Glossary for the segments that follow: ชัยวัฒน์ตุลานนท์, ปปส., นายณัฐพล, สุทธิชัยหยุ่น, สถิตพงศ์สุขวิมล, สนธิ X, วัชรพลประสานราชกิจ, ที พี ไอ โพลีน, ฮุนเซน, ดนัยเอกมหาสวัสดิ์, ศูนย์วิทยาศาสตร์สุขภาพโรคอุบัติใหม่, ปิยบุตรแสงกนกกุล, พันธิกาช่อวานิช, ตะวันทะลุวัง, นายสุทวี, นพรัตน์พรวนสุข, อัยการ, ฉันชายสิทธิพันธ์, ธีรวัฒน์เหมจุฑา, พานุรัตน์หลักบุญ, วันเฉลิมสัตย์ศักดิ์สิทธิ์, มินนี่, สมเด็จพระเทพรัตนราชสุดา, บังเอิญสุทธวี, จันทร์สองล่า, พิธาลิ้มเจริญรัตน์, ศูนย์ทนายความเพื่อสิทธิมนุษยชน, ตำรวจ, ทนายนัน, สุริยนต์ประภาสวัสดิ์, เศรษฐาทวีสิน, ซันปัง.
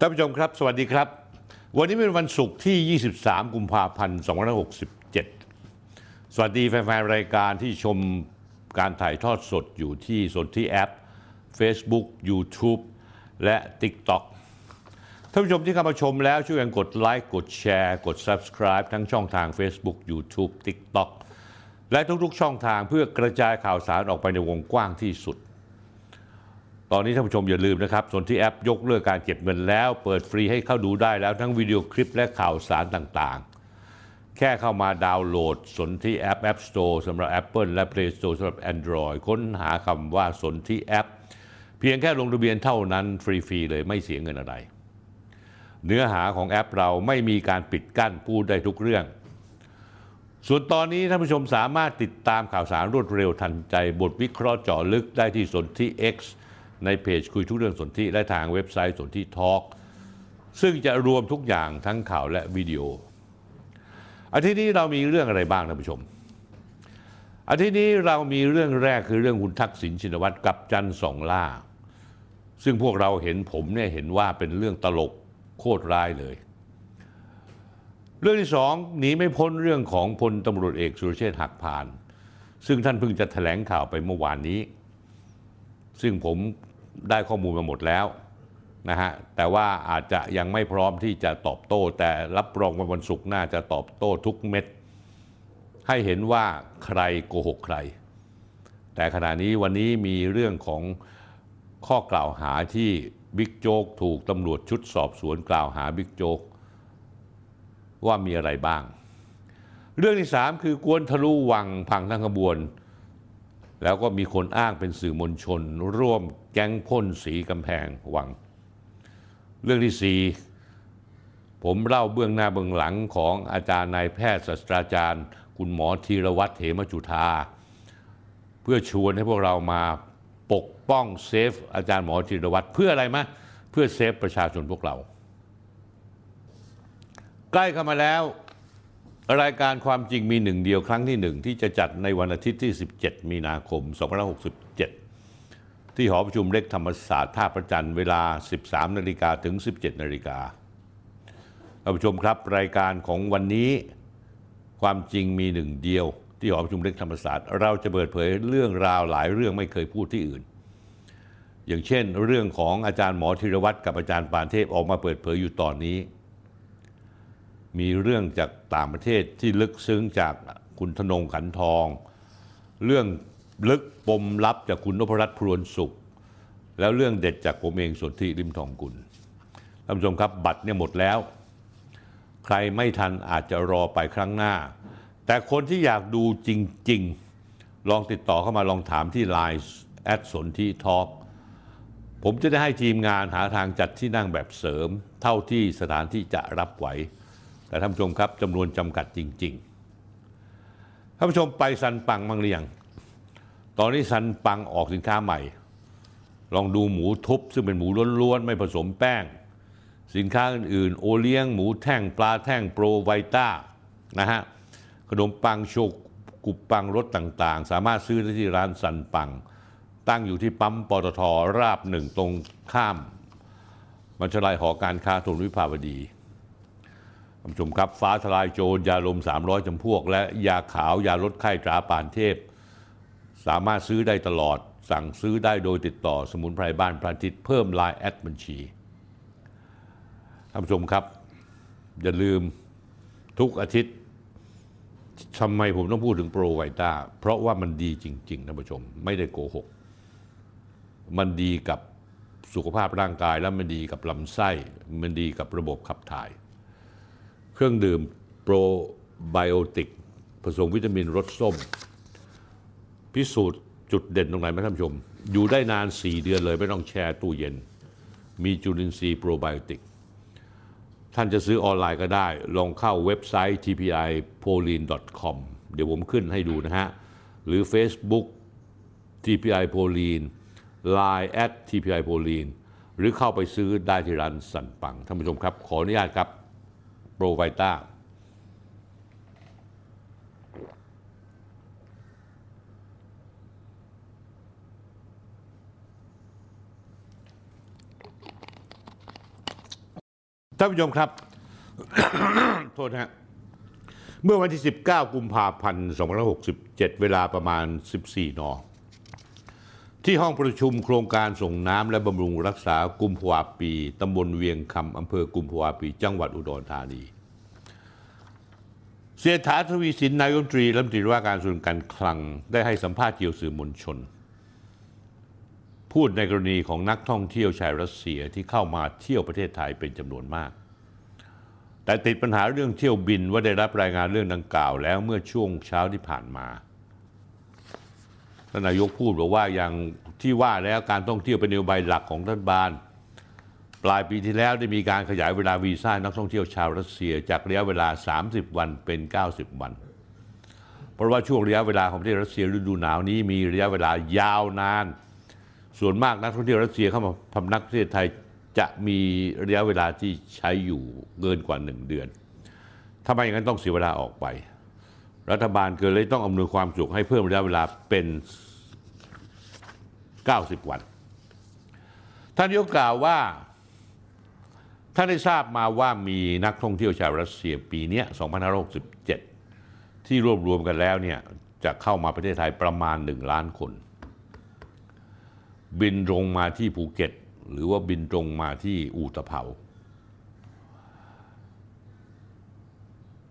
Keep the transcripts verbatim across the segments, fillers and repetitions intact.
ท่านผู้ชมครับสวัสดีครับวันนี้เป็นวันศุกร์ที่ยี่สิบสามกุมภาพันธ์สองพันห้าร้อยหกสิบเจ็ดสวัสดีแฟนๆรายการที่ชมการถ่ายทอดสดอยู่ที่สนธิแอป Facebook YouTube และ TikTok ท่านผู้ชมที่เข้ามาชมแล้วช่วยกันกดไลค์กดแชร์กด Subscribe ทั้งช่องทาง Facebook YouTube TikTok และทุกๆช่องทางเพื่อกระจายข่าวสารออกไปในวงกว้างที่สุดตอนนี้ท่านผู้ชมอย่าลืมนะครับสนธิแอปยกเลิกการเก็บเงินแล้วเปิดฟรีให้เข้าดูได้แล้วทั้งวิดีโอคลิปและข่าวสารต่างๆแค่เข้ามาดาวน์โหลดสนธิแอป App Store สำหรับ Apple และ Play Store สำหรับ Android ค้นหาคำว่าสนธิแอปเพียงแค่ลงทะเบียนเท่านั้นฟรีๆเลยไม่เสียเงินอะไรเนื้อหาของแอปเราไม่มีการปิดกั้นพูดได้ทุกเรื่องส่วนตอนนี้ท่านผู้ชมสามารถติดตามข่าวสารรวดเร็วทันใจบทวิเคราะห์เจาะลึกได้ที่สนธิ Xในเพจคุยทุกเรื่องสนธิและทางเว็บไซต์สนธิทอล์กซึ่งจะรวมทุกอย่างทั้งข่าวและวิดีโออาทิตย์นี้เรามีเรื่องอะไรบ้างท่านผู้ชมอาทิตย์นี้เรามีเรื่องแรกคือเรื่องคุณทักษิณชินวัตรกับจันทร์สองล่าซึ่งพวกเราเห็นผมเนี่ยเห็นว่าเป็นเรื่องตลกโคตรร้ายเลยเรื่องที่สองหนีไม่พ้นเรื่องของพลตำรวจเอกสุรเชษฐ์หักพานซึ่งท่านเพิ่งจะแถลงข่าวไปเมื่อวานนี้ซึ่งผมได้ข้อมูลมาหมดแล้วนะฮะแต่ว่าอาจจะยังไม่พร้อมที่จะตอบโต้แต่รับรองว่าวันศุกร์หน้าจะตอบโต้ทุกเม็ดให้เห็นว่าใครโกหกใครแต่ขณะนี้วันนี้มีเรื่องของข้อกล่าวหาที่บิ๊กโจ๊กถูกตำรวจชุดสอบสวนกล่าวหาบิ๊กโจ๊กว่ามีอะไรบ้างเรื่องที่สามคือกวนทะลุวังพังทั้งขบวนแล้วก็มีคนอ้างเป็นสื่อมวลชนร่วมแก๊งพ่นสีกำแพงวังเรื่องที่สี่ผมเล่าเบื้องหน้าเบื้องหลังของอาจารย์นายแพทย์ศาสตราจารย์คุณหมอธีรวัฒน์เหมจุฑาเพื่อชวนให้พวกเรามาปกป้องเซฟอาจารย์หมอธีรวัฒน์เพื่ออะไรมะเพื่อเซฟประชาชนพวกเราใกล้เข้ามาแล้วรายการความจริงมีหนึ่งเดียวครั้งที่หนึ่งที่จะจัดในวันอาทิตย์ที่สิบเจ็ดมีนาคมสองพันห้าร้อยหกสิบเจ็ดที่หอประชุมเล็กธรรมศาสตร์ท่าพระจันทร์เวลา สิบสามนาฬิกา ถึง สิบเจ็ดนาฬิกาท่านผู้ชมครับรายการของวันนี้ความจริงมีหนึ่งเดียวที่หอประชุมเล็กธรรมศาสตร์เราจะเปิดเผยเรื่องราวหลายเรื่องไม่เคยพูดที่อื่นอย่างเช่นเรื่องของอาจารย์หมอธีรวัฒน์กับอาจารย์ปานเทพออกมาเปิดเผยอยู่ตอนนี้มีเรื่องจากต่างประเทศที่ลึกซึ้งจากคุณธนงขันทองเรื่องลึกปมลับจากคุณนพรัตน์พรวนสุขแล้วเรื่องเด็ดจากผมเองสนธิลิ้มทองกุลท่านผู้ชมครับบัตรเนี่ยหมดแล้วใครไม่ทันอาจจะรอไปครั้งหน้าแต่คนที่อยากดูจริงๆลองติดต่อเข้ามาลองถามที่ ไลน์ สนธิทอล์กผมจะได้ให้ทีมงานหาทางจัดที่นั่งแบบเสริมเท่าที่สถานที่จะรับไหวแต่ท่านผู้ชมครับจำนวนจำกัดจริงๆท่านผู้ชมไปซันปังบ้างหรือยังตอนนี้ซันปังออกสินค้าใหม่ลองดูหมูทุบซึ่งเป็นหมูล้วนๆไม่ผสมแป้งสินค้าอื่นๆโอเลี้ยงหมูแท่งปลาแท่งโปรไวต้านะฮะขนมปังโชกุบปังรสต่างๆสามารถซื้อได้ที่ร้านซันปังตั้งอยู่ที่ปั๊มปตท.ราบหนึ่งตรงข้ามมัชลัยหอการค้าถนนวิภาวดีท่านผู้ชมครับฟ้าทลายโจรยาลมสามร้อยจำพวกและยาขาวยาลดไข้ตราปานเทพสามารถซื้อได้ตลอดสั่งซื้อได้โดยติดต่อสมุนไพรบ้านพระอาทิตย์เพิ่มไลน์แอดบัญชีท่านผู้ชมครับอย่าลืมทุกอาทิตย์ทำไมผมต้องพูดถึงโปรไวต้าเพราะว่ามันดีจริงๆท่านผู้ชมไม่ได้โกหกมันดีกับสุขภาพร่างกายและมันดีกับลำไส้มันดีกับระบบขับถ่ายเครื่องดื่มโปรไบโอติกผสมวิตามินรสส้มพิสูจน์จุดเด่นตรงไหนไหมท่านผู้ชมอยู่ได้นานสี่เดือนเลยไม่ต้องแช่ตู้เย็น มีจุลินทรีย์โปรไบโอติกท่านจะซื้อออนไลน์ก็ได้ลองเข้าเว็บไซต์ ที พี ไอ โพลีน ดอท คอม เดี๋ยวผมขึ้นให้ดูนะฮะหรือ Facebook ที พี ไอ โพลีน ไลน์ แอท ที พี ไอ โพลีน หรือเข้าไปซื้อได้ที่ร้านสันปังท่านผู้ชมครับขออนุญาตครับโปรไบต้าท่านผู้ชมครับ โทษนะฮะเมื่อวันที่สิบเก้ากุมภาพันธ์สองพันห้าร้อยหกสิบเจ็ดเวลาประมาณสิบสี่ น.ที่ห้องประชุมโครงการส่งน้ำและบำรุงรักษากุมภาวะปีตำบลเวียงคำอำเภอกุมภาวะปีจังหวัดอุดรธานีเศรษฐาทวีสินนายกรัฐมนตรีรัฐมนตรีว่าการกระทรวงการคลังได้ให้สัมภาษณ์เกี่ยวสื่อมวลชนพูดในกรณีของนักท่องเที่ยวชาวรัสเซียที่เข้ามาเที่ยวประเทศไทยเป็นจำนวนมากแต่ติดปัญหาเรื่องเที่ยวบินว่าได้รับรายงานเรื่องดังกล่าวแล้วเมื่อช่วงเช้าที่ผ่านมาท่านนายกพูดบอกว่าอย่างที่ว่าแล้วการท่องเที่ยวเป็นนโยบายหลักของรัฐบาลปลายปีที่แล้วได้มีการขยายเวลาวีซ่านักท่องเที่ยวชาวรัสเซียจากระยะเวลาสามสิบวันเป็นเก้าสิบวันเพราะว่าช่วงระยะเวลาของประเทศรัสเซียฤดูหนาวนี้มีระยะเวลายาวนานส่วนมากนักท่องเที่ยวรัสเซียเข้ามาพำนักประเทศไทยจะมีระยะเวลาที่ใช้อยู่เกินกว่าหนึ่งเดือนทำไมอย่างนั้นต้องเสียเวลาออกไปรัฐบาลเกิดเลยต้องอำนวยความสะดวกให้เพิ่มระยะเวลาเป็นเก้าสิบวันท่านนายกกล่าวว่าท่านได้ทราบมาว่ามีนักท่องเที่ยวชาวรัสเซียปีนี้สองพันห้าร้อยหกสิบเจ็ดที่รวบรวมกันแล้วเนี่ยจะเข้ามาประเทศไทยประมาณหนึ่งล้านคนบินตรงมาที่ภูเก็ตหรือว่าบินตรงมาที่อู่ตะเภา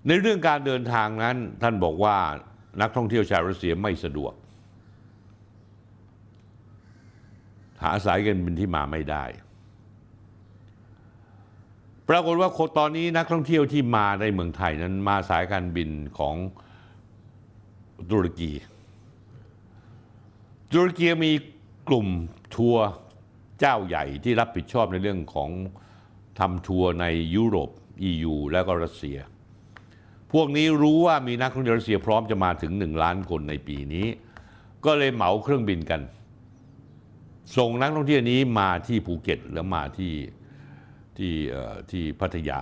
ในเรื่องการเดินทางนั้นท่านบอกว่านักท่องเที่ยวชาวรัสเซียไม่สะดวกหาสายการบินที่มาไม่ได้ปรากฏว่าตอนนี้นักท่องเที่ยวที่มาในเมืองไทยนั้นมาสายการบินของตุรกีตุรกีมีกลุ่มทัวร์เจ้าใหญ่ที่รับผิดชอบในเรื่องของทำทัวร์ในยุโรป อี ยู และก็รัสเซียพวกนี้รู้ว่ามีนักท่องเที่ยวรัสเซียพร้อมจะมาถึงหนึ่งล้านคนในปีนี้ก็เลยเหมาเครื่องบินกันส่งนักท่องเที่ยวนี้มาที่ภูเก็ตแล้วมาที่ที่ที่พัทยา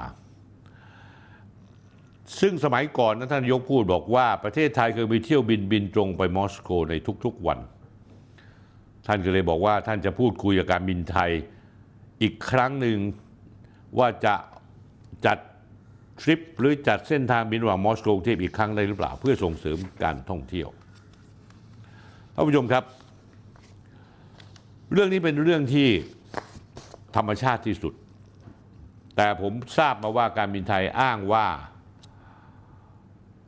ซึ่งสมัยก่อนนั้นท่านนายกพูดบอกว่าประเทศไทยเคยมีเที่ยวบินบินตรงไปมอสโกในทุกๆวันท่านก็เลยบอกว่าท่านจะพูดคุยกับการบินไทยอีกครั้งหนึ่งว่าจะจัดทริปหรือจัดเส้นทางบินระหว่างมอสโกกรุงเทพอีกครั้งได้หรือเปล่าเพื่อส่งเสริมการท่องเที่ยวท่านผู้ชมครับเรื่องนี้เป็นเรื่องที่ธรรมชาติที่สุดแต่ผมทราบมาว่าการบินไทยอ้างว่า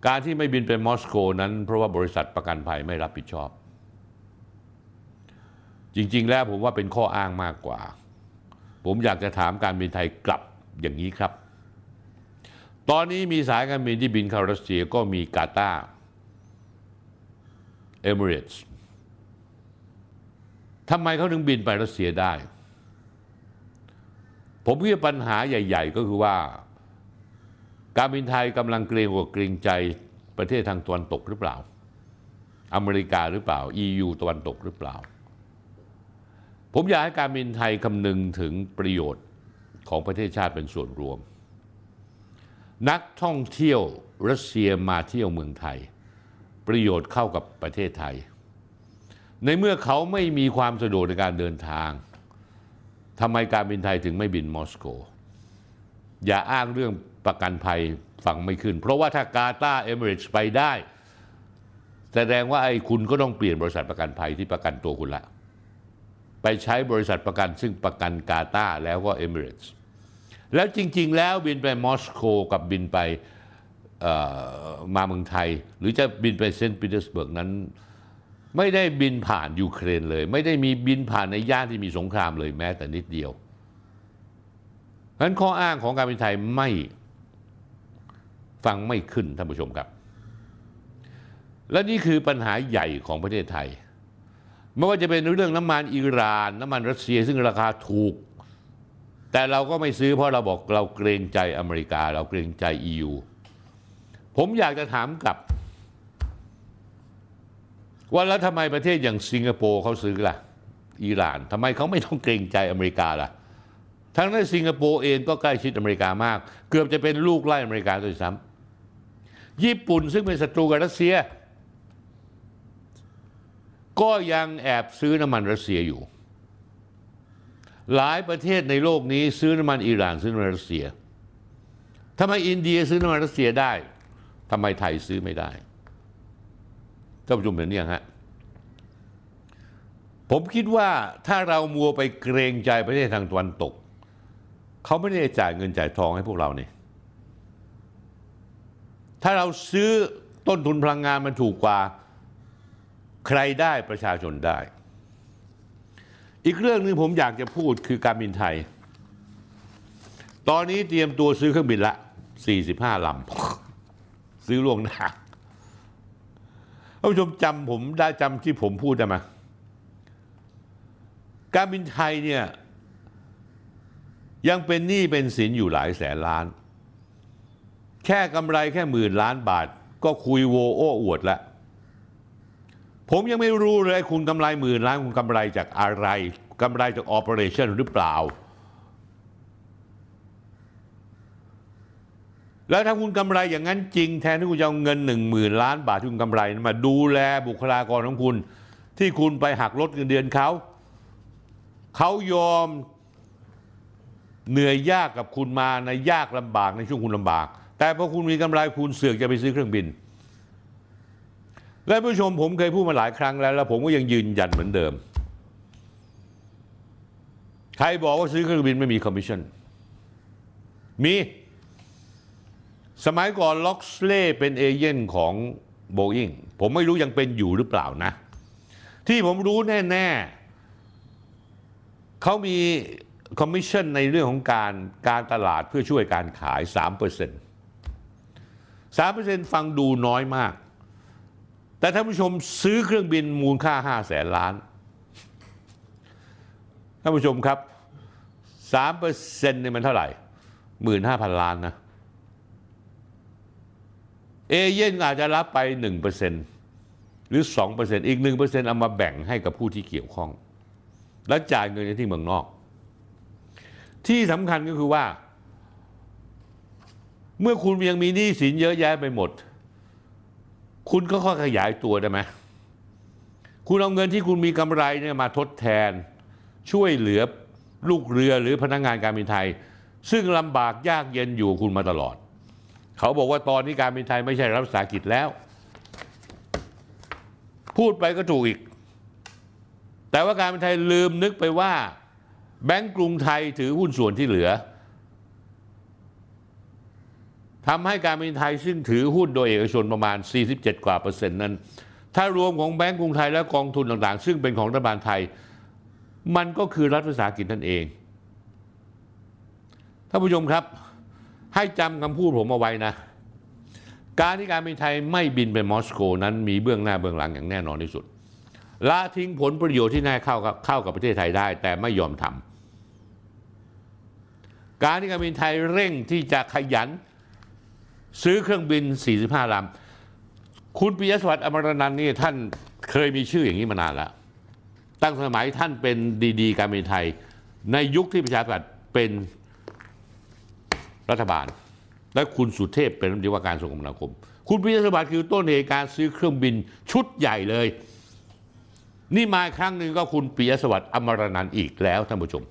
การที่ไม่บินไปมอสโกนั้นเพราะว่าบริษัทประกันภัยไม่รับผิดชอบจริงๆแล้วผมว่าเป็นข้ออ้างมากกว่าผมอยากจะถามการบินไทยกลับอย่างนี้ครับตอนนี้มีสายการบินที่บินเข้ารัสเซียก็มีกาตาร์เอมิเรตส์ทำไมเขาถึงบินไปรัสเซียได้ผมคิดปัญหาใหญ่ๆก็คือว่าการบินไทยกำลังเกรงกว่าเกรงใจประเทศทางตะวันตกหรือเปล่าอเมริกาหรือเปล่า อี ยู ตะวันตกหรือเปล่าผมอยากให้การบินไทยคำนึงถึงประโยชน์ของประเทศชาติเป็นส่วนรวมนักท่องเที่ยวรัสเซียมาเที่ยวเมืองไทยประโยชน์เข้ากับประเทศไทยในเมื่อเขาไม่มีความสะดวกในการเดินทางทำไมการบินไทยถึงไม่บินมอสโกอย่าอ้างเรื่องประกันภัยฟังไม่ขึ้นเพราะว่าถ้ากาตาร์เอมิเรตส์ไปได้แสดงว่าไอ้คุณก็ต้องเปลี่ยนบริษัทประกันภัยที่ประกันตัวคุณละไปใช้บริษัทประกันซึ่งประกันกาตาร์แล้วก็เอมิเรตส์แล้วจริงๆแล้วบินไปมอสโกกับบินไปมาเมืองไทยหรือจะบินไปเซนต์ปีเตอร์สเบิร์กนั้นไม่ได้บินผ่านยูเครนเลยไม่ได้มีบินผ่านในย่านที่มีสงครามเลยแม้แต่นิดเดียวงั้นข้ออ้างของการบินไทยไม่ฟังไม่ขึ้นท่านผู้ชมครับและนี่คือปัญหาใหญ่ของประเทศไทยไม่ว่าจะเป็นเรื่องน้ำมันอิหร่านน้ำมันรัสเซียซึ่งราคาถูก แต่เราก็ไม่ซื้อเพราะเราบอกเราเกรงใจอเมริกาเราเกรงใจ อี ยู ผมอยากจะถามกลับว่าแล้วทำไมประเทศอย่างสิงคโปร์เขาซื้อล่ะอิหร่านทำไมเขาไม่ต้องเกรงใจอเมริกาล่ะทั้งนั้นสิงคโปร์เองก็ใกล้ชิดอเมริกามากเกือบจะเป็นลูกไล่อเมริกาโดยซ้ำญี่ปุ่นซึ่งเป็นศัตรูกับรัสเซียก็ยังแอบซื้อน้ำมันรัสเซียอยู่หลายประเทศในโลกนี้ซื้อน้ำมันอิหร่านซื้อน้ำมันรัสเซียทำไมอินเดียซื้อน้ำมันรัสเซียได้ทำไมไทยซื้อไม่ได้ท่านผู้ชมเห็นเนี่ยฮะผมคิดว่าถ้าเรามัวไปเกรงใจประเทศทางตะวันตกเขาไม่ได้จ่ายเงินจ่ายทองให้พวกเราเนี่ยถ้าเราซื้อต้นทุนพลังงานมันถูกกว่าใครได้ประชาชนได้อีกเรื่องนึงผมอยากจะพูดคือการบินไทยตอนนี้เตรียมตัวซื้อเครื่องบินละสี่สิบห้าลำซื้อล่วงหน้าท่านผู้ชมจำผมได้จำที่ผมพูดได้ไหมการบินไทยเนี่ยยังเป็นหนี้เป็นสินอยู่หลายแสนล้านแค่กำไรแค่หมื่นล้านบาทก็คุยโวโอ้อวดละผมยังไม่รู้เลยคุณกำไรหมื่นล้านคุณกำไรจากอะไรกำไรจากออเปอเรชั่นหรือเปล่าแล้วถ้าคุณกำไรอย่างนั้นจริงแทนที่คุณจะเอาเงินหนึ่งหมื่นล้านบาทที่คุณกำไรมาดูแลบุคลากรของคุณที่คุณไปหักลดเงินเดือนเขาเขายอมเหนื่อยยากกับคุณมาในยากลำบากในช่วงคุณลำบากแต่พอคุณมีกำไรคุณเสือกจะไปซื้อเครื่องบินและผู้ชมผมเคยพูดมาหลายครั้งแล้วแล้วผมก็ยังยืนยันเหมือนเดิมใครบอกว่าซื้อเครื่องบินไม่มีคอมมิชชั่นมีสมัยก่อนล็อกสเล่เป็นเอเจนต์ของโบอิงผมไม่รู้ยังเป็นอยู่หรือเปล่านะที่ผมรู้แน่ๆเขามีคอมมิชชั่นในเรื่องของการการตลาดเพื่อช่วยการขาย สามเปอร์เซ็นต์ ฟังดูน้อยมากแต่ท่านผู้ชมซื้อเครื่องบินมูลค่าห้าแสนล้านท่านผู้ชมครับ สามเปอร์เซ็นต์ เนี่ยมันเท่าไหร่ หมื่นห้าพันล้านนะเอเย่นอาจจะรับไป หนึ่งเปอร์เซ็นต์ หรือ สองเปอร์เซ็นต์ อีก หนึ่งเปอร์เซ็นต์ เอามาแบ่งให้กับผู้ที่เกี่ยวข้องและจ่ายเงินที่เมืองนอกที่สำคัญก็คือว่าเมื่อคุณยังมีหนี้สินเยอะแยะไปหมดคุณก็ค่อยขยายตัวได้ไหมคุณเอาเงินที่คุณมีกำไรเนี่ยมาทดแทนช่วยเหลือลูกเรือหรือพนักงานการบินไทยซึ่งลำบากยากเย็นอยู่คุณมาตลอดเขาบอกว่าตอนนี้การบินไทยไม่ใช่รัฐวิสาหกิจแล้วพูดไปก็ถูกอีกแต่ว่าการบินไทยลืมนึกไปว่าแบงก์กรุงไทยถือหุ้นส่วนที่เหลือทำให้การบินไทยซึ่งถือหุ้นโดยเอกชนประมาณ สี่สิบเจ็ดกว่าเปอร์เซ็นต์นั้นถ้ารวมของแบงก์กรุงไทยและกองทุนต่างๆซึ่งเป็นของรัฐบาลไทยมันก็คือรัฐวิสาหกิจนั่นเองท่านผู้ชมครับให้จำคำพูดผมเอาไว้นะการที่การบินไทยไม่บินไปมอสโกนั้นมีเบื้องหน้าเบื้องหลังอย่างแน่นอนที่สุดละทิ้งผลประโยชน์ที่น่าเข้ากับเข้ากับประเทศไทยได้แต่ไม่ยอมทำการที่การบินไทยเร่งที่จะขยันซื้อเครื่องบินสี่สิบห้าลำคุณปิยะสวัสดิ์อมรนันท์นี่ท่านเคยมีชื่ออย่างนี้มานานแล้วตั้งสมัยท่านเป็นดีๆการบินไทยในยุคที่ประชาธิปัตย์เป็นรัฐบาลและคุณสุเทพเป็นรัฐมนตรีว่าการกระทรวงคมนาคมคุณปิยะสวัสดิ์คือต้นเหตุการซื้อเครื่องบินชุดใหญ่เลยนี่มาครั้งหนึ่งก็คุณปิยะสวัสดิ์อมรนันท์อีกแล้วท่านผู้ชม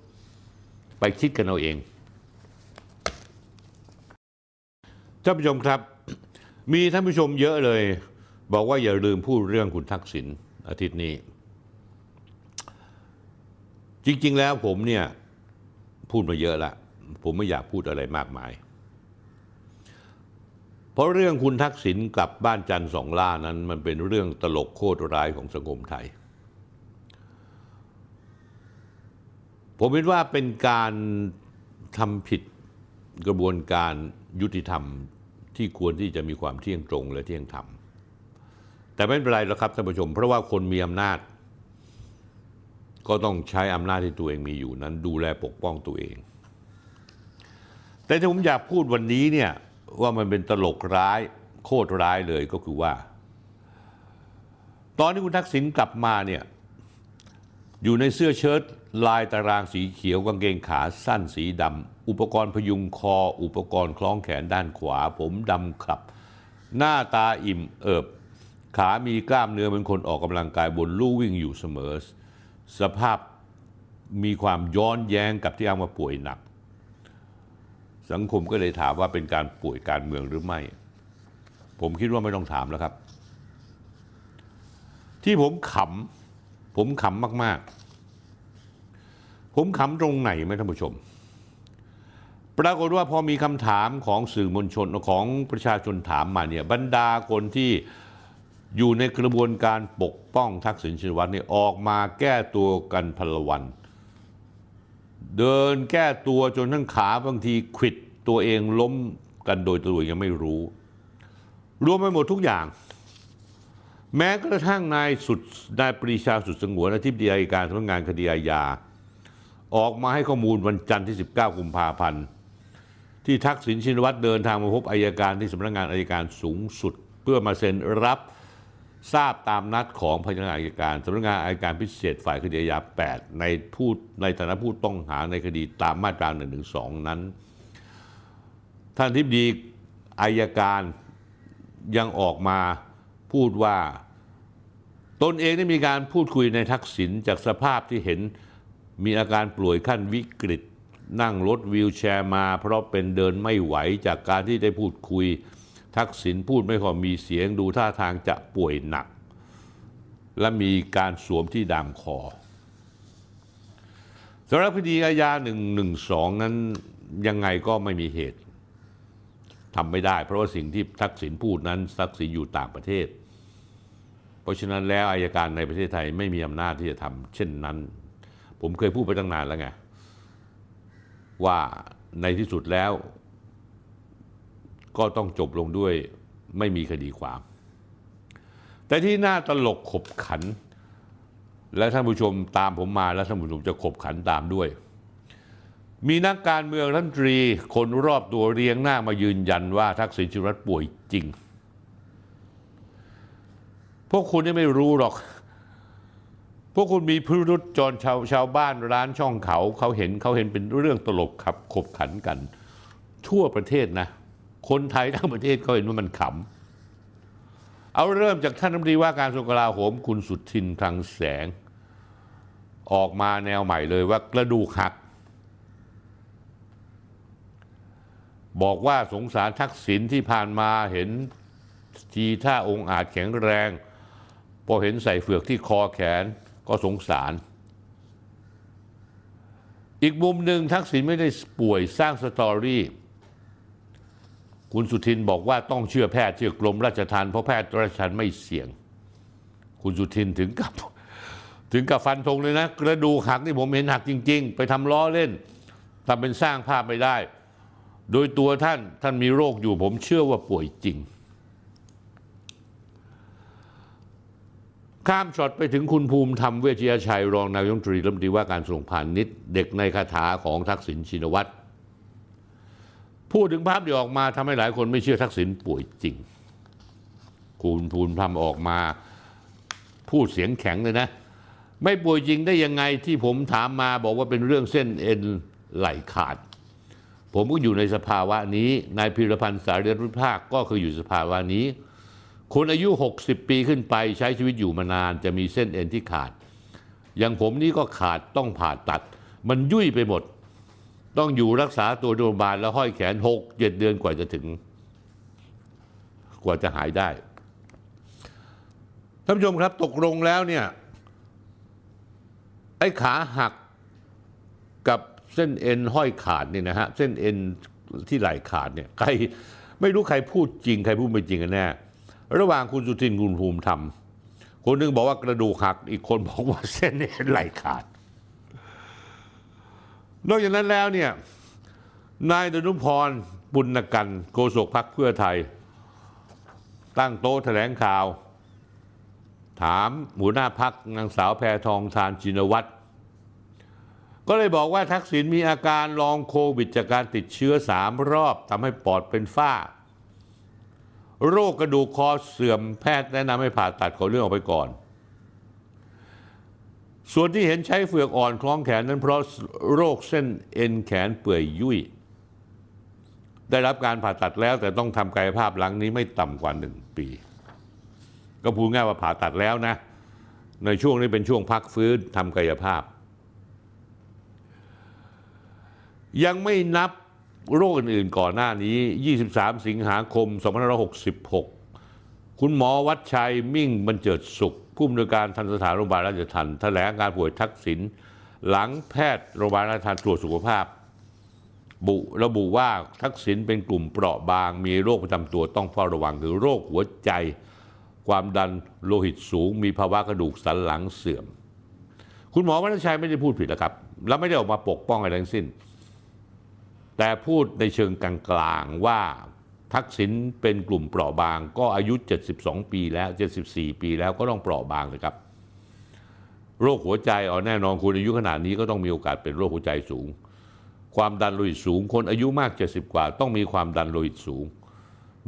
ไปคิดกันเอาเองท่านผู้ชมครับมีท่านผู้ชมเยอะเลยบอกว่าอย่าลืมพูดเรื่องคุณทักษิณอาทิตย์นี้จริงๆแล้วผมเนี่ยพูดมาเยอะละผมไม่อยากพูดอะไรมากมายเพราะเรื่องคุณทักษิณกลับบ้านจันทร์สองล่านั้นมันเป็นเรื่องตลกโคตรร้ายของสังคมไทยผมคิดว่าเป็นการทำผิดกระบวนการยุติธรรมที่ควรที่จะมีความเที่ยงตรงและเที่ยงธรรมแต่ไม่เป็นไรหรอกครับท่านผู้ชมเพราะว่าคนมีอำนาจก็ต้องใช้อำนาจที่ตัวเองมีอยู่นั้นดูแลปกป้องตัวเอง แต่ที่ผมอยากพูดวันนี้เนี่ยว่ามันเป็นตลกร้ายโคตรร้ายเลยก็คือว่าตอนที่คุณทักษิณกลับมาเนี่ยอยู่ในเสื้อเชิ้ตลายตารางสีเขียวกางเกงขาสั้นสีดำอุปกรณ์พยุงคออุปกรณ์คล้องแขนด้านขวาผมดำขลับหน้าตาอิ่มเอิบขามีกล้ามเนื้อเหมือนคนออกกำลังกายบนลู่วิ่งอยู่เสมอสภาพมีความย้อนแย้งกับที่อ้างว่าป่วยหนักสังคมก็เลยถามว่าเป็นการป่วยการเมืองหรือไม่ผมคิดว่าไม่ต้องถามแล้วครับที่ผมขำผมขำมากๆผมขำตรงไหนไหมท่านผู้ชมปรากฏว่าพอมีคำถามของสื่อมวลชนของประชาชนถามมาเนี่ยบรรดาคนที่อยู่ในกระบวนการปกป้องทักษิณชินวัตรเนี่ยออกมาแก้ตัวกันพลวันเดินแก้ตัวจนทั้งขาบางทีขวิดตัวเองล้มกันโดยตัวยังไม่รู้รวมไปหมดทุกอย่างแม้กระทั่งนายสุดนายปรีชาสุดสงวนอธิบดีอัยการสำนักงานคดีอาญาออกมาให้ข้อมูลวันจันทร์ที่สิบเก้ากุมภาพันธ์ที่ทักษิณชินวัตรเดินทางมาพบอัยการที่สำนักงานอัยการสูงสุดเพื่อมาเซ็นรับทราบตามนัดของพนักงานอัยการสำนักงานอัยการพิเศษฝ่ายคดีอาญาแปดในผู้ในฐานะผู้ต้องหาในคดีตามมาตรา หนึ่งหนึ่งสอง นั้นท่านทิบดีอัยการยังออกมาพูดว่าตนเองได้มีการพูดคุยในทักษิณจากสภาพที่เห็นมีอาการป่วยขั้นวิกฤตนั่งรถวีลแชร์มาเพราะเป็นเดินไม่ไหวจากการที่ได้พูดคุยทักษิณพูดไม่ค่อยมีเสียงดูท่าทางจะป่วยหนักและมีการสวมที่ดามคอสำหรับคดีอาญาหนึ่งหนึ่งสองนั้นยังไงก็ไม่มีเหตุทำไม่ได้เพราะว่าสิ่งที่ทักษิณพูดนั้นทักษิณอยู่ต่างประเทศเพราะฉะนั้นแล้วอัยการในประเทศไทยไม่มีอำนาจที่จะทำเช่นนั้นผมเคยพูดไปตั้งนานแล้วไงว่าในที่สุดแล้วก็ต้องจบลงด้วยไม่มีคดีความแต่ที่น่าตลกขบขันและท่านผู้ชมตามผมมาและท่านผู้ชมจะขบขันตามด้วยมีนักการเมืองรัฐมนตรีคนรอบตัวเรียงหน้ามายืนยันว่าทักษิณชินวัตรป่วยจริงพวกคุณไม่รู้หรอกพวกคุณมีพิรุธจรชาวชาวบ้านร้านช่องเขาเขาเห็นเขาเห็นเป็นเรื่องตลกขับขบขันกันทั่วประเทศนะคนไทยทั้งประเทศเขาเห็นว่ามันขำเอาเริ่มจากท่านรัฐมนตรีว่าการกระทรวงกลาโหมคุณสุทินคลังแสงออกมาแนวใหม่เลยว่ากระดูกหักบอกว่าสงสารทักษิณที่ผ่านมาเห็นทีท่าองค์อาจแข็งแรงพอเห็นใส่เฟือกที่คอแขนก็สงสารอีกมุมหนึ่งทักษิณไม่ได้ป่วยสร้างสตอรี่คุณสุทินบอกว่าต้องเชื่อแพทย์เชื่อกรมราชทัณฑ์เพราะแพทย์ราชทัณฑ์ไม่เสี่ยงคุณสุทินถึงกับถึงกับฟันธงเลยนะกระดูกหักนี่ผมเห็นหักจริงๆไปทำล้อเล่นทำเป็นสร้างภาพไม่ได้โดยตัวท่านท่านมีโรคอยู่ผมเชื่อว่าป่วยจริงข้ามช็อตไปถึงคุณภูมิธรรมเวชยชัยรองนายกรัฐมนตรีรัฐมนตรีว่าการกระทรวงพาณิชย์เด็กในคาถาของทักษิณชินวัตรพูดถึงภาพที่ออกมาทำให้หลายคนไม่เชื่อทักษิณป่วยจริงคุณภูมิธรรมออกมาพูดเสียงแข็งเลยนะไม่ป่วยจริงได้ยังไงที่ผมถามมาบอกว่าเป็นเรื่องเส้นเอ็นไหลขาดผมก็อยู่ในสภาวะนี้นายพีรพันธ์สารีรัฐวิภาคก็คืออยู่สภาวะนี้คนอายุหกสิบปีขึ้นไปใช้ชีวิตอยู่มานานจะมีเส้นเอ็นที่ขาดอย่างผมนี่ก็ขาดต้องผ่าตัดมันยุ่ยไปหมดต้องอยู่รักษาตัวโรงพยาบาลแล้วห้อยแขนหกเจ็ดเดือนกว่าจะถึงกว่าจะหายได้ท่านผู้ชมครับตกลงแล้วเนี่ยไอ้ขาหักกับเส้นเอ็นห้อยขาดเนี่ยนะฮะเส้นเอ็นที่ไหล่ขาดเนี่ยใครไม่รู้ใครพูดจริงใครพูดไม่จริงกันแน่ระหว่างคุณสุทินคุณภูมิธรรมคนนึงบอกว่ากระดูกหักอีกคนบอกว่าเส้นเอ็นไหล่ขาดนอกจากนั้นแล้วเนี่ยนายดนุพรปุณกันโฆษกพรรคเพื่อไทยตั้งโต๊ะแถลงข่าวถามหัวหน้าพรรคนางสาวแพทองธารชินวัตร ก็เลยบอกว่าทักษิณมีอาการลองโควิดจากการติดเชื้อสามรอบทำให้ปอดเป็นฝ้าโรคกระดูกคอเสื่อมแพทย์แนะนำให้ผ่าตัดขอเลื่อนออกไปก่อนส่วนที่เห็นใช้เฟือกอ่อนคล้องแขนนั้นเพราะโรคเส้นเอ็นแขนเปื่อยยุ่ยได้รับการผ่าตัดแล้วแต่ต้องทำกายภาพหลังนี้ไม่ต่ำกว่าหนึ่งปีก็พูดง่ายว่าผ่าตัดแล้วนะในช่วงนี้เป็นช่วงพักฟื้นทำกายภาพยังไม่นับโรคอื่นๆก่อนหน้านี้ยี่สิบสามสิงหาคมสองพันห้าร้อยหกสิบหกคุณหมอวัชชัยมิ่งบรรเจิดสุขผู้อำนวยการทันสถานโรงพยาบาลราชทัณฑ์แถลงการป่วยทักษิณหลังแพทย์โรงพยาบาลราชทัณฑ์ตรวจสุขภาพบุระบุว่าทักษิณเป็นกลุ่มเปราะบางมีโรคประจำตัวต้องเฝ้าระวังคือโรคหัวใจความดันโลหิตสูงมีภาวะกระดูกสันหลังเสื่อมคุณหมอวัชชัยไม่ได้พูดผิดนะครับและไม่ได้ออกมาปกป้องอะไรทั้งสิ้นแต่พูดในเชิงกลางๆว่าทักษิณเป็นกลุ่มเปราะบางก็อายุเจ็ดสิบสองปีแล้วเจ็ดสิบสี่ปีแล้วก็ต้องเปราะบางนะครับโรคหัวใจอ๋อแน่นอนคุณอายุขนาดนี้ก็ต้องมีโอกาสเป็นโรคหัวใจสูงความดันโลหิตสูงคนอายุมากเจ็ดสิบกว่าต้องมีความดันโลหิตสูง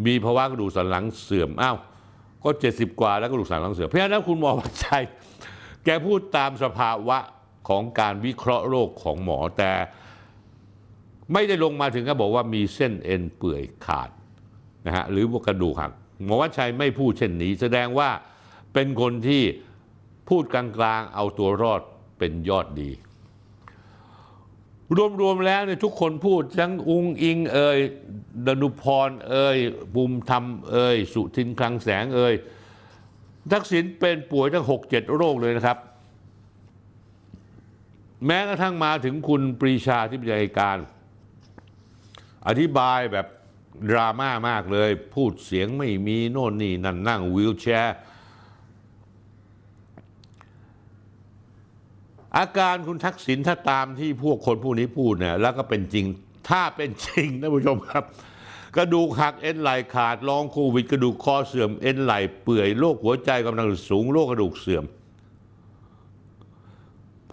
มีภาวะกระดูกสันหลังเสื่อมอ้าวก็เจ็ดสิบกว่าแล้วกระดูกสันหลังเสื่อมเพราะฉะนั้นคุณหมอวัชชัยแกพูดตามสภาวะของการวิเคราะห์โรคของหมอแต่ไม่ได้ลงมาถึงก็บอกว่ามีเส้นเอ็นเปื่อยขาดนะฮะหรือว่ากระดูกหักหมอวัชชัยไม่พูดเช่นนี้แสดงว่าเป็นคนที่พูดกลางๆเอาตัวรอดเป็นยอดดีรวมๆแล้วเนี่ยทุกคนพูดทั้งอุงอิงเอ่ยดนุพรเอ่ยภูมิธรรมเอ่ยสุทินคลังแสงเอ่ยทักษิณเป็นป่วยทั้ง หกเจ็ด โรคเลยนะครับแม้กระทั่งมาถึงคุณปรีชาที่เป็นอัยการอธิบายแบบดราม่ามากเลยพูดเสียงไม่มีโน่นนี่นั่นนั่งวีลแชร์อาการคุณทักษิณถ้าตามที่พวกคนผู้นี้พูดเนี่ยแล้วก็เป็นจริงถ้าเป็นจริงท่านผู้ชมครับกระดูกหักเอ็นไหล่ขาดลองโควิดกระดูกคอเสื่อมเอ็นไหล่เปื่อยโรคหัวใจกำลังสูงโรคกระดูกเสื่อม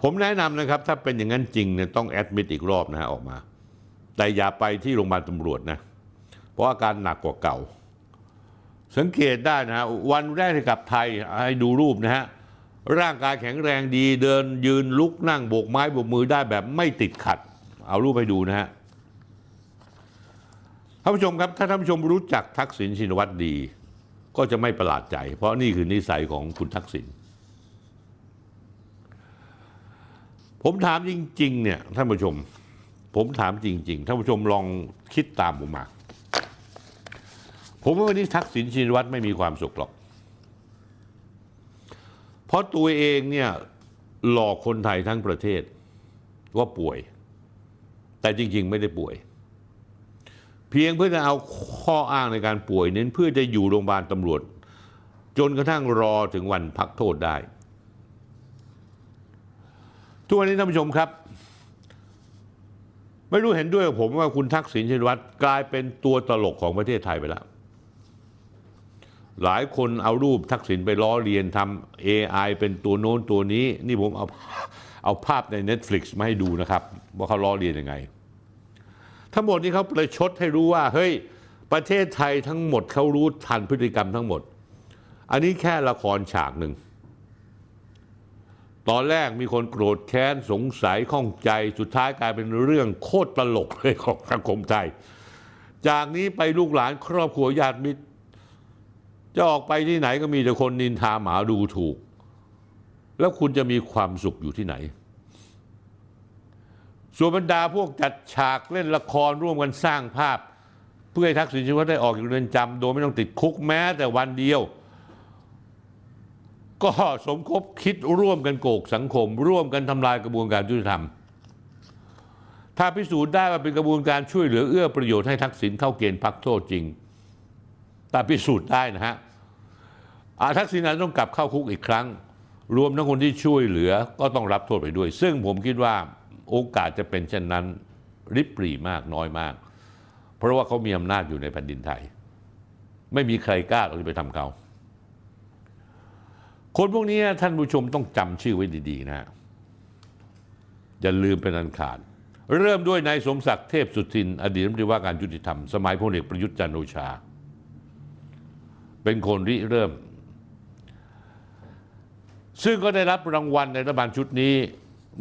ผมแนะนำนะครับถ้าเป็นอย่างนั้นจริงเนี่ยต้องแอดมิดอีกรอบนะฮะออกมาแต่อย่าไปที่โรงพยาบาลตำรวจนะเพราะอาการหนักกว่าเก่าสังเกตได้นะฮะวันแรกที่กลับไทยให้ดูรูปนะฮะร่างกายแข็งแรงดีเดินยืนลุกนั่งโบกไม้โบกมือได้แบบไม่ติดขัดเอารูปไปดูนะฮะท่านผู้ชมครับถ้าท่านผู้ชมรู้จักทักษิณชินวัตรดีก็จะไม่ประหลาดใจเพราะนี่คือนิสัยของคุณทักษิณผมถามจริงๆเนี่ยท่านผู้ชมผมถามจริงๆท่านผู้ชมลองคิดตามผมมาผมว่าวันนี้ทักษิณชินวัตรไม่มีความสุขหรอกเพราะตัวเองเนี่ยหลอกคนไทยทั้งประเทศว่าป่วยแต่จริงๆไม่ได้ป่วยเพียงเพื่อจะเอาข้ออ้างในการป่วยเน้นเพื่อจะอยู่โรงพยาบาลตำรวจจนกระทั่งรอถึงวันพักโทษได้ทุกวันนี้ท่านผู้ชมครับไม่รู้เห็นด้วยกับผมว่าคุณทักษิณชินวัตรกลายเป็นตัวตลกของประเทศไทยไปแล้วหลายคนเอารูปทักษิณไปล้อเลียนทำ เอ ไอ เป็นตัวโน้นตัวนี้นี่ผมเอาเอาภาพใน Netflix มาให้ดูนะครับว่าเขาล้อเลียนยังไงทั้งหมดนี้เขาประชดให้รู้ว่าเฮ้ยประเทศไทยทั้งหมดเขารู้ทันพฤติกรรมทั้งหมดอันนี้แค่ละครฉากหนึ่งตอนแรกมีคนโกรธแค้นสงสัยข้องใจสุดท้ายกลายเป็นเรื่องโคตรตลกเลยของสังคมไทยจากนี้ไปลูกหลานครอบครัวญาติมิตรจะออกไปที่ไหนก็มีแต่คนนินทาหมาดูถูกแล้วคุณจะมีความสุขอยู่ที่ไหนส่วนบรรดาพวกจัดฉากเล่นละครร่วมกันสร้างภาพเพื่อให้ทักษิณชินวัตรได้ออกจากเรือนจำโดยไม่ต้องติดคุกแม้แต่วันเดียวก็สมคบคิดร่วมกันโกงสังคมร่วมกันทำลายกระบวนการยุติธรรมถ้าพิสูจน์ได้ว่าเป็นกระบวนการช่วยเหลือเอื้อประโยชน์ให้ทักษิณเข้าเกณฑ์พักโทษจริงแต่พิสูจน์ได้นะฮะทักษิณนั้นต้องกลับเข้าคุกอีกครั้งรวมทั้งคนที่ช่วยเหลือก็ต้องรับโทษไปด้วยซึ่งผมคิดว่าโอกาสจะเป็นเช่นนั้นริบหรี่มากน้อยมากเพราะว่าเขามีอำนาจอยู่ในแผ่นดินไทยไม่มีใครกล้าที่จะไปทำเขาคนพวกนี้ท่านผู้ชมต้องจำชื่อไว้ดีๆนะ อย่าลืมเป็นอันขาดเริ่มด้วยนายสมศักดิ์เทพสุทินอดีตรัฐมนตรีว่าการยุติธรรมสมัยพลเอกประยุทธ์จันทร์โอชาเป็นคนริเริ่มซึ่งก็ได้รับรางวัลในรัฐบาลชุดนี้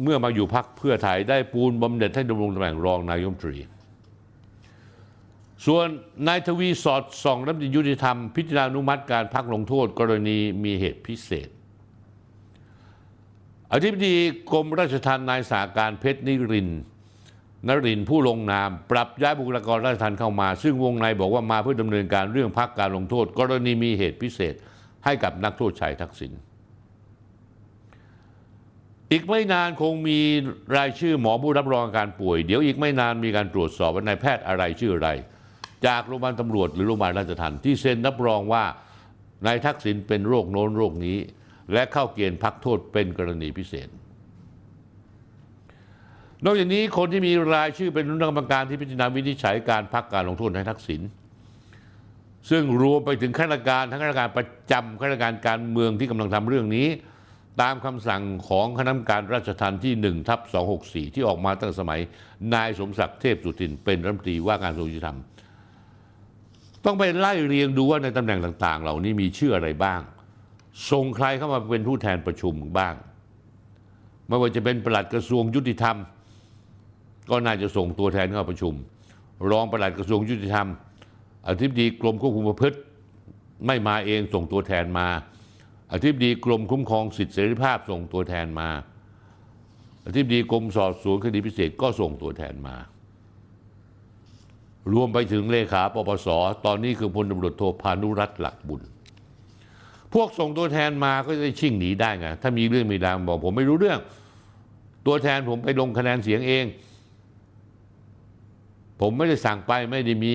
เมื่อมาอยู่พรรคเพื่อไทยได้ปูนบำเหน็จให้ดำรงตำแหน่งรองนายกรัฐมนตรีส่วนนายทวีสอดส่องรัฐมนตรียุติธรรมพิจารณาอนุมัติการพักลงโทษกรณีมีเหตุพิเศษอธิบดีกรมราชทัณฑ์นายสาการเพชรนิรินทร์นรินทร์ผู้ลงนามปรับย้ายบุคลากรราชทัณฑ์เข้ามาซึ่งวงในบอกว่ามาเพื่อดำเนินการเรื่องพักการลงโทษกรณีมีเหตุพิเศษให้กับนักโทษชายทักษิณอีกไม่นานคงมีรายชื่อหมอผู้รับรองการป่วยเดี๋ยวอีกไม่นานมีการตรวจสอบว่านายแพทย์อะไรชื่ออะไรจากโรงพยาบาลตำรวจหรือโรงพยาบาลราชทัณฑ์ที่เซ็นรับรองว่านายทักษิณเป็นโรคโน้นโรคนี้และเข้าเกณฑ์พักโทษเป็นกรณีพิเศษนอกจากนี้คนที่มีรายชื่อเป็นคณะกรรมการที่พิจารณาวินิจฉัยการพักการลงโทษนายทักษิณซึ่งรวมไปถึงข้าราชการทั้งข้าราชการประจำข้าราชการการเมืองที่กำลังทำเรื่องนี้ตามคำสั่งของคณะกรรมการราชทัณฑ์ที่ หนึ่งทับสองหกสี่ ที่ออกมาตั้งสมัยนายสมศักดิ์เทพสุทินเป็นรัฐมนตรีว่าการกระทรวงยุติธรรมต้องไปไล่เรียงดูว่าในตำแหน่งต่างๆเหล่านี้มีชื่ออะไรบ้างส่งใครเข้ามาเป็นผู้แทนประชุมบ้างไม่ว่าจะเป็นปลัดกระทรวงยุติธรรมก็น่าจะส่งตัวแทนเข้าประชุมรองปลัดกระทรวงยุติธรรมอธิบดีกรมควบคุมประพฤติไม่มาเองส่งตัวแทนมาอธิบดีกรมคุ้มครองสิทธิเสรีภาพส่งตัวแทนมาอธิบดีกรมสอบสวนคดีพิเศษก็ส่งตัวแทนมารวมไปถึงเลขาปปสตอนนี้คือพลตำรวจโทพานุรัตน์หลักบุญพวกส่งตัวแทนมาก็จะชิ่งหนีได้ไงถ้ามีเรื่องมีราวบอกผมไม่รู้เรื่องตัวแทนผมไปลงคะแนนเสียงเองผมไม่ได้สั่งไปไม่ได้มี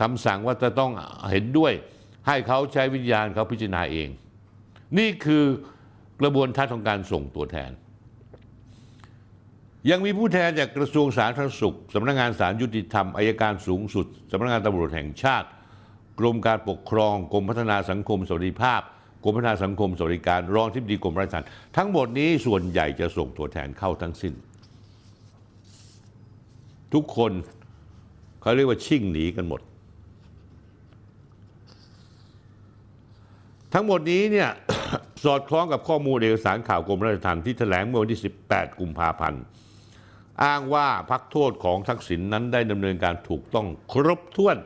คำสั่งว่าจะต้องเห็นด้วยให้เขาใช้วิญญาณเขาพิจารณาเองนี่คือกระบวนการของการส่งตัวแทนยังมีผู้แทนจากกระทรวงสาธารณสุขสำนักงานศาลยุติธรรมอัยการสูงสุดสำนักงานตำรวจแห่งชาติกรมการปกครองกรมพัฒนาสังคมสวัสดิภาพกรมพัฒนาสังคมสวัสดิการรองอธิบดีกรมราชทัณฑ์ทั้งหมดนี้ส่วนใหญ่จะส่งตัวแทนเข้าทั้งสิ้นทุกคนเขาเรียกว่าชิ่งหนีกันหมดทั้งหมดนี้เนี่ย สอดคล้องกับข้อมูลเอกสารข่าวกรมราชทัณฑ์ที่แถลงเมื่อวันที่สิบแปดกุมภาพันธ์อ้างว่าพักโทษของทักษิณ นั้นได้ดำเนินการถูกต้องครบถ้วน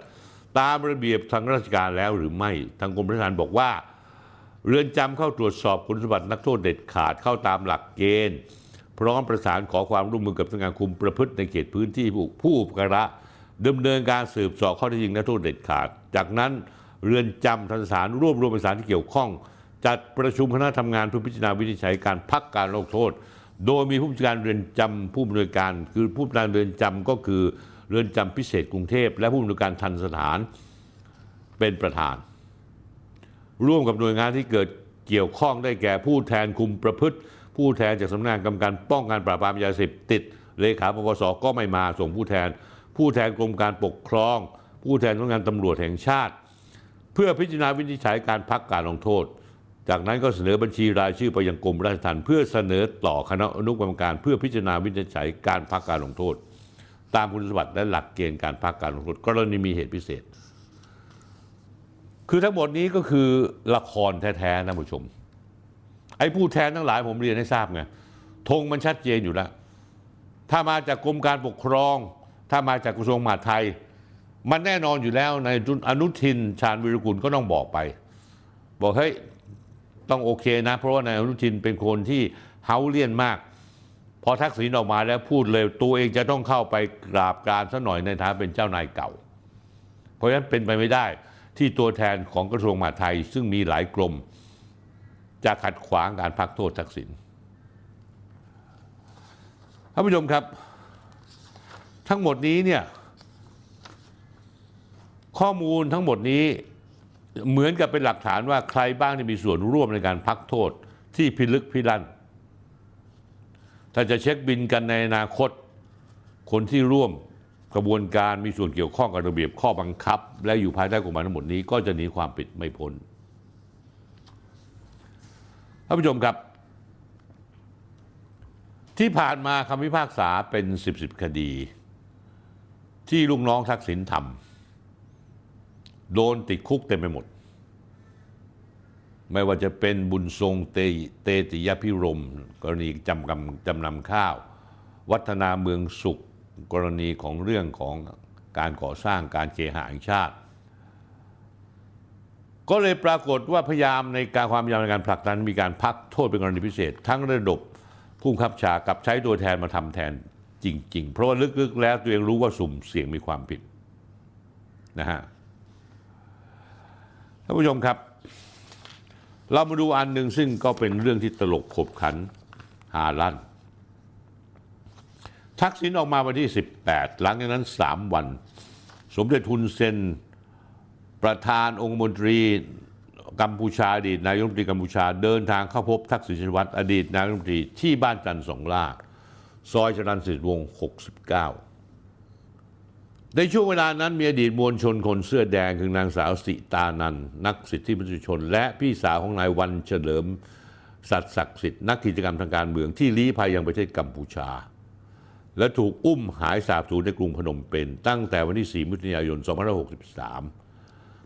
ตามระเบียบทางราชการแล้วหรือไม่ทางกรมราชทัณฑ์บอกว่าเรือนจำเข้าตรวจสอบคุณสมบัตินักโทษเด็ดขาดเข้าตามหลักเกณฑ์พร้อมประสานขอความร่วมมือกับสำนักงานคุมประพฤติในเขตพื้นที่ผู้อุปการะดำเนินการสืบสอบข้อเท็จจริงนักโทษเด็ดขาดจากนั้นเรือนจำทันสารรวบรวมเอกสารที่เกี่ยวข้องจัดประชุมคณะทำงานเพื่อพิจารณาวินิจฉัยการพักการลงโทษโดยมีผู้บัญชาการเรือนจำผู้อำนวยการคือผู้บัญชาการเรือนจำก็คือเรือนจำพิเศษกรุงเทพและผู้อำนวยการทันสถานเป็นประธานร่วมกับหน่วยงานที่เกิดเกี่ยวข้องได้แก่ผู้แทนคุมประพฤติผู้แทนจากสำนักงานกรรมการป้องกันปราบปรามยาเสพติดเลขาปปสก็ไม่มาส่งผู้แทนผู้แทนกรมการปกครองผู้แทนสำนักงานตำรวจแห่งชาติเพื่อพิจารณาวินิจฉัยการพักการลงโทษจากนั้นก็เสนอบัญชีรายชื่อไปยังกรมราชทัณฑ์เพื่อเสนอต่อคณะอนุกรรมการเพื่อพิจารณาวินิจฉัยการพักการลงโทษตามคุณสมบัติและหลักเกณฑ์การพักการลงโทษกรณีมีเหตุพิเศษคือทั้งหมดนี้ก็คือละครแท้ๆนะผู้ชมไอ้ผู้แทนทั้งหลายผมเรียนให้ทราบไงธงมันชัดเจนอยู่แล้วถ้ามาจากกรมการปกครองถ้ามาจากกระทรวงมหาดไทยมันแน่นอนอยู่แล้วในอนุทินชาญวิรุฬก็ต้องบอกไปบอกเฮ้ยต้องโอเคนะเพราะว่าในอนุทินเป็นคนที่เฮาเลี่ยนมากพอทักษิณออกมาแล้วพูดเลยตัวเองจะต้องเข้าไปกราบการซะหน่อยในฐานะเป็นเจ้านายเก่าเพราะฉะนั้นเป็นไปไม่ได้ที่ตัวแทนของกระทรวงมหาดไทยซึ่งมีหลายกรมจะขัดขวางการพักโทษทักษิณท่านผู้ชมครับทั้งหมดนี้เนี่ยข้อมูลทั้งหมดนี้เหมือนกับเป็นหลักฐานว่าใครบ้างที่มีส่วนร่วมในการพักโทษที่พิลึกพิลั่นถ้าจะเช็คบินกันในอนาคตคนที่ร่วมกระบวนการมีส่วนเกี่ยวข้องกับระเบียบข้อบังคับและอยู่ภายใต้กฎหมายทั้งหมดนี้ก็จะหนีความผิดไม่พ้นท่านผู้ชมครับท ที่ผ่านมาคำพิพากษาเป็นสิบสิบคดีที่ลูกน้องทักษิณทำโดนติดคุกเต็มไปหมดไม่ว่าจะเป็นบุญทรงเตเตติยพิรมกรณีจำนำจำนำข้าววัฒนาเมืองสุขกรณีของเรื่องของการก่อสร้างการเคหะแห่งชาติก็เลยปรากฏว่าพยายามในการความพยายามในการผลักดันมีการพักโทษเป็นกรณีพิเศษทั้งระดับผู้บังคับบัญชากับใช้ตัวแทนมาทำแทนจริงๆเพราะว่าลึกๆแล้วตัวเองรู้ว่าสุ่มเสี่ยงมีความผิดนะฮะท่านผู้ชมครับเรามาดูอันหนึ่งซึ่งก็เป็นเรื่องที่ตลกขบขันฮาลั่นทักษิณออกมาวันที่สิบแปดหลังจากนั้นสามวันสมเด็จทุนเซนประธานองคมนตรีกัมพูชาอดีตนายกรัฐมนตรีกัมพูชาเดินทางเข้าพบทักษิณชินวัตรอดีตนายกรัฐมนตรีที่บ้านจันทร์สองล่าซอยชรัญสิทธิวงศ์หกสิบเก้าในช่วงเวลานั้นมีอดีตมวลชนคนเสื้อแดงคือนางสาวสิตานันนักสิทธิมนุษยชนและพี่สาวของนายวันเฉลิมสัตย์ศักดิ์สิทธิ์นักกิจกรรมทางการเมืองที่ลี้ภัยยังประเทศกัมพูชาและถูกอุ้มหายสาบสูญในกรุงพนมเปญตั้งแต่วันที่สี่มิถุนายนสองพันห้าร้อยหกสิบสาม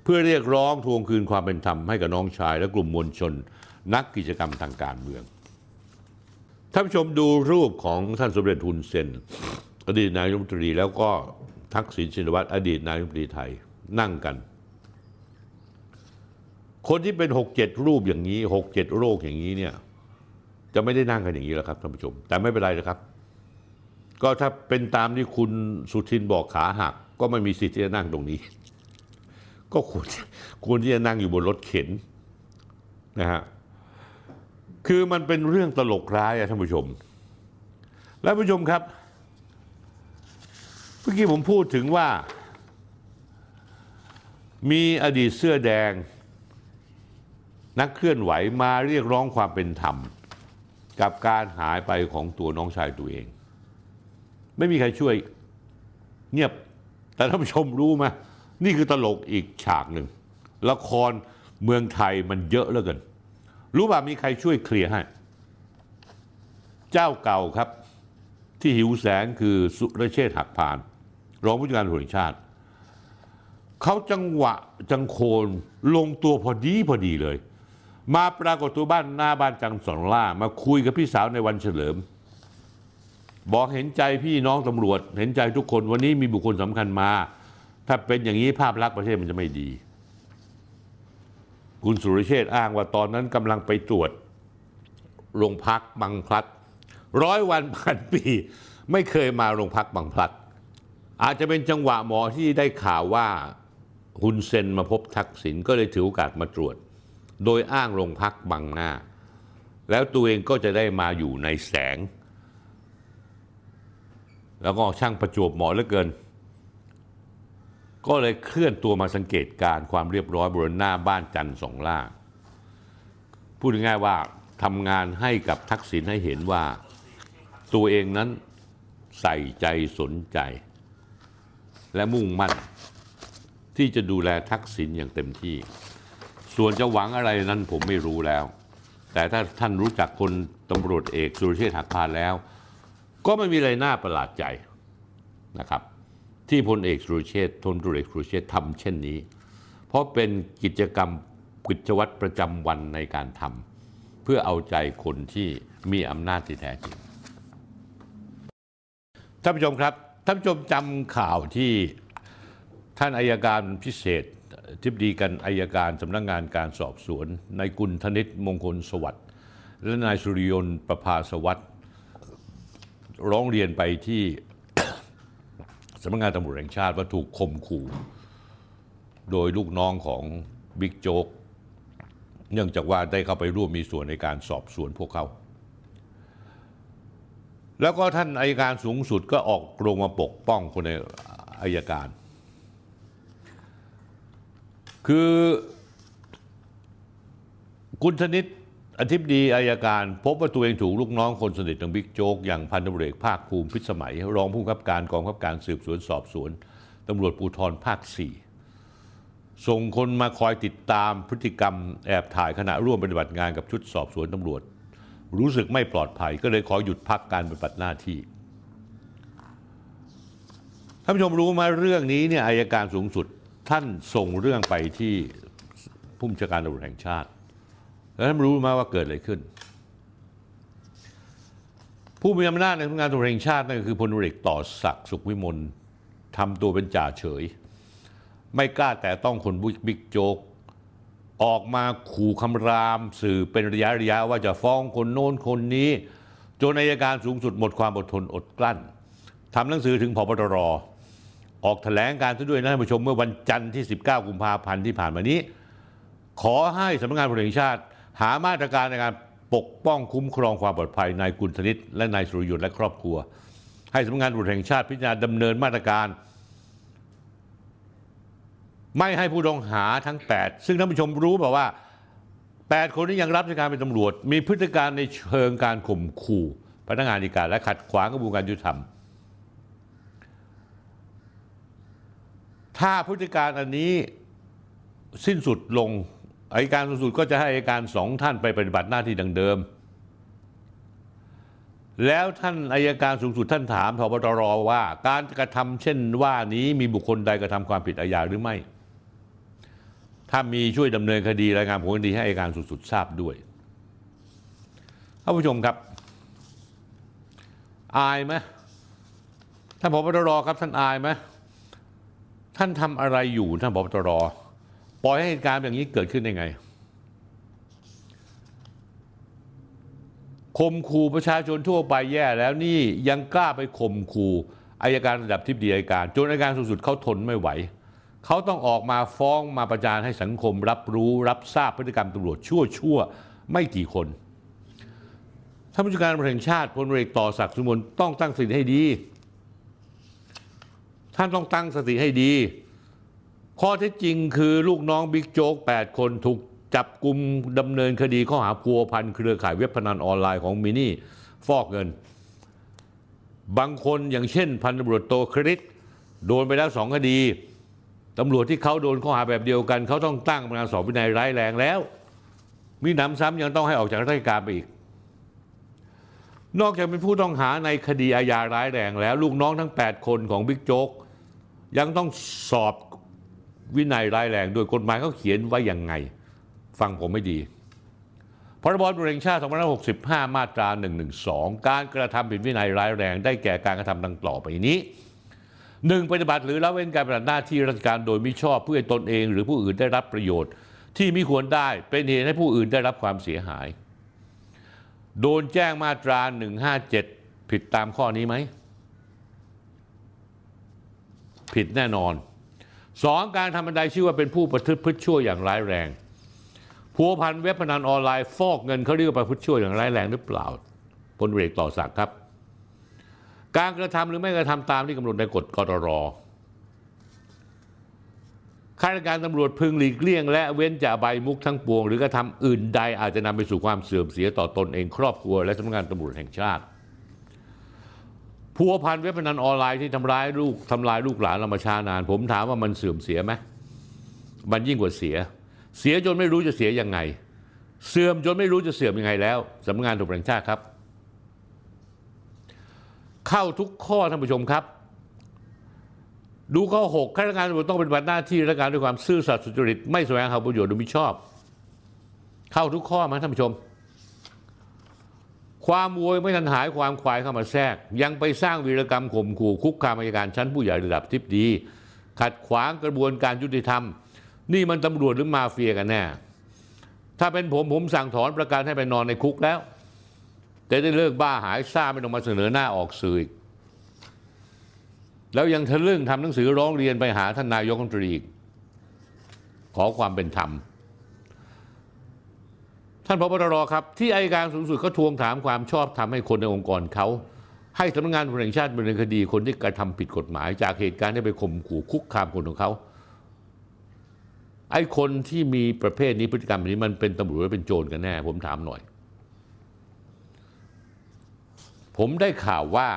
เพื่อเรียกร้องทวงคืนความเป็นธรรมให้กับน้องชายและกลุ่มมวลชนนักกิจกรรมทางการเมืองท่านผู้ชมดูรูปของท่านสมเด็จทุนเซนอดีตนายกรัฐมนตรีแล้วก็ทักษิณชินวัตรอดีตนายกรัฐมนตรีไทยนั่งกันคนที่เป็นหกเจ็ดรูปอย่างนี้หกเจ็ดโรคอย่างนี้เนี่ยจะไม่ได้นั่งกันอย่างนี้แล้วครับท่านผู้ชมแต่ไม่เป็นไรนะครับก็ถ้าเป็นตามที่คุณสุทินบอกขาหักก็ไม่มีสิทธิ์ที่จะนั่งตรงนี้ก็ควรควรที่จะนั่งอยู่บนรถเข็นนะฮะคือมันเป็นเรื่องตลกร้ายอะท่านผู้ชมและผู้ชมครับเมื่อกี้ผมพูดถึงว่ามีอดีตเสื้อแดงนักเคลื่อนไหวมาเรียกร้องความเป็นธรรมกับการหายไปของตัวน้องชายตัวเองไม่มีใครช่วยเงียบแต่ท่านผู้ชมรู้ไหมนี่คือตลกอีกฉากหนึ่งละครเมืองไทยมันเยอะเหลือเกินรู้ป่ะมีใครช่วยเคลียร์ให้เจ้าเก่าครับที่หิวแสงคือสุรเชษฐ์หักพานรองผู้จัดการตำรวจแห่งชาติเขาจังหวะจังโคนลงตัวพอดีพอดีเลยมาปรากฏตัวบ้านหน้าบ้านจังสอนล่ามาคุยกับพี่สาวในวันเฉลิมบอกเห็นใจพี่น้องตำรวจเห็นใจทุกคนวันนี้มีบุคคลสำคัญมาถ้าเป็นอย่างนี้ภาพลักษณ์ประเทศมันจะไม่ดีคุณสุรเชษฐ์อ้างว่าตอนนั้นกำลังไปตรวจโรงพักบางพลัดร้อยวันพันปีไม่เคยมาโรงพักบางพลัดอาจจะเป็นจังหวะหมอที่ได้ข่าวว่าฮุนเซนมาพบทักษิณก็เลยถือโอกาสมาตรวจโดยอ้างโรงพักบางหน้าแล้วตัวเองก็จะได้มาอยู่ในแสงแล้วก็ช่างประจวบเหมาะเหลือเกินก็เลยเคลื่อนตัวมาสังเกตการความเรียบร้อยบริเวณหน้าบ้านจันทร์สองล่าพูดง่ายๆว่าทำงานให้กับทักษิณให้เห็นว่าตัวเองนั้นใส่ใจสนใจและมุ่งมั่นที่จะดูแลทักษิณอย่างเต็มที่ส่วนจะหวังอะไรนั้นผมไม่รู้แล้วแต่ถ้าท่านรู้จักคนตำรวจเอกสุรเชษฐ์หักพานแล้วก็ไม่มีอะไรน่าประหลาดใจนะครับที่พลเอกสุรเชษฐ์พลตุเอกสุรเชษฐ์ทำเช่นนี้เพราะเป็นกิจกรรมกิจวัตรประจำวันในการทำเพื่อเอาใจคนที่มีอำนาจที่แท้จริงท่านผู้ชมครับท่านผู้ชมจำข่าวที่ท่านอัยการพิเศษทิบดีกันอัยการสำนักงานการสอบสวนนายกุลธนิตมงคลสวัสดิ์และนายสุริยนต์ประภาสวัสดิ์ร้องเรียนไปที่สำนักงานตำรวจแห่งชาติว่าถูกข่มขู่โดยลูกน้องของบิ๊กโจ๊กเนื่องจากว่าได้เข้าไปร่วมมีส่วนในการสอบสวนพวกเขาแล้วก็ท่านอัยการสูงสุดก็ออกโรงมาปกป้องคนในอัยการคือคุณธนิตอธิบดีอัยการพบว่าตัวเองถูกลูกน้องคนสนิทของบิ๊กโจ๊กอย่างพันตำรวจเอกภาคภูมิพิสมัยรองผู้บังคับการกองบังคับการสืบสวนสอบสวนตำรวจภูธรภาคสี่ส่งคนมาคอยติดตามพฤติกรรมแอบถ่ายขณะร่วมปฏิบัติงานกับชุดสอบสวนตำรวจ รู้สึกไม่ปลอดภัยก็เลยขอหยุดพักการปฏิบัติหน้าที่ท่านผู้ชมรู้ไหมเรื่องนี้เนี่ยอัยการสูงสุดท่านส่งเรื่องไปที่ผู้บัญชาการตำรวจแห่งชาติแล้วท่านรู้ไหมว่าเกิดอะไรขึ้นผู้มีอำนาจในสำนักงานตำรวจแห่งชาตินั่นก็คือพลเอกต่อศักดิ์สุขวิมลทำตัวเป็นจ่าเฉยไม่กล้าแต่ต้องคนบิ๊กโจ๊กออกมาขู่คำรามสื่อเป็นระยะระยะว่าจะฟ้องคนโน้นคนนี้จนอัยการสูงสุดหมดความอดทนอดกลั้นทำหนังสือถึงผบ.ตร.ออกแถลงการณ์ซะด้วยนะท่านผู้ชมเมื่อวันจันทร์ที่สิบเก้ากุมภาพันธ์ที่ผ่านมานี้ขอให้สำนักงานตำรวจแห่งชาติหามาตรการในการปกป้องคุ้มครองความปลอดภัยนายกุลธนิตและนายสุรยุทธและครอบครัวให้สำนักงานตำรวจแห่งชาติพิจารณาดำเนินมาตรการไม่ให้ผู้ต้องหาทั้งแปดซึ่งท่านผู้ชมรู้แบบว่าแปดคนนี้ยังรับราชการเป็นตำรวจมีพฤติการในเชิงการข่มขู่พนักงานอัยการและขัดขวางกระบวนการยุติธรรมถ้าพฤติการอันนี้สิ้นสุดลงอัยการสูงสุดก็จะให้อัยการสองท่านไปปฏิบัติหน้าที่ดังเดิมแล้วท่านอัยการสูงสุดท่านถามผบ.ตร.ว่าการกระทำเช่นว่านี้มีบุคคลใดกระทำความผิดอาญาหรือไม่ถ้ามีช่วยดำเนินคดีรายงานผลคดีให้อัยการสูงสุดทราบด้วยท่านผู้ชมครับอายไหมท่านผบ.ตร.ครับท่านอายไหมท่านทำอะไรอยู่ท่านผบ.ตร.ปล่อยให้เหตุการณ์อย่างนี้เกิดขึ้นได้ไงข่มขู่ประชาชนทั่วไปแย่แล้วนี่ยังกล้าไปข่มขู่อัยการระดับทิพย์ดีอัยการจนอัยการสูงสุดเขาทนไม่ไหวเขาต้องออกมาฟ้องมาประจานให้สังคมรับรู้รับทราบพฤติกรรมตำรวจชั่วๆไม่กี่คนท่านผู้การตำรวจแห่งชาติพลเอกต่อศักดิ์สุขวิมลต้องตั้งสติให้ดีท่านต้องตั้งสติให้ดีข้อเท็จจริงคือลูกน้องบิ๊กโจ๊กแปดคนถูกจับกุมดำเนินคดีข้อหาพัวพันเครือข่ายเว็บพนันออนไลน์ของมินี่ฟอกเงินบางคนอย่างเช่นพันตำรวจโทคริสโดนไปแล้วสองคดีตำรวจที่เขาโดนข้อหาแบบเดียวกันเขาต้องตั้งกรรมการสอบวินัยร้ายแรงแล้วมีหนำซ้ำยังต้องให้ออกจากราชการไปอีกนอกจากเป็นผู้ต้องหาในคดีอาญาร้ายแรงแล้วลูกน้องทั้งแปดคนของบิ๊กโจ๊กยังต้องสอบวินัยร้ายแรงโดยกฎหมายเขาเขียนไว้อย่างไงฟังผมไม่ดีพรบ.ตำรวจแห่งชาติสองพันห้าร้อยหกสิบห้ามาตราหนึ่งหนึ่งสองการกระทำผิดวินัยร้ายแรงได้แก่การกระทำดังต่อไปนี้หนึ่งปฏิบัติหรือละเว้นการปฏิบัติหน้าที่ราชการโดยมิชอบเพื่อตนเองหรือผู้อื่นได้รับประโยชน์ที่มิควรได้เป็นเหตุให้ผู้อื่นได้รับความเสียหายโดนแจ้งมาตราหนึ่งห้าเจ็ดผิดตามข้อนี้ไหมผิดแน่นอนสองการทำอันใดชื่อว่าเป็นผู้ประพฤติพฤติชั่วอย่างร้ายแรงผัวพันเว็บพนันออนไลน์ฟอกเงินเขาเรียกว่าประพฤติชั่วอย่างร้ายแรงหรือเปล่าพลเอกต่อศักดิ์ครับการกระทำหรือไม่กระทำตามที่กำหนดในกฎกตรข้าราชการตำรวจพึงหลีกเลี่ยงและเว้นจากใบมุกทั้งปวงหรือกระทำอื่นใดอาจจะนำไปสู่ความเสื่อมเสียต่อตนเองครอบครัวและสำนักงานตำรวจแห่งชาติผัวพันเว็บพนันออนไลน์ที่ทำร้ายลูกทำลายลูกหลานเรามาช้านานผมถามว่ามันเสื่อมเสียไหมมันยิ่งกว่าเสียเสียจนไม่รู้จะเสียยังไงเสื่อมจนไม่รู้จะเสื่อมยังไงแล้วสำนักงานตำรวจแห่งชาติครับเข้าทุกข้อท่านผู้ชมครับดูข้อหกข้าราชการตำรวจต้องปฏิบัติหน้าที่ราชการด้วยความซื่อสัตย์สุจริตไม่แสวงหาประโยชน์โดยมิชอบเข้าทุกข้อมาท่านผู้ชมความโวยไม่ทันหายความควายเข้ามาแทรกยังไปสร้างวีรกรรมข่มขู่คุกคามอัยการชั้นผู้ใหญ่ระดับทิพย์ดีขัดขวางกระบวนการยุติธรรมนี่มันตำรวจหรือมาเฟียกันแน่ถ้าเป็นผมผมสั่งถอนประกันให้ไปนอนในคุกแล้วจะได้เลิกบ้าหายซ่าไม่ต้องมาเสนอหน้าออกสื่ออีกแล้วยังทะลึ่งทำหนังสือร้องเรียนไปหาท่านนายกรัฐมนตรีขอความเป็นธรรมท่านผบ.ตร.ครับที่อัยการสูงสุดเขาทวงถามความชอบธรรมให้คนในองค์กรเขาให้สำนักงานตำรวจแห่งชาติดำเนินคดีคนที่กระทำผิดกฎหมายจากเหตุการณ์ที่ไปข่มขู่คุกคามคนของเขาไอ้คนที่มีประเภทนี้พฤติกรรมนี้มันเป็นตำรวจหรือเป็นโจรกันแน่ผมถามหน่อยผมได้ข่าวว่า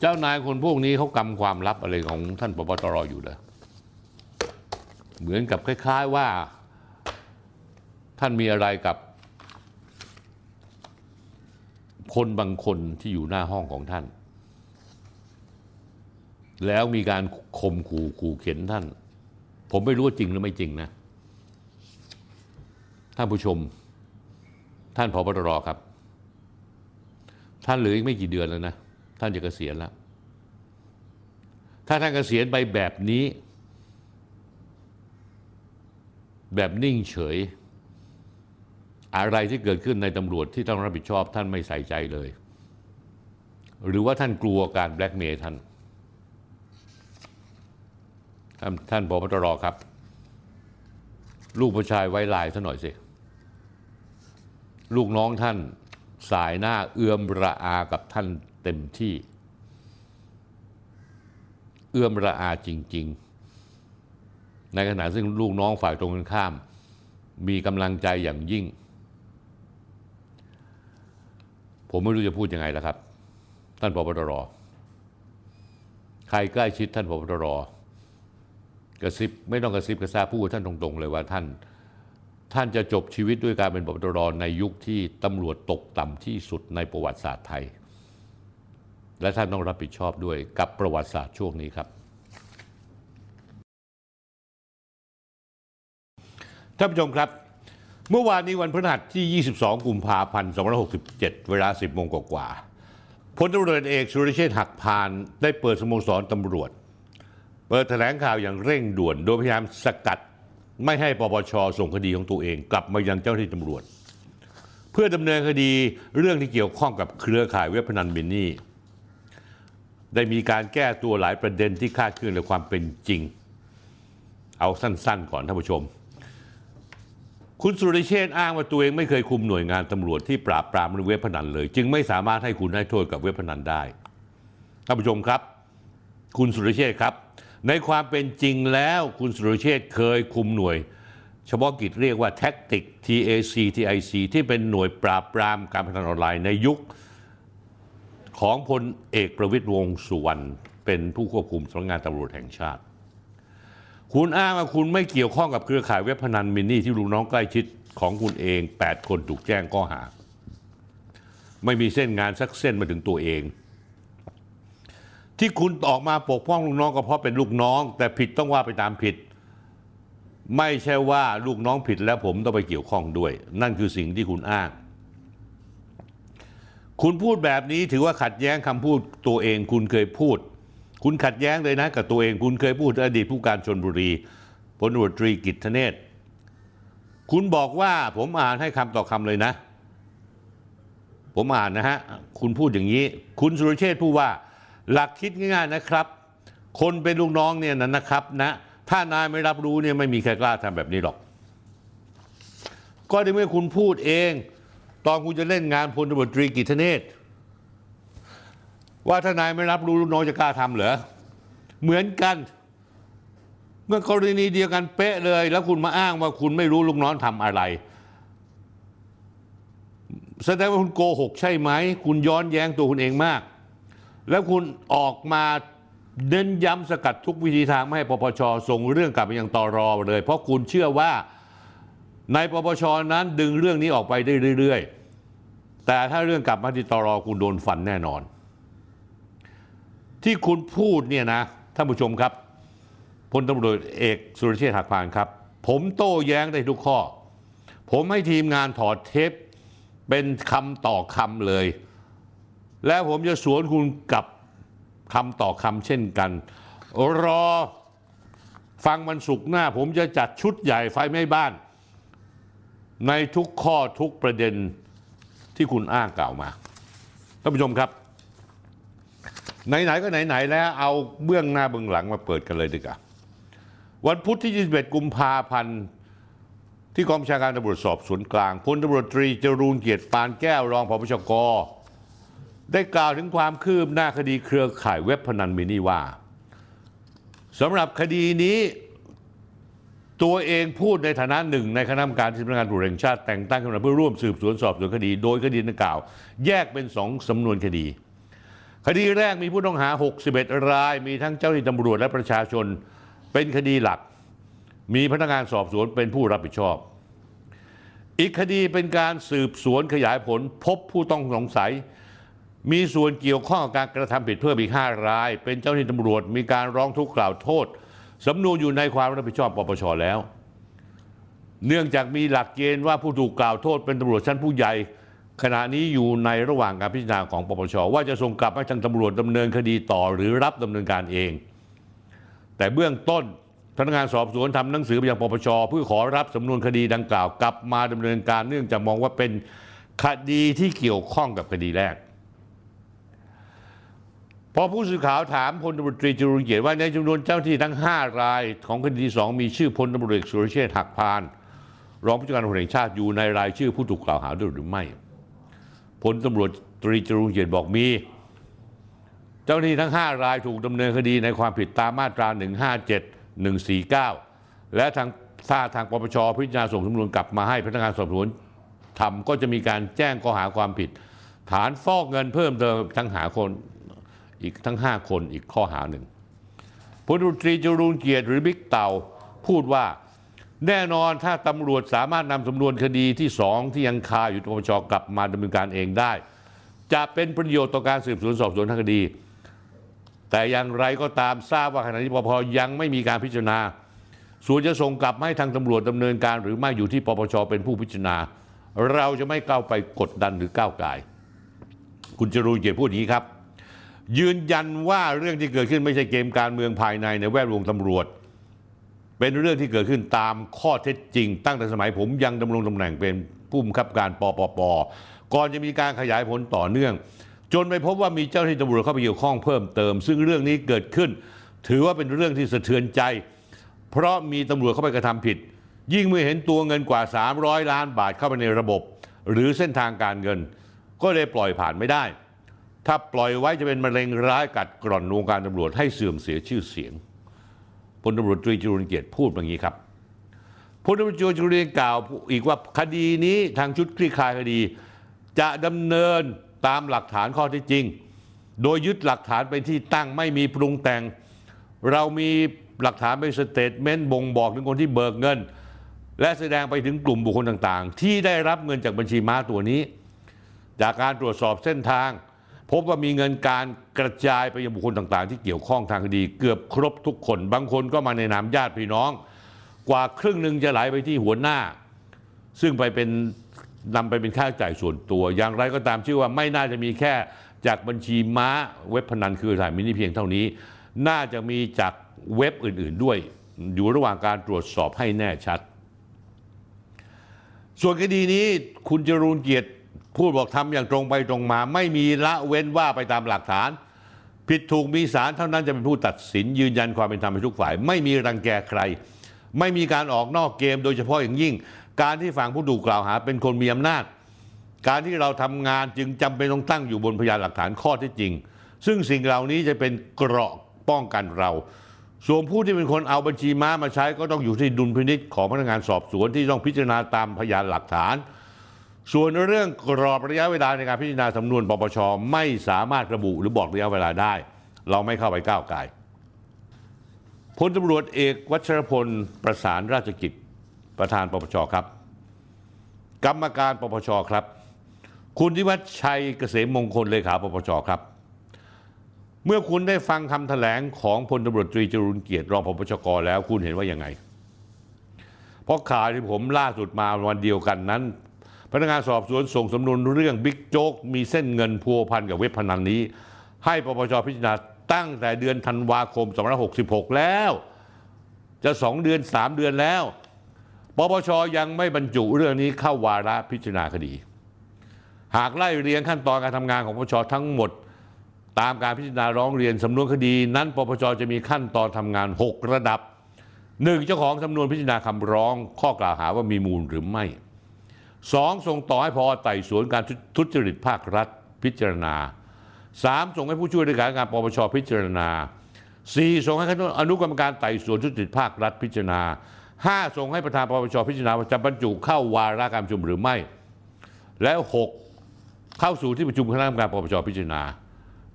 เจ้านายคนพวกนี้เขากำความลับอะไรของท่านผบ.ตร.อยู่เลยเหมือนกับคล้ายๆว่าท่านมีอะไรกับ คนบางคนที่อยู่หน้าห้องของท่านแล้วมีการข่มขู่ขู่เข็นท่านผมไม่รู้ว่าจริงหรือไม่จริงนะท่านผู้ชมท่านผบ.ตร.ครับท่านเหลืออีกไม่กี่เดือนแล้วนะท่านจะเกษียณแล้วถ้าท่านเกษียณไปแบบนี้แบบนิ่งเฉยอะไรที่เกิดขึ้นในตำรวจที่ต้องรับผิดชอบท่านไม่ใส่ใจเลยหรือว่าท่านกลัวการแบล็กเมย์ท่านท่านผบ.ตร.ครับลูกผู้ชายไว้ลายซะหน่อยสิลูกน้องท่านสายหน้าเอื้อมระอากับท่านเต็มที่เอื้อมระอาจริงๆในขณะซึ่งลูกน้องฝ่ายตรงกันข้ามมีกำลังใจอย่างยิ่งผมไม่รู้จะพูดยังไงแล้วครับท่านผบ.ตร.ใครใกล้ชิดท่านผบ.ตร.กระซิบไม่ต้องกระซิบกระซาบพูดท่านตรงๆเลยว่าท่านท่านจะจบชีวิตด้วยการเป็นผบ.ตร.ในยุคที่ตำรวจตกต่ำที่สุดในประวัติศาสตร์ไทยและท่านต้องรับผิดชอบด้วยกับประวัติศาสตร์ช่วงนี้ครับท่านผู้ชมครับเมื่อวานนี้วันพฤหัสที่ ยี่สิบสอง กุมภาพันธ์ สองพันห้าร้อยหกสิบเจ็ด เวลา สิบโมงกว่าๆพลตำรวจเอกสุรเชษฐ์หักพานได้เปิดสโมสรตำรวจเปิดแถลงข่าวอย่างเร่งด่วนโดยพยายามสกัดไม่ให้ปปช.ส่งคดีของตัวเองกลับมายังเจ้าหน้าที่ตำรวจเพื่อดำเนินคดีเรื่องที่เกี่ยวข้องกับเครือข่ายเว็บพนันมินนี่ได้มีการแก้ตัวหลายประเด็นที่คาดเคลื่อนในความเป็นจริงเอาสั้นๆก่อนท่านผู้ชมคุณสุรเชษฐ์อ้างว่าตัวเองไม่เคยคุมหน่วยงานตำรวจที่ปราบปรามเว็บพนันเลยจึงไม่สามารถให้คุณให้โทษกับเว็บพนันได้ท่านผู้ชมครับคุณสุรเชษฐ์ครับในความเป็นจริงแล้วคุณสุรเชษฐ์เคยคุมหน่วยเฉพาะกิจเรียกว่าแท็กติก แท็ก ที่เป็นหน่วยปราบปรามการพนันออนไลน์ในยุคของพลเอกประวิตรวงษ์สุวรรณเป็นผู้ควบคุมสำนักงานตำรวจแห่งชาติคุณอ้างว่าคุณไม่เกี่ยวข้องกับเครือข่ายเว็บพนันมินนี่ที่ลูกน้องใกล้ชิดของคุณเองแปดคนถูกแจ้งข้อหาไม่มีเส้นงานสักเส้นมาถึงตัวเองที่คุณออกมาปกป้องลูกน้องก็เพราะเป็นลูกน้องแต่ผิดต้องว่าไปตามผิดไม่ใช่ว่าลูกน้องผิดแล้วผมต้องไปเกี่ยวข้องด้วยนั่นคือสิ่งที่คุณอ้างคุณพูดแบบนี้ถือว่าขัดแย้งคำพูดตัวเองคุณเคยพูดคุณขัดแย้งเลยนะกับตัวเองคุณเคยพูดอดีตผู้การชลบุรีพลตำรวจตรีกิตธเนศคุณบอกว่าผมอ่านให้คำต่อคำเลยนะผมอ่านนะฮะคุณพูดอย่างนี้คุณสุรเชษฐ์พูดว่าหลักคิดง่ายๆนะครับคนเป็นลูกน้องเนี่ยนะนะครับนะถ้านายไม่รับรู้เนี่ยไม่มีใครกล้าทำแบบนี้หรอกก็ในเมื่อคุณพูดเองตอนคุณจะเล่นงานพลตำรวจตรีกิตธเนศว่าถ้านายไม่รับรู้ลูกน้องจะกล้าทำเหรอเหมือนกันเมื่อกรณีเดียวกันเป๊ะเลยแล้วคุณมาอ้างว่าคุณไม่รู้ลูกน้องทำอะไรแสดงว่าคุณโกหกใช่ไหมคุณย้อนแย้งตัวคุณเองมากแล้วคุณออกมาเน้นย้ำสกัดทุกวิธีทางไม่ให้ปปช.ส่งเรื่องกลับไปยังตรอเลยเพราะคุณเชื่อว่าในปปช.นั้นดึงเรื่องนี้ออกไปได้เรื่อยๆแต่ถ้าเรื่องกลับมาที่ตรอคุณโดนฟันแน่นอนที่คุณพูดเนี่ยนะท่านผู้ชมครับพลตำรวจเอกสุรเชษฐ์หักพานครับผมโต้แย้งได้ทุกข้อผมให้ทีมงานถอดเทปเป็นคำต่อคำเลยแล้วผมจะสวนคุณกับคำต่อคำเช่นกันรอฟังวันศุกร์หน้าผมจะจัดชุดใหญ่ไฟไหม้บ้านในทุกข้อทุกประเด็นที่คุณอ้างกล่าวมาท่านผู้ชมครับไหนๆก็ไหนๆแล้วเอาเบื้องหน้าเบื้องหลังมาเปิดกันเลยดีกว่าวันพุธที่ ยี่สิบเอ็ด กุมภาพันธ์ที่กองบัญชาการตำรวจสอบสวนกลางพลตำรวจตรีจรูญเกียรติปานแก้วรองผบ.ช.ก.ได้กล่าวถึงความคืบหน้าคดีเครือข่ายเว็บพนันมินนี่ว่าสำหรับคดีนี้ตัวเองพูดในฐานะหนึ่งในคณะกรรมการที่สำนักงานตำรวจแห่งชาติแต่งตั้งขึ้นมาเพื่อร่วมสืบสวนสอบสวนคดีโดยคดีดังกล่าวแยกเป็นสองสำนวนคดีคดีแรกมีผู้ต้องหาหกสิบเอ็ดรายมีทั้งเจ้าหน้าที่ตำรวจและประชาชนเป็นคดีหลักมีพนักงานสอบสวนเป็นผู้รับผิดชอบอีกคดีเป็นการสืบสวนขยายผลพบผู้ต้องสงสัย มีส่วนเกี่ยวข้องกับการกระทำผิดเพิ่มอีกห้ารายเป็นเจ้าหน้าที่ตำรวจมีการร้องทุกข์กล่าวโทษสำนวนอยู่ในความรับผิดชอบปปช.แล้วเนื่องจากมีหลักเกณฑ์ว่าผู้ถูกกล่าวโทษเป็นตำรวจชั้นผู้ใหญ่ขณะนี้อยู่ในระหว่างการพิจารณาของปปช.ว่าจะส่งกลับให้ทางตำรวจดำเนินคดีต่อหรือรับดำเนินการเองแต่เบื้องต้นพนักงานสอบสวนทำหนังสือไปยังปปช.เพื่อขอรับสำนวนคดีดังกล่าวกลับมาดำเนินการเนื่องจากมองว่าเป็นคดีที่เกี่ยวข้องกับคดีแรกพอผู้สื่อข่าวถามพลตำรวจตรีจรุลเกียรติว่าในจำนวนเจ้าหน้าที่ทั้งห้ารายของคดีที่สองมีชื่อพลตำรวจเอกสุรเชษฐ์หักพานรองผู้การตำรวจแห่งชาติอยู่ในรายชื่อผู้ถูกกล่าวหาด้วยหรือไม่พลตำรวจตรีจรุลเกียรติบอกมีเจ้าหน้าที่ทั้งห้ารายถูกดำเนินคดีในความผิดตามมาตราหนึ่งห้าเจ็ด หนึ่งสี่เก้าและทางถ้าทางปปช.พิจารณาส่งสำนวนกลับมาให้พนักงานสอบสวนทำก็จะมีการแจ้งข้อหาความผิดฐานฟอกเงินเพิ่มเติมทั้งหาคนอีกทั้งห้าคนอีกข้อหาหนึ่งพลตำรวจตรีจรูญเกียรติหรือบิ๊กเต่าพูดว่าแน่นอนถ้าตำรวจสามารถนำสำนวนคดีที่สองที่ยังคาอยู่ปปช.กลับมาดำเนินการเองได้จะเป็นประโยชน์ต่อการสืบสวนสอบสวนทางคดีแต่อย่างไรก็ตามทราบว่าขณะนี้ปปช.ยังไม่มีการพิจารณาส่วนจะส่งกลับให้ทางตำรวจดำเนินการหรือไม่อยู่ที่ปปช.เป็นผู้พิจารณาเราจะไม่ก้าวไปกดดันหรือก้าวก่ายคุณจรูญเกียรติพูดอย่างนี้ครับยืนยันว่าเรื่องที่เกิดขึ้นไม่ใช่เกมการเมืองภายในในแวดวงตำรวจเป็นเรื่องที่เกิดขึ้นตามข้อเท็จจริงตั้งแต่สมัยผมยังดำรงตำแหน่งเป็นผู้บังคับการปปป.ก่อนจะมีการขยายผลต่อเนื่องจนไปพบว่ามีเจ้าหน้าที่ตำรวจเข้าไปเกี่ยวข้องเพิ่มเติมซึ่งเรื่องนี้เกิดขึ้นถือว่าเป็นเรื่องที่สะเทือนใจเพราะมีตำรวจเข้าไปกระทำผิดยิ่งเมื่อเห็นตัวเงินกว่าสามร้อยล้านบาทเข้าไปในระบบหรือเส้นทางการเงินก็เลยปล่อยผ่านไม่ได้ถ้าปล่อยไว้จะเป็นมะเร็งร้ายกัดกร่อนวงการตำรวจให้เสื่อมเสียชื่อเสียงพลตำรวจตรีจรุลเกียรติพูดอย่างนี้ครับพลตำรวจตรีจรุลเกียรติกล่าวอีกว่าคดีนี้ทางชุดคลี่คลายคดีจะดำเนินตามหลักฐานข้อเท็จจริงโดยยึดหลักฐานเป็นที่ตั้งไม่มีปรุงแต่งเรามีหลักฐานเป็นสเตทเมนต์บ่งบอกถึงคนที่เบิกเงินและแสดงไปถึงกลุ่มบุคคลต่างๆที่ได้รับเงินจากบัญชีม้าตัวนี้จากการตรวจสอบเส้นทางพบว่ามีเงินการกระจายไปยังบุคคลต่างๆที่เกี่ยวข้องทางคดีเกือบครบทุกคนบางคนก็มาในนามญาติพี่น้องกว่าครึ่งหนึ่งจะไหลไปที่หัวหน้าซึ่งไปเป็นนำไปเป็นค่าใช้จ่ายส่วนตัวอย่างไรก็ตามเชื่อว่าไม่น่าจะมีแค่จากบัญชีม้าเว็บพนันคือสายมินิเพียงเท่านี้น่าจะมีจากเว็บอื่นๆด้วยอยู่ระหว่างการตรวจสอบให้แน่ชัดส่วนคดีนี้คุณจรูญเกียรติพูดบอกทำอย่างตรงไปตรงมาไม่มีละเว้นว่าไปตามหลักฐานผิดถูกมีศาลเท่านั้นจะเป็นผู้ตัดสินยืนยันความเป็นธรรมให้ทุกฝ่ายไม่มีรังแกใครไม่มีการออกนอกเกมโดยเฉพาะอย่างยิ่งการที่ฝั่งผู้ถูกกล่าวหาเป็นคนมีอำนาจการที่เราทำงานจึงจำเป็นต้องตั้งอยู่บนพยานหลักฐานข้อเท็จจริงซึ่งสิ่งเหล่านี้จะเป็นเกราะป้องกันเราส่วนผู้ที่เป็นคนเอาบัญชีม้ามาใช้ก็ต้องอยู่ที่ดุลพินิจของพนักงานสอบสวนที่ต้องพิจารณาตามพยานหลักฐานส่วนเรื่องกรอบระยะเวลาในการพิจารณาสำนวนปปช.ไม่สามารถระบุหรือบอกระยะเวลาได้เราไม่เข้าไปก้าวไก่พลตำรวจเอกวัชรพลประสานราชกิจประธานปปช.ครับกรรมการปปช.ครับคุณธิวัฒน์ชัยเกษมมงคลเลขาปปช.ครับเมื่อคุณได้ฟังคำแถลงของพลตำรวจตรีจรุลเกียรติรองปปช.แล้วคุณเห็นว่ายังไงเพราะข่าวที่ผมล่าสุดมาวันเดียวกันนั้นพนักงานสอบสวนส่งสำนวนเรื่องบิ๊กโจ๊กมีเส้นเงินพัวพันกับเว็บพนันนี้ให้ปปช.พิจารณาตั้งแต่เดือนธันวาคมสองพันห้าร้อยหกสิบหกแล้วจะสองเดือนสามเดือนแล้วปปช.ยังไม่บรรจุเรื่องนี้เข้าวาระพิจารณาคดีหากไล่เรียงขั้นตอนการทำงานของปปช.ทั้งหมดตามการพิจารณาร้องเรียนสำนวนคดีนั้นปปช.จะมีขั้นตอนทำงานหกระดับหนึ่งเจ้าของสำนวนพิจารณาคำร้องข้อกล่าวหาว่ามีมูลหรือไม่สองส่งต่อให้พอไต่สวนการทุจริตภาครัฐพิจารณาสามส่งให้ผู้ช่วยในการงานปปชพิจารณาสี่ส่งให้คณะอนุกรรมการไต่สวนทุจริตภาครัฐพิจารณาห้าส่งให้ประธานปปชพิจารณาว่าจะบรรจุเข้าวาระการประชุมหรือไม่และหกเข้าสู่ที่ประชุมคณะกรรมการปปชพิจารณา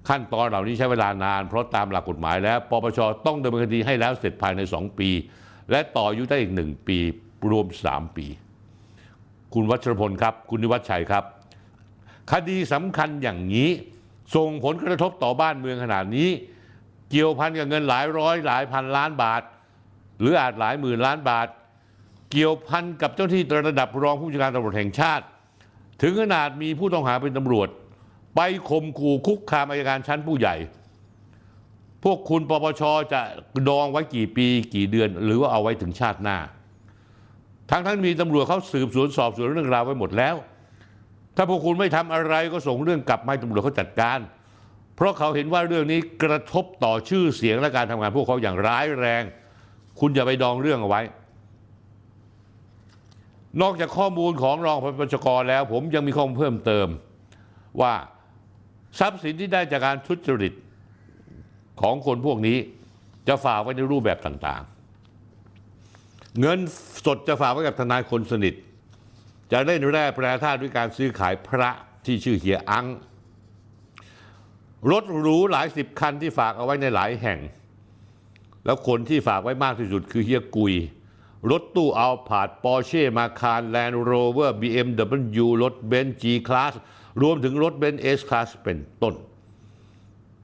ขั้นตอนเหล่านี้ใช้เวลานานเพราะตามหลักกฎหมายแล้วปปชต้องดำเนินคดีให้แล้วเสร็จภายในสองปีและต่ออายุได้อีกหนึ่งปีรวมสามปีคุณวัชรพลครับคุณนิวัฒน์ชัยครับคดีสำคัญอย่างนี้ ส่งผลกระทบต่อบ้านเมืองขนาดนี้เกี่ยวพันกับเงินหลายร้อยหลายพันล้านบาทหรืออาจหลายหมื่นล้านบาทเกี่ยวพันกับเจ้าที่ระดับรองผู้บัญชาการตำรวจแห่งชาติถึงขนาดมีผู้ต้องหาเป็นตำรวจไปข่มขู่คุกคามอัยการชั้นผู้ใหญ่พวกคุณปปช.จะดองไว้กี่ปีกี่เดือนหรือว่าเอาไว้ถึงชาติหน้าทั้งทั้งมีตำรวจเขาสืบสวนสอบสวนเรื่องราวไว้หมดแล้วถ้าพวกคุณไม่ทำอะไรก็ส่งเรื่องกลับมาให้ตำรวจเขาจัดการเพราะเขาเห็นว่าเรื่องนี้กระทบต่อชื่อเสียงและการทำงานพวกเขาอย่างร้ายแรงคุณอย่าไปดองเรื่องเอาไว้นอกจากข้อมูลของรองผบ.ช.แล้วผมยังมีข้อมูลเพิ่มเติมว่าทรัพย์สินที่ได้จากการทุจริตของคนพวกนี้จะฝากไว้ในรูปแบบต่างๆเงินสดจะฝากไว้กับทนายคนสนิทจะได้แร่แปรธาตุด้วยการซื้อขายพระที่ชื่อเฮียอังรถหรูหลายสิบคันที่ฝากเอาไว้ในหลายแห่งแล้วคนที่ฝากไว้มากที่สุดคือเฮียกุยรถตู้อัลพาร์ตปอร์เช่มาคาร์แลนด์โรเวอร์บีเอ็มดับเบิลยูรถเบนซ์จีคลาสรวมถึงรถเบนซ์เอสคลาสเป็นต้น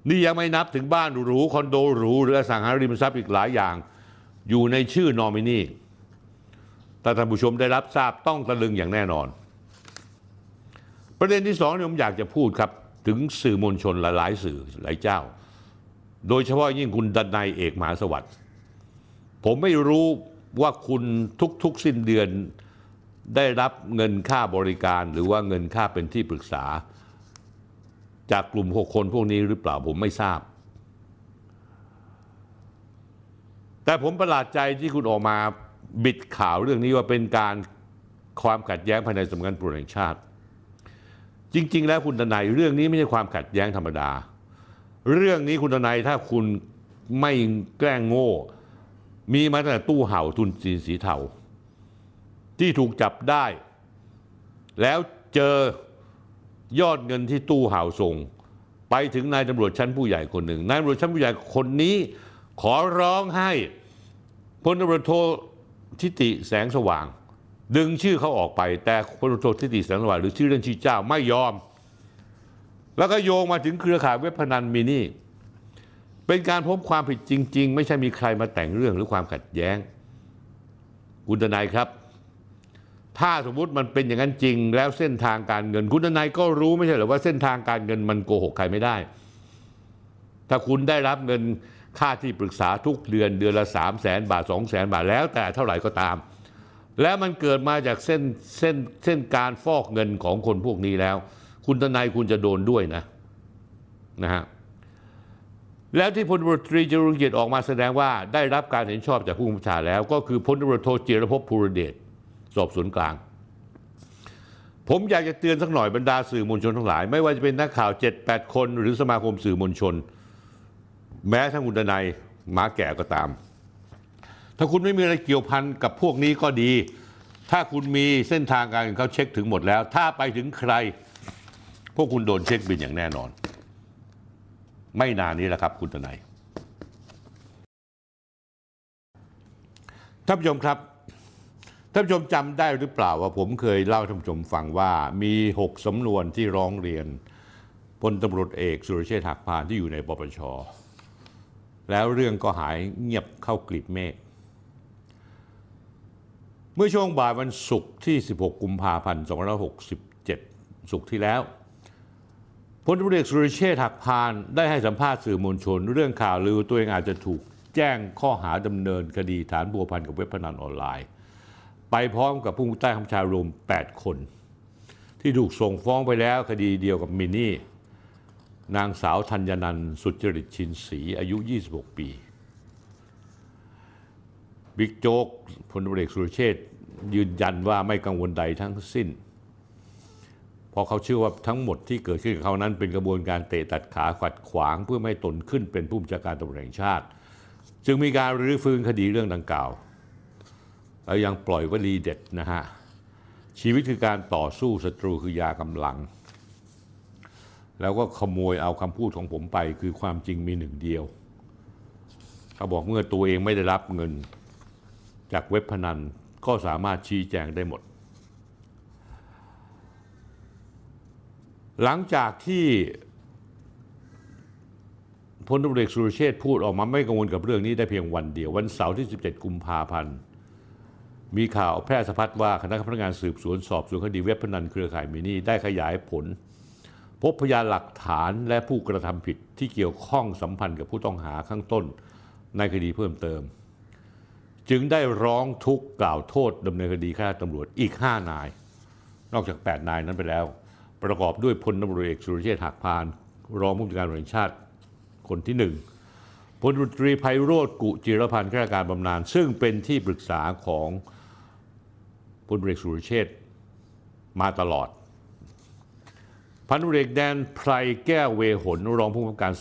นี่ยังไม่นับถึงบ้านหรูคอนโดหรูหรืออสังหาริมทรัพย์อีกหลายอย่างอยู่ในชื่อนอมินีแต่ท่านผู้ชมได้รับทราบต้องตะลึงอย่างแน่นอนประเด็นที่สองผมอยากจะพูดครับถึงสื่อมวลชนหลายๆสื่อหลายเจ้าโดยเฉพาะยิ่งคุณดนัยเอกมหาสวัสดิ์ผมไม่รู้ว่าคุณทุกๆสิ้นเดือนได้รับเงินค่าบริการหรือว่าเงินค่าเป็นที่ปรึกษาจากกลุ่มหกคนพวกนี้หรือเปล่าผมไม่ทราบแต่ผมประหลาดใจที่คุณออกมาบิดข่าวเรื่องนี้ว่าเป็นการความขัดแย้งภายในสำนักงานตำรวจแห่งชาติจริงๆแล้วคุณทนายเรื่องนี้ไม่ใช่ความขัดแย้งธรรมดาเรื่องนี้คุณทนายถ้าคุณไม่แกล้งโง่มีมาตั้งแต่ตู้เห่าทุนจีนสีเทาที่ถูกจับได้แล้วเจอยอดเงินที่ตู้เห่าส่งไปถึงนายตำรวจชั้นผู้ใหญ่คนหนึ่งนายตำรวจชั้นผู้ใหญ่คนนี้ขอร้องให้พลตำรวจโททิติแสงสว่างดึงชื่อเขาออกไปแต่พลตำรวจโททิติแสงสว่างหรือชื่อเล่นชื่อเจ้าไม่ยอมแล้วก็โยงมาถึงเครือข่ายเว็บพนันมินี่เป็นการพบความผิดจริงๆไม่ใช่มีใครมาแต่งเรื่องหรือความขัดแย้งคุณทนายครับถ้าสมมติมันเป็นอย่างนั้นจริงแล้วเส้นทางการเงินคุณทนายก็รู้ไม่ใช่หรือว่าเส้นทางการเงินมันโกหกใครไม่ได้ถ้าคุณได้รับเงินค่าที่ปรึกษาทุกเดือนเดือนละสามแสนบาทสองแสนบาทแล้วแต่เท่าไหร่ก็ตามแล้วมันเกิดมาจากเส้นเส้นเส้นการฟอกเงินของคนพวกนี้แล้วคุณทนายคุณจะโดนด้วยนะนะฮะแล้วที่พลตำรวจตรีจรุงเกียรติออกมาแสดงว่าได้รับการเห็นชอบจากผู้บัญชาแล้วก็คือพลตำรวจโทจิรภพภูรเดชสอบสวนกลางผมอยากจะเตือนสักหน่อยบรรดาสื่อมวลชนทั้งหลายไม่ว่าจะเป็นนักข่าว เจ็ดแปด คนหรือสมาคมสื่อมวลชนแม้ทั้งคุณดนัยหมาแก่ก็ตามถ้าคุณไม่มีอะไรเกี่ยวพันกับพวกนี้ก็ดีถ้าคุณมีเส้นทางการเงินเขาเช็คถึงหมดแล้วถ้าไปถึงใครพวกคุณโดนเช็คบินอย่างแน่นอนไม่นานนี้แหละครับคุณดนัยท่านผู้ชมครับท่านผู้ชมจำได้หรือเปล่าว่าผมเคยเล่าท่านผู้ชมฟังว่ามีหกสำนวนที่ร้องเรียนพลตำรวจเอกสุรเชษฐ์หักพานที่อยู่ในปปช.แล้วเรื่องก็หายเงียบเข้ากลีบเมฆเมื่อช่วงบ่ายวันศุกร์ที่สิบหกกุมภาพันธ์สองพันห้าร้อยหกสิบเจ็ดศุกร์ที่แล้วพลตำรวจเอกสุรเชษฐ์หักพานได้ให้สัมภาษณ์สื่อมวลชนเรื่องข่าวลือตัวเองอาจจะถูกแจ้งข้อหาดำเนินคดีฐานบัวพันกับเว็บพนันออนไลน์ไปพร้อมกับผู้ใต้คำชารวมแปดคนที่ถูกส่งฟ้องไปแล้วคดีเดียวกับมินนี่นางสาวธัญนันท์สุจริตชินศรีอายุยี่สิบหกปีบิ๊กโจ๊กพลตำรวจเอกสุรเชษฐ์ยืนยันว่าไม่กังวลใดทั้งสิ้นเพราะเขาเชื่อว่าทั้งหมดที่เกิดขึ้นกับเขานั้นเป็นกระบวนการเตะตัดขาขัดขวางเพื่อไม่ให้ตนขึ้นเป็นผู้บัญชาการตำรวจแห่งชาติจึงมีการรื้อฟื้นคดีเรื่องดังกล่าวแล้วยังปล่อยวลีเด็ดนะฮะชีวิตคือการต่อสู้ศัตรูคือยากำลังแล้วก็ขโมยเอาคำพูดของผมไปคือความจริงมีหนึ่งเดียวเขาบอกเมื่อตัวเองไม่ได้รับเงินจากเว็บพนันก็สามารถชี้แจงได้หมดหลังจากที่ พลตำรวจเอกสุรเชษฐ์พูดออกมาไม่กังวลกับเรื่องนี้ได้เพียงวันเดียววันเสาร์ที่สิบเจ็ดกุมภาพันธ์มีข่าวแพร่สะพัดว่าคณะพนักงานสืบสวนสอบสวนคดีเว็บพนันเครือข่ายมินี่ได้ขยายผลพบพยานหลักฐานและผู้กระทำผิดที่เกี่ยวข้องสัมพันธ์กับผู้ต้องหาข้างต้นในคดีเพิ่มเติมจึงได้ร้องทุกข์กล่าวโทษดำเนินคดีข้าราชการตำรวจอีกห้านายนอกจากแปดนายนั้นไปแล้วประกอบด้วยพลตำรวจเอกสุรเชษฐ์หักพานรองผู้บัญชาการตำรวจแห่งชาติคนที่หนึ่งพลตำรวจตรีไพโรจน์กุจิรพันธ์ข้าราชการบำนาญซึ่งเป็นที่ปรึกษาของพลตำรวจเอกสุรเชษฐ์มาตลอดพันตำรวจเอกแดนไพรแก้วเวหนรองผู้กำกับการ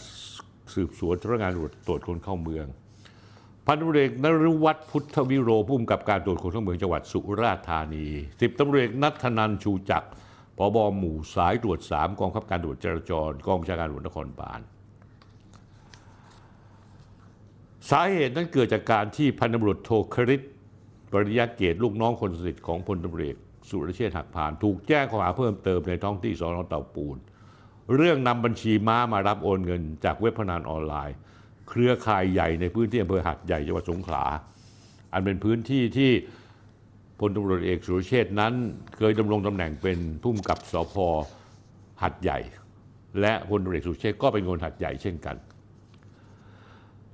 สืบสวนสำนักงานตรวจคนเข้าเมืองพันตำรวจเอกนฤวัฒน์พุทธวิโรภูมิกับการตรวจคนเข้าเมืองจังหวัดสุราษฎร์ธานีสิบตำรวจเอกณัฐนันท์ชูจักรผบ.หมู่สายตรวจสามกองบังคับการตรวจจราจรกองบัญชาการตำรวจนครบาลสาเหตุนั้นเกิดจากการที่พันตำรวจโทคฤทธิ์ปริยเกตลูกน้องคนสนิทของพลตำรวจสุรเชษฐ์หักพานถูกแจ้งข้อหาเพิ่มเติมในท้องที่สน.เตาปูนเรื่องนำบัญชีม้ามารับโอนเงินจากเว็บพนันออนไลน์เครือข่ายใหญ่ในพื้นที่อำเภอหาดใหญ่จังหวัดสงขลาอันเป็นพื้นที่ที่พลตำรวจเอกสุรเชษฐ์นั้นเคยดำรงตำแหน่งเป็นผู้กำกับสภ.หาดใหญ่และพลตำรวจเอกสุรเชษฐ์ก็เป็นคนหาดใหญ่เช่นกัน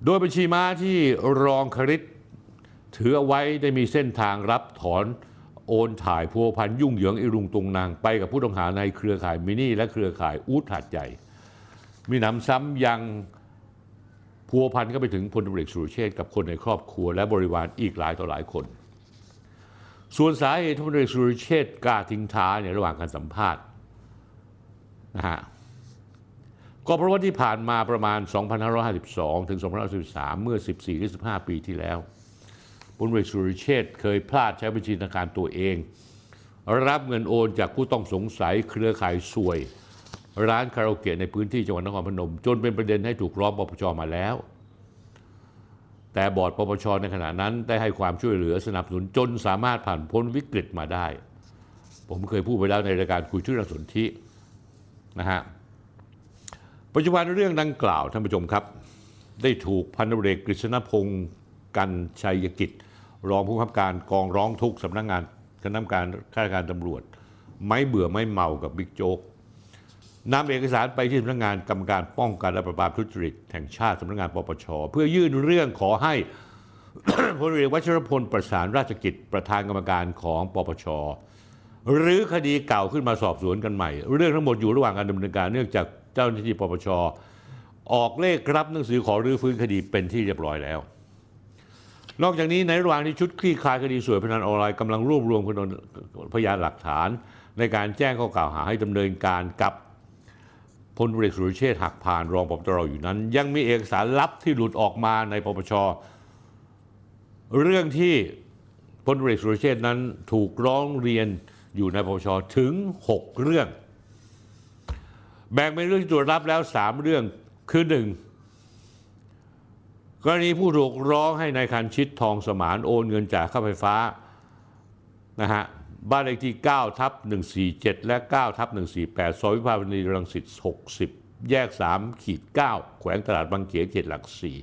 โดยบัญชีม้าที่รองคฤทธิ์ถือเอาไว้ได้มีเส้นทางรับถอนโอนถ่ายพัวพันยุ่งเหยิงอิรุงตุงนางไปกับผู้ต้องหาในเครือข่ายมินี่และเครือข่ายอูฐหาดใหญ่มีหนำซ้ำยังพัวพันก็ไปถึงพลตำรวจเอกสุรเชษฐ์กับคนในครอบครัวและบริวารอีกหลายต่อหลายคนส่วนสาเหตุที่พลตำรวจเอกสุรเชษฐ์กล้าทิ้งท้าในระหว่างการสัมภาษณ์นะฮะก็เพราะว่าที่ผ่านมาประมาณ สองพันห้าร้อยห้าสิบสอง ถึง สองพันห้าร้อยห้าสิบสาม เมื่อ สิบสี่ถึงสิบห้า ปีที่แล้วพลตำรวจเอกสุรเชษฐ์เคยพลาดใช้บัญชีธนาคารตัวเองรับเงินโอนจากผู้ต้องสงสัยเครือข่ายซวยร้านคาราโอเกะในพื้นที่จังหวัดนครพนมจนเป็นประเด็นให้ถูกร้องปปช.มาแล้วแต่บอร์ดปปช.ในขณะนั้นได้ให้ความช่วยเหลือสนับสนุนจนสามารถผ่านพ้นวิกฤตมาได้ผมเคยพูดไปแล้วในรายการคุยชื่อรังสนธินะฮะปัจจุบันเรื่องดังกล่าวท่านผู้ชมครับได้ถูกพันตำรวจเอกกฤษณพงศ์กันชัยกิจรองผู้บังคับการกองร้องทุกข์สำนักงานคณะกรรมการข้าราชการตำรวจไม่เบื่อไม่เมากับบิ๊กโจ๊กนำเอกสารไปที่สำนักงานกรรมการป้องกันและปราบปรามทุจริตแห่งชาติสำนักงานปปช.เพื่อยื่นเรื่องขอให้ พลเอกวัชรพลประสานราชกิจประธานกรรมการของปปช.หรือคดีเก่าขึ้นมาสอบสวนกันใหม่เรื่องทั้งหมดอยู่ระหว่างการดำเนินการเนื่องจากเจ้าหน้าที่ปปช.ออกเลขรับหนังสือขอรื้อฟื้นคดีเป็นที่เรียบร้อยแล้วนอกจากนี้ในระหว่างที่ชุดคลี่คลายคดีสวยพนันออนไลน์กำลังรวบรวมพยานหลักฐานในการแจ้งข้อกล่าวหาให้ดำเนินการกับพลตำรวจสุรเชษฐ์หักพานรองปปช.อยู่นั้นยังมีเอกสารลับที่หลุดออกมาในปปช.เรื่องที่พลตำรวจสุรเชษฐ์นั้นถูกร้องเรียนอยู่ในปปช.ถึงหกเรื่องแบ่งเป็นเรื่องที่ตรวจรับแล้วสามเรื่องคือหนึ่งกรณีผู้ถูกร้องให้นายคันชิตทองสมานโอนเงินจากค่าไฟฟ้านะฮะบ้านเลขที่ เก้าทับหนึ่งสี่เจ็ด และ เก้าทับหนึ่งสี่แปด ซอยวิภาวดีรังสิตหกสิบแยก สามขีดเก้า แขวงตลาดบางเขนเขตหลักสี่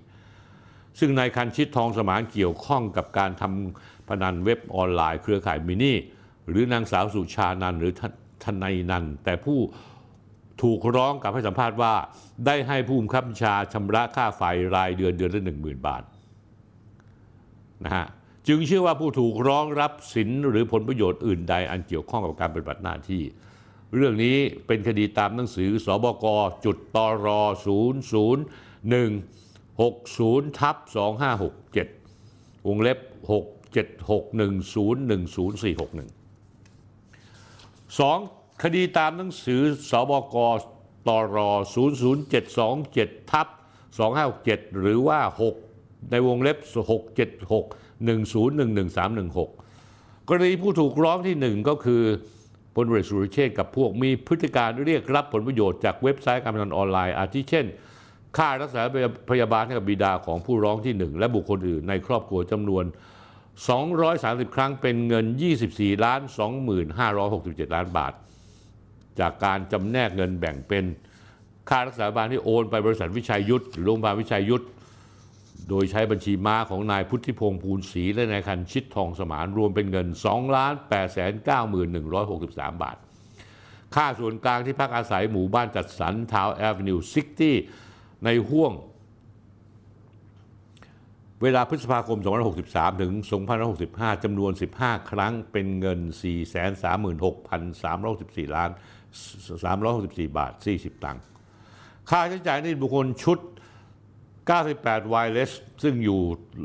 ซึ่งนายคันชิตทองสมานเกี่ยวข้องกับการทำพนันเว็บออนไลน์เครือข่ายมินี่หรือนางสาวสุชานันหรือทนายนันแต่ผู้ถูกร้องกับให้สัมภาษณ์ว่าได้ให้ผู้บังคับบัญชาชำระค่าไฟรายเดือนเดือนละหนึ่งหมื่นบาทนะฮะจึงเชื่อว่าผู้ถูกร้องรับสินหรือผลประโยชน์อื่นใดอันเกี่ยวข้องกับการปฏิบัติหน้าที่เรื่องนี้เป็นคดีตามหนังสือสบก.จุดตรศูนย์ ศูนย์ หนึ่ง หก ศูนย์ ทับ สอง ห้า หก เจ็ดวงเล็บหก เจ็ด หก หนึ่ง ศูนย์ หนึ่ง ศูนย์ สี่ หก หนึ่ง สองคดีตามหนังสือสบก.ตรศูนย์ ศูนย์ เจ็ด สอง เจ็ด ทับ สอง ห้า หก เจ็ดหรือว่าหกในวงเล็บหก เจ็ด หก หนึ่ง ศูนย์ หนึ่ง หนึ่ง สาม หนึ่ง หกกรณีผู้ถูกร้องที่หนึ่งก็คือพลตำรวจสุรเชษฐ์กับพวกมีพฤติการเรียกรับผลประโยชน์จากเว็บไซต์การพนันออนไลน์อาทิเช่นค่ารักษาพยาบาลให้กับบิดาของผู้ร้องที่หนึ่งและบุคคลอื่นในครอบครัวจำนวนสองร้อยสามสิบครั้งเป็นเงิน ยี่สิบสี่ล้านสองหมื่นห้าร้อยหกสิบเจ็ดล้านบาทจากการจำแนกเงินแบ่งเป็น ค่ารักษาพยาบาลที่โอนไปบริษัทวิชัยยุทธโรงพยาบาลวิชัยยุทธโดยใช้บัญชีม้าของนายพุทธิพงศ์ภูลศรีและนายคันชิตทองสมานรวมเป็นเงิน สองล้านแปดแสนเก้าหมื่นหนึ่งร้อยหกสิบสาม บาทค่าส่วนกลางที่พักอาศัยหมู่บ้านจัดสรรทาวน์แอเวนิวหกสิบในห่วงเวลาพฤษภาคมสองพันห้าร้อยหกสิบสามถึงสองพันห้าร้อยหกสิบห้าจำนวนสิบห้าครั้งเป็นเงิน สี่แสนสามหมื่นหกพันสามร้อยหกสิบสี่ ล้าน สามร้อยหกสิบสี่ บาท สี่สิบ ตังค์ค่าใช้จ่ายนิติบุคคลชุดเก้าสิบแปด Wireless ซึ่งอยู่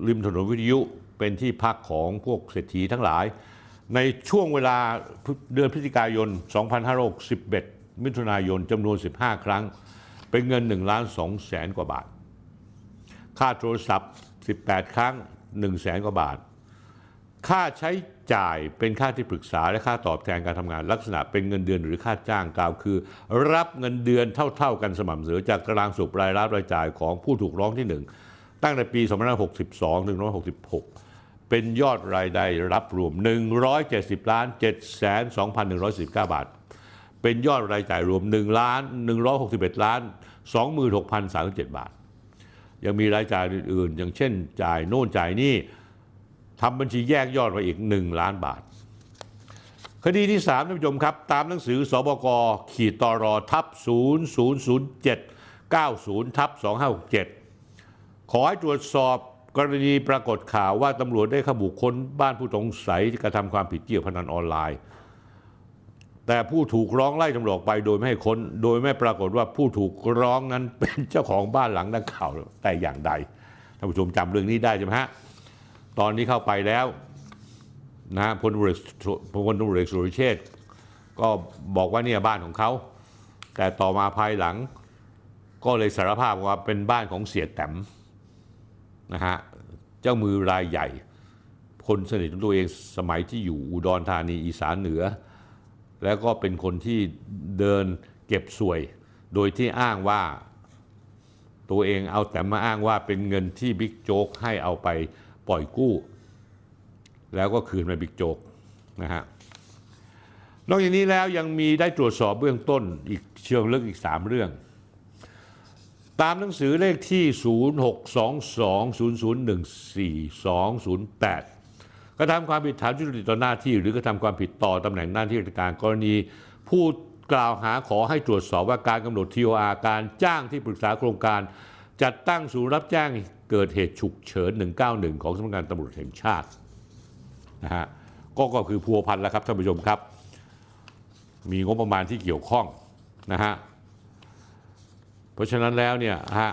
ริมถนนวิทยุเป็นที่พักของพวกเศรษฐีทั้งหลายในช่วงเวลาเดือนพฤศจิกายนสองพันห้าร้อยหกสิบเอ็ดมิถุนายนจำนวนสิบห้าครั้งเป็นเงิน หนึ่ง ล้าน สอง แสนกว่าบาทค่าโทรศัพท์สิบแปด ครั้ง หนึ่ง แสนกว่าบาทค่าใช้จ่ายเป็นค่าที่ปรึกษาและค่าตอบแทนการทำงานลักษณะเป็นเงินเดือนหรือค่าจ้างกล่าวคือรับเงินเดือนเท่าๆกันสม่ำเสมอจากตารางสุบรายรับรายจ่ายของผู้ถูกร้องที่หนึ่งตั้งแต่ปีสองพันห้าร้อยหกสิบสองถึงสองพันห้าร้อยหกสิบหกเป็นยอดรายได้รับรวม หนึ่งร้อยเจ็ดสิบ ล้าน เจ็ดแสนสองพันหนึ่งร้อยสิบเก้า บาทเป็นยอดรายจ่ายรวม หนึ่ง ล้าน หนึ่งร้อยหกสิบเอ็ด ล้าน สองหมื่นหกพันสามสิบเจ็ด บาทยังมีรายจ่ายอื่นๆอย่างเช่นจ่ายโน่นจ่ายนี่ทำบัญชีแยกยอดไปอีกหนึ่งล้านบาทคดีที่สามท่านผู้ชมครับตามหนังสือสบกขีดตรทับ ศูนย์ ศูนย์ ศูนย์ เจ็ด เก้า ศูนย์ ทับ สอง ห้า หก เจ็ด ขอให้ตรวจสอบกรณีปรากฏข่าวว่าตำรวจได้เข้าบุคคลบ้านผู้สงสัยกระทำความผิดเกี่ยวพนันออนไลน์แต่ผู้ถูกร้องไล่ตำรวจไปโดยไม่ให้ค้นโดยไม่ปรากฏว่าผู้ถูกร้องนั้นเป็นเจ้าของบ้านหลังดังกล่าวแต่อย่างใดท่านผู้ชมจำเรื่องนี้ได้ใช่ไหมฮะตอนนี้เข้าไปแล้วนะพลตำรวจพลตำรวจสุรเชษฐ์ก็บอกว่าเนี่ยบ้านของเขาแต่ต่อมาภายหลังก็เลยสารภาพว่าเป็นบ้านของเสียแต้มนะฮะเจ้ามือรายใหญ่คนสนิทของตัวเองสมัยที่อยู่อุดรธานีอีสานเหนือแล้วก็เป็นคนที่เดินเก็บสวยโดยที่อ้างว่าตัวเองเอาแต่มาอ้างว่าเป็นเงินที่บิ๊กโจ๊กให้เอาไปปล่อยกู้แล้วก็คืนมาบิ๊กโจ๊กนะฮะนอกจากนี้แล้วยังมีได้ตรวจสอบเบื้องต้นอีกเชิงลึกอีกสามเรื่องตามหนังสือเลขที่ศูนย์ หก สอง สอง ศูนย์ ศูนย์ หนึ่ง สี่ สอง ศูนย์ แปดกระทำความผิดฐานทุจริตต่อหน้าที่หรือกระทำความผิดต่อตำแหน่งหน้าที่ราชการกรณีผู้กล่าวหาขอให้ตรวจสอบว่าการกำหนด ที โอ อาร์ การจ้างที่ปรึกษาโครงการจัดตั้งศูนย์รับแจ้งเกิดเหตุฉุกเฉินหนึ่งเก้าหนึ่งของสำนักงานตำรวจแห่งชาตินะฮะก็ก็คือพัวพันแล้วครับท่านผู้ชมครับมีงบประมาณที่เกี่ยวข้องนะฮะเพราะฉะนั้นแล้วเนี่ยฮะ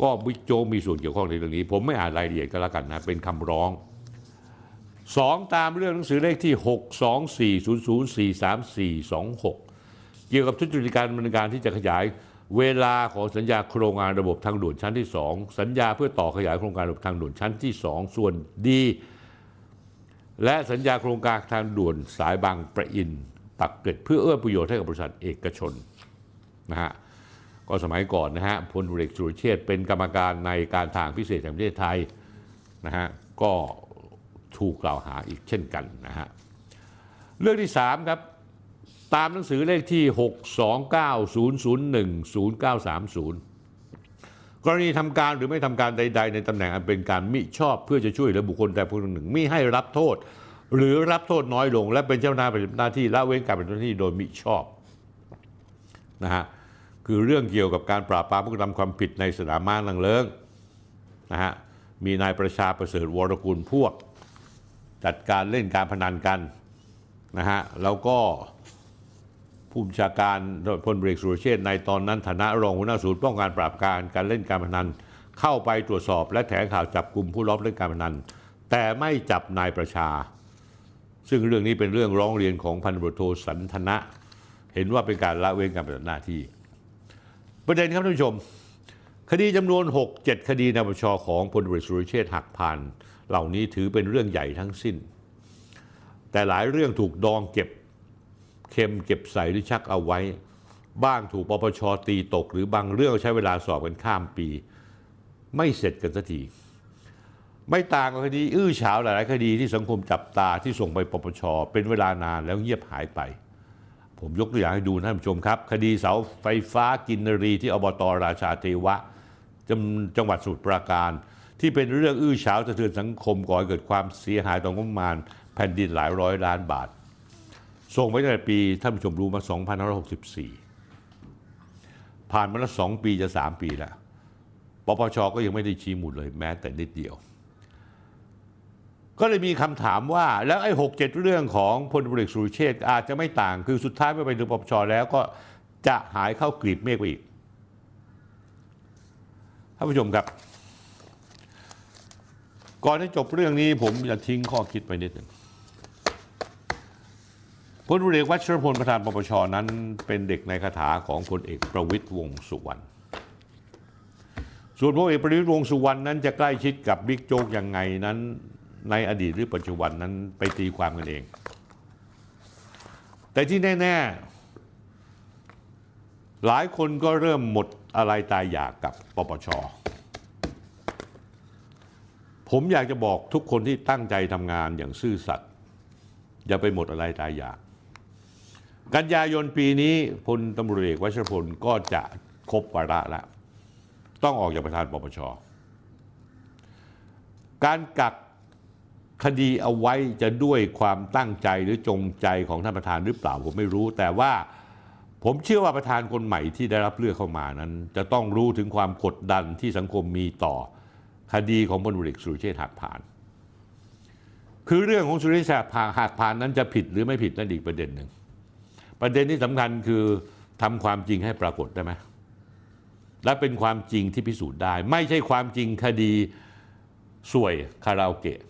ก็บิ๊กโจ๊กมีส่วนเกี่ยวข้องในเรื่องนี้ผมไม่อ่านรายละเอียดก็แล้วกันนะเป็นคำร้องสองตามเรื่องหนังสือเลขที่หก สอง สี่ ศูนย์ ศูนย์ สี่ สาม สี่ สอง หกเกี่ยวกับทุจริตการดำเนินการที่จะขยายเวลาของสัญญาโครงการระบบทางด่วนชั้นที่สองสัญญาเพื่อต่อขยายโครงการระบบทางด่วนชั้นที่สองส่วนดีและสัญญาโครงการทางด่วนสายบางประอินปักเกร็ดเพื่อเอื้อประโยชน์ให้กับบริษัทเอกชนนะฮะก็สมัยก่อนนะฮะพลเอกสุรเชษฐ์เป็นกรรมการในการทางพิเศษแห่งประเทศไทยนะฮะก็ถูกกล่าวหาอีกเช่นกันนะฮะเรื่องที่สามครับตามหนังสือเลขที่ หก สอง เก้า ศูนย์ ศูนย์ หนึ่ง ศูนย์ เก้า สาม ศูนย์ กรณีทำการหรือไม่ทำการใดๆในตำแหน่งอันเป็นการมิชอบเพื่อจะช่วยเหลือบุคคลแต่ผู้หนึ่งมิให้รับโทษหรือรับโทษน้อยลงและเป็นเจ้าหน้าที่ปฏิบัติหน้าที่ละเว้นการปฏิบัติหน้าที่โดยมิชอบนะฮะคือเรื่องเกี่ยวกับการปราบปรามผู้กระทำความผิดในสนามม้าลังเลิงนะฮะมีนายประชาประเสริฐวรกุลพวกจัดการเล่นการพนันกันนะฮะแล้วก็ผู้บัญชาการพลเรือเอกสุรเชษฐ์ในตอนนั้นฐานะรองหัวหน้าศูนย์ป้องกันปราบการการเล่นการพนันเข้าไปตรวจสอบและแถลงข่าวจับกลุ่มผู้รับเล่นการพนันแต่ไม่จับนายประชาซึ่งเรื่องนี้เป็นเรื่องร้องเรียนของพันตำรวจโทสันธนะเห็นว่าเป็นการละเว้นการปฏิบัติหน้าที่ประเด็นครับท่านผู้ชมคดีจำนวน หก เจ็ด คดีนปช.ของพลเรือเอกสุรเชษฐ์หักพันเหล่านี้ถือเป็นเรื่องใหญ่ทั้งสิ้นแต่หลายเรื่องถูกดองเก็บเค็มเก็บใส่หรือชักเอาไว้บ้างถูกปปช.ตีตกหรือบางเรื่องใช้เวลาสอบกันข้ามปีไม่เสร็จกันสักทีไม่ต่างกับคดีอื้อฉาวหลายๆคดีที่สังคมจับตาที่ส่งไปปปช.เป็นเวลานานแล้วเงียบหายไป ผมยกตัวอย่างให้ดูท่านผู้ชมครับคดีเสาไฟฟ้ากินรีที่อบต.ราชาเทวะจังหวัดสมุทรปราการที่เป็นเรื่องอื้อฉาวสะเทือนสังคมก่อให้เกิดความเสียหายต่องบประมาณแผ่นดินหลายร้อยล้านบาทส่งไปตั้งแต่ปีท่านผู้ชมรู้มาสองพันห้าร้อยหกสิบสี่ผ่านมาแล้วสองปีจะสามปีแล้วปปช.ก็ยังไม่ได้ชี้มูลเลยแม้แต่นิดเดียวก็เลยมีคำถามว่าแล้วไอ้หกเจ็ดเรื่องของพลตำรวจเอกสุรเชษฐ์อาจจะไม่ต่างคือสุดท้ายเมื่อไปถึงปปช.แล้วก็จะหายเข้ากลีบเมฆไปอีกท่านผู้ชมครับก่อนที่จบเรื่องนี้ผมจะทิ้งข้อคิดไปนิดหนึ่งพลตำรวจเอกวัชรพลประธานปปช.นั้นเป็นเด็กในคาถาของพลเอกประวิตรวงษ์สุวรรณส่วนพลเอกประวิตรวงษ์สุวรรณนั้นจะใกล้ชิดกับบิ๊กโจ๊กยังไงนั้นในอดีตหรือปัจจุบันนั้นไปตีความกันเองแต่ที่แน่ๆหลายคนก็เริ่มหมดอะไรตายอยากกับปปช.ผมอยากจะบอกทุกคนที่ตั้งใจทำงานอย่างซื่อสัตย์อย่าไปหมดอะไรตายอยากกันยายนปีนี้พลตำรวจเอกวัชรพลก็จะครบวาระแล้วต้องออกจากประธานปปช.การกักคดีเอาไว้จะด้วยความตั้งใจหรือจงใจของท่านประธานหรือเปล่าผมไม่รู้แต่ว่าผมเชื่อว่าประธานคนใหม่ที่ได้รับเลือกเข้ามานั้นจะต้องรู้ถึงความกดดันที่สังคมมีต่อคดีของพลตำรวจเอกสุรเชษฐ์หักพานคือเรื่องของสุรเชษฐ์หักพานนั้นจะผิดหรือไม่ผิดนั่นอีกประเด็นหนึ่งประเด็นที่สำคัญคือทำความจริงให้ปรากฏได้ไหมและเป็นความจริงที่พิสูจน์ได้ไม่ใช่ความจริงคดีสวยคาราโอเกะ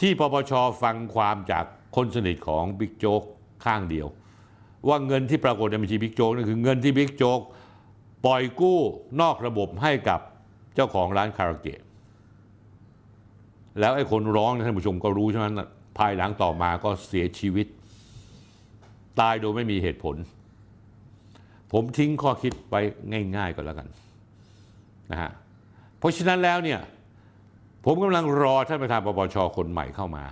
ที่ปปช.ฟังความจากคนสนิทของบิ๊กโจ๊กข้างเดียวว่าเงินที่ปรากฏในบัญชีบิ๊กโจ๊กนั่นคือเงินที่บิ๊กโจ๊กปล่อยกู้นอกระบบให้กับเจ้าของร้านคาราโอเกะแล้วไอ้คนร้องท่านผู้ชมก็รู้ใช่ไหมภายหลังต่อมาก็เสียชีวิตตายโดยไม่มีเหตุผลผมทิ้งข้อคิดไปง่ายๆก่อนแล้วกันนะฮะเพราะฉะนั้นแล้วเนี่ยผมกำลังรอท่านประธานปปช.คนใหม่เข้ามา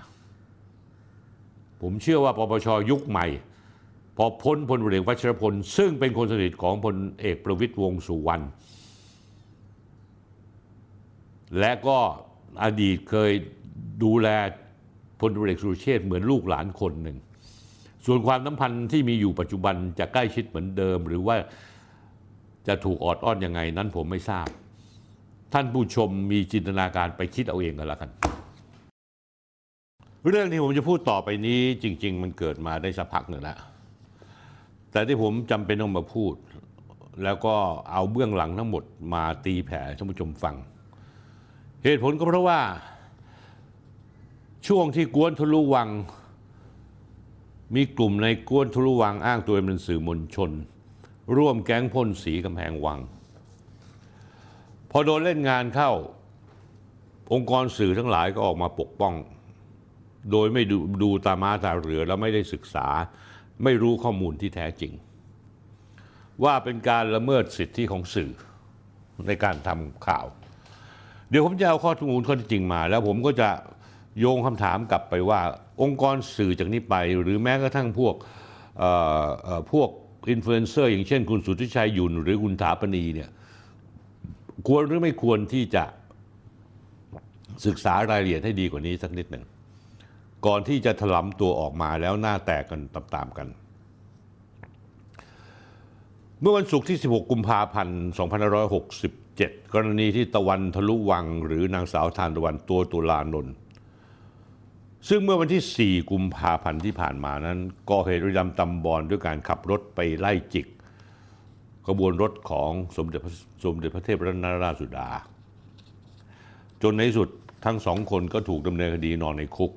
ผมเชื่อว่าปปช.ยุคใหม่พอพ้นพลเอกวัชรพลซึ่งเป็นคนสนิทของพลเอกประวิตรวงษ์สุวรรณและก็อดีตเคยดูแลพลเอกสุรเชษฐ์เหมือนลูกหลานคนหนึ่งส่วนความสัมพันธ์ที่มีอยู่ปัจจุบันจะใกล้ชิดเหมือนเดิมหรือว่าจะถูกออดอ้อนยังไงนั้นผมไม่ทราบท่านผู้ชมมีจินตนาการไปคิดเอาเองกันละกันเรื่องที่ผมจะพูดต่อไปนี้จริงๆมันเกิดมาได้สักพักหนึ่งแล้วแต่ที่ผมจำเป็นต้องมาพูดแล้วก็เอาเบื้องหลังทั้งหมดมาตีแผ่ท่านผู้ชมฟังเหตุผลก็เพราะว่าช่วงที่กวนทะลุวังมีกลุ่มในกวนทะลุวังอ้างตัวเป็นสื่อมวลชนร่วมแก๊งพ่นสีกำแพงวังพอโดนเล่นงานเข้าองค์กรสื่อทั้งหลายก็ออกมาปกป้องโดยไม่ดูดูตาม้าตาเรือและไม่ได้ศึกษาไม่รู้ข้อมูลที่แท้จริงว่าเป็นการละเมิดสิทธิของสื่อในการทำข่าวเดี๋ยวผมจะเอาข้อมูลข้อที่จริงมาแล้วผมก็จะโยงคำถามกลับไปว่าองค์กรสื่อจากนี้ไปหรือแม้กระทั่งพวกพวกอินฟลูเอนเซอร์อย่างเช่นคุณสุทธิชัยยุนหรือคุณถาปณีเนี่ยควรหรือไม่ควรที่จะศึกษารายละเอียดให้ดีกว่านี้สักนิดหนึ่งก่อนที่จะถลำตัวออกมาแล้วหน้าแตกกันตามๆกันเมื่อวันศุกร์ที่สิบหกกุมภาพันธ์สองพันห้าร้อยหกสิบเจ็ดกรณีที่ตะวันทะลุวังหรือนางสาวทานตะวันตัวตุลานนท์ซึ่งเมื่อวันที่สี่กุมภาพันธ์ที่ผ่านมานั้นก่อเหตุระยำตำบอลด้วยการขับรถไปไล่จิกขบวนรถของสมเด็จสมเด็จพระเทพรัตนราชสุดาจนในสุดทั้งสองคนก็ถูกดำเนินคดีนอนในคุก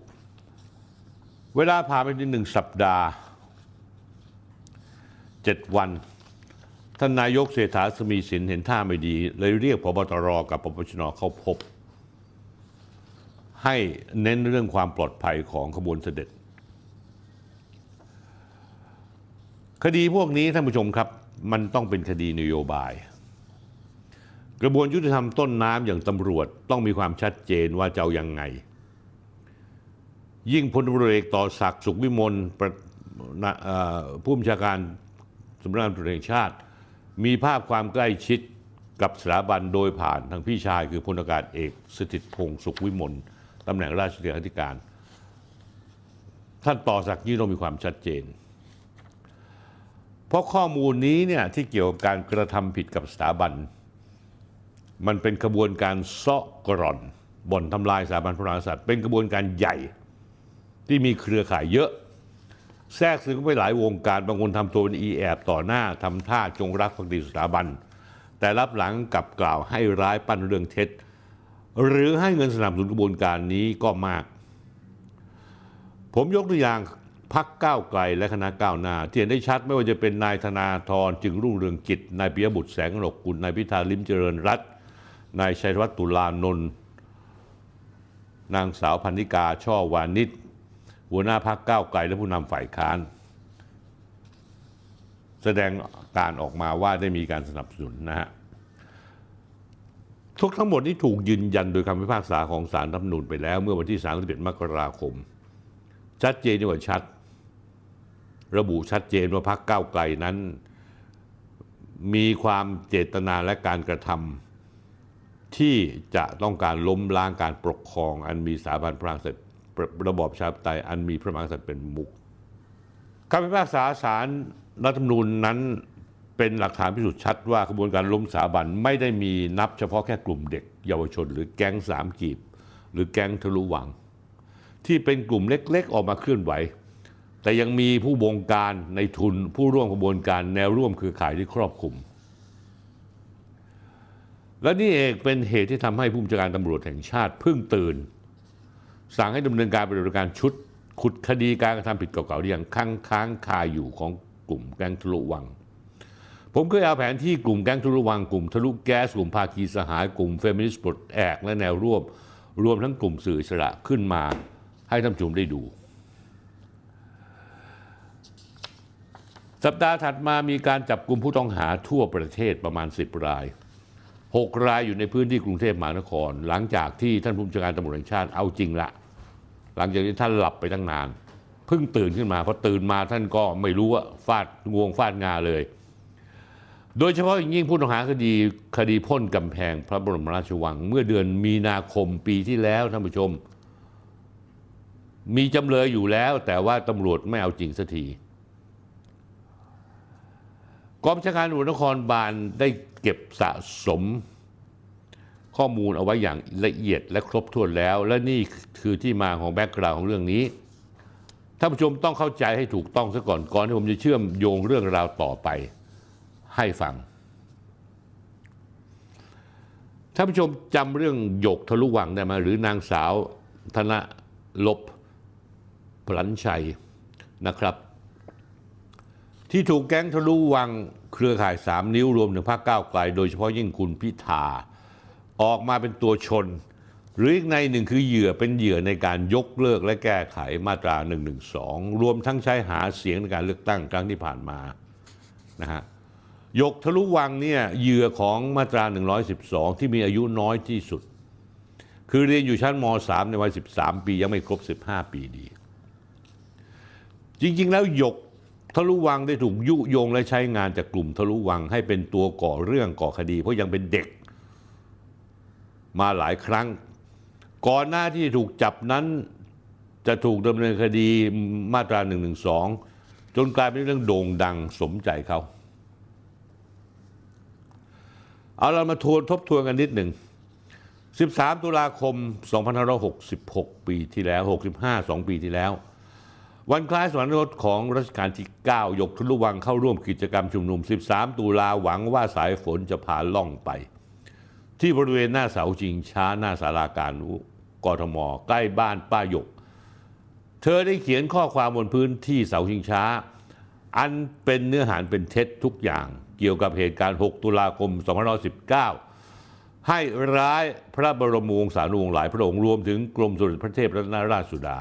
เวลาผ่านไปหนึ่งสัปดาห์เจ็ดวันท่านนายกเศรษฐาสมีสินเห็นท่าไม่ดีเลยเรียกผบตรกับปปช.เข้าพบให้เน้นเรื่องความปลอดภัยของขบวนเสด็จคดีพวกนี้ท่านผู้ชมครับมันต้องเป็นคดีนโยบายกระบวนยุติธรรมต้นน้ำอย่างตำรวจต้องมีความชัดเจนว่าจะเอายังไงยิ่งพลตำรวจเอกต่อศักดิ์สุขวิมล ผู้บัญชาการสำนักงานตำรวจแห่งชาติมีภาพความใกล้ชิดกับสถาบันโดยผ่านทางพี่ชายคือพลอากาศเอกสถิตพงศ์สุขวิมลตำแหน่งราชเลขาธิการท่านต่อศักดิ์ยิ่งต้องมีความชัดเจนเพราะข้อมูลนี้เนี่ยที่เกี่ยวกับการกระทำผิดกับสถาบันมันเป็นกระบวนการเซาะกร่อนบ่อนทำลายสถาบันพระมหากษัตริย์เป็นกระบวนการใหญ่ที่มีเครือข่ายเยอะแทรกซึมเข้าไปหลายวงการบางคนทำตัวเป็นอีแอบต่อหน้าทำท่าจงรักภักดีสถาบันแต่รับหลังกลับกล่าวให้ร้ายปั้นเรื่องเท็จหรือให้เงินสนับสนุนกระบวนการนี้ก็มากผมยกตัวอย่างพรรคก้าวไกลและคณะก้าวหน้าที่เห็นได้ชัดไม่ว่าจะเป็นนายธนาธรจึงรุ่งเรืองกิจนายปิยบุตรแสงกนกกุลนายพิธาลิ้มเจริญรัตน์นายชัยวัฒน์ตุลานนท์นางสาวพันธิกาช่อวานิชหัวหน้าพรรคก้าวไกลและผู้นำฝ่ายค้านแสดงการออกมาว่าได้มีการสนับสนุนนะฮะทุกทั้งหมดนี้ถูกยืนยันโดยคำพิพากษาของศาลรัฐธรรมนูญไปแล้วเมื่อวันที่สามสิบเอ็ดมกราคมชัดเจนดีกว่าชัดระบุชัดเจนว่าพรรคก้าวไกลนั้นมีความเจตนาและการกระทำที่จะต้องการล้มล้างการปกครองอันมีสถาบันพระมหากษัตริย์ระบอบประชาธิปไตยอันมีพระมหากษัตริย์เป็นประมุขคำพิพากษาศาลรัฐธรรมนูญนั้นเป็นหลักฐานพิสูจน์ชัดว่ากระบวนการล้มสถาบันไม่ได้มีนับเฉพาะแค่กลุ่มเด็กเยาวชนหรือแก๊งสามกีบหรือแก๊งทะลุวังที่เป็นกลุ่มเล็กๆออกมาเคลื่อนไหวแต่ยังมีผู้บงการในทุนผู้ร่วมกระบวนการแนวร่วมเครือข่ายที่ครอบคลุมและนี่เองเป็นเหตุที่ทำให้ผู้บัญชาการตำรวจแห่งชาติเพิ่งตื่นสั่งให้ดำเนินการปฏิบัติการชุดขุดคดีการกระทำผิดเก่าๆที่ยังค้างค้างคาอยู่ของกลุ่มแก๊งทะลุวังผมเคยเอาแผนที่กลุ่มแก๊งทะลุวังกลุ่มทะลุแก๊สกลุ่มภาคีสหายกลุ่มเฟมินิสต์ปลดแอกและแนวร่วมรวมทั้งกลุ่มสื่ออิสระขึ้นมาให้ท่านผู้ชมได้ดูสัปดาห์ถัดมามีการจับกลุ่มผู้ต้องหาทั่วประเทศประมาณสิบรายหกรายอยู่ในพื้นที่กรุงเทพมหานครหลังจากที่ท่านผู้บัญชาการตำรวจแห่งชาติเอาจริงละหลังจากที่ท่านหลับไปตั้งนานเพิ่งตื่นขึ้นมาพอตื่นมาท่านก็ไม่รู้ว่าฟาดงวงฟาดงาเลยโดยเฉพาะอย่างยิ่งผู้ต้องหาคดีคดีพ่นกำแพงพระบรมราชวังเมื่อเดือนมีนาคมปีที่แล้วท่านผู้ชมมีจำเลยอยู่แล้วแต่ว่าตำรวจไม่เอาจริงสักทีกองบัญชาการตำรวจนครบาลได้เก็บสะสมข้อมูลเอาไว้อย่างละเอียดและครบถ้วนแล้วและนี่คือที่มาของแบ็กกราวด์ของเรื่องนี้ท่านผู้ชมต้องเข้าใจให้ถูกต้องซะก่อนก่อนที่ผมจะเชื่อมโยงเรื่องราวต่อไปให้ฟังท่านผู้ชมจำเรื่องหยกทะลุวังได้ไหมหรือนางสาวธนลบพลันชัยนะครับที่ถูกแก๊งทะลุวังเครือข่ายสามนิ้วรวมถึงพรรคก้าวไกลโดยเฉพาะยิ่งคุณพิธาออกมาเป็นตัวชนหรืออีกในหนึ่งคือเหยื่อเป็นเหยื่อในการยกเลิกและแก้ไขมาตราหนึ่งหนึ่งสองรวมทั้งใช้หาเสียงในการเลือกตั้งครั้งที่ผ่านมานะฮะหยกทะลุวังเนี่ยเหยื่อของมาตราหนึ่งร้อยสิบสองที่มีอายุน้อยที่สุดคือเรียนอยู่ชั้นม.สาม ในวัยสิบสามปียังไม่ครบสิบห้าปีดีจริงๆแล้วหยกทะลุวังได้ถูกยุยงและใช้งานจากกลุ่มทะลุวังให้เป็นตัวก่อเรื่องก่อคดีเพราะยังเป็นเด็กมาหลายครั้งก่อนหน้าที่ถูกจับนั้นจะถูกดำเนินคดีมาตราหนึ่งหนึ่งสองจนกลายเป็นเรื่องโด่งดังสมใจเขาเอาเรามาทวนทบทวนกันนิดหนึ่งสิบสามตุลาคมสองพันห้าร้อยหกสิบหกปีที่แล้วหกสิบห้า สองปีที่แล้ววันคล้ายสวรรคตของรัชกาลที่เก้าหยกทะลุวังเข้าร่วมกิจกรรมชุมนุมสิบสามตุลาหวังว่าสายฝนจะพาล่องไปที่บริเวณหน้าเสาชิงช้าหน้าศาลาการกทมใกล้บ้านป้าหยกเธอได้เขียนข้อความบนพื้นที่เสาชิงช้าอันเป็นเนื้อหาเป็นเท็จทุกอย่างเกี่ยวกับเหตุการณ์หกตุลาคมสองพันห้าร้อยสิบเก้าให้ร้ายพระบรมวงศานุวงศ์หลายพระองค์รวมถึงกรมสมเด็จพระเทพรัตนราชสุดา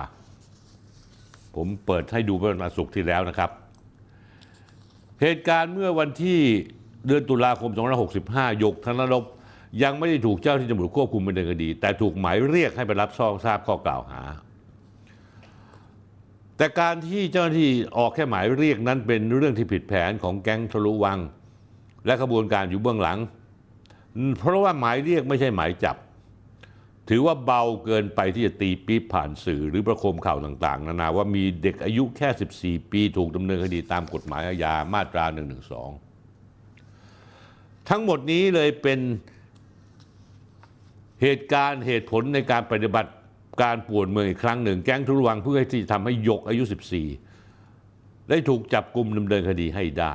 ผมเปิดให้ดูเมื่อวันศุกร์ที่แล้วนะครับเหตุการณ์เมื่อวันที่เดือนตุลาคมสองพันห้าร้อยหกสิบห้าหยกธนลบยังไม่ได้ถูกเจ้าที่ตำรวจควบคุมดำเนินคดีแต่ถูกหมายเรียกให้ไปรับทราบข้อกล่าวหา แต่การที่เจ้าหน้าที่ออกแค่หมายเรียกนั้นเป็นเรื่องที่ผิดแผนของแก๊งทะลุวังและขบวนการอยู่เบื้องหลังเพราะว่าหมายเรียกไม่ใช่หมายจับถือว่าเบาเกินไปที่จะตีปี๊บผ่านสื่อหรือประโคมข่าวต่างๆนานาว่ามีเด็กอายุแค่สิบสี่ปีถูกดำเนินคดีตามกฎหมายอาญามาตราหนึ่งหนึ่งสองทั้งหมดนี้เลยเป็นเหตุการณ์เหตุผลในการปฏิบัติการป่วนเมืองอีกครั้งหนึ่งแก๊งทุลวังเพื่อที่จะทำให้หยกอายุสิบสี่ได้ถูกจับกุมดำเนินคดีให้ได้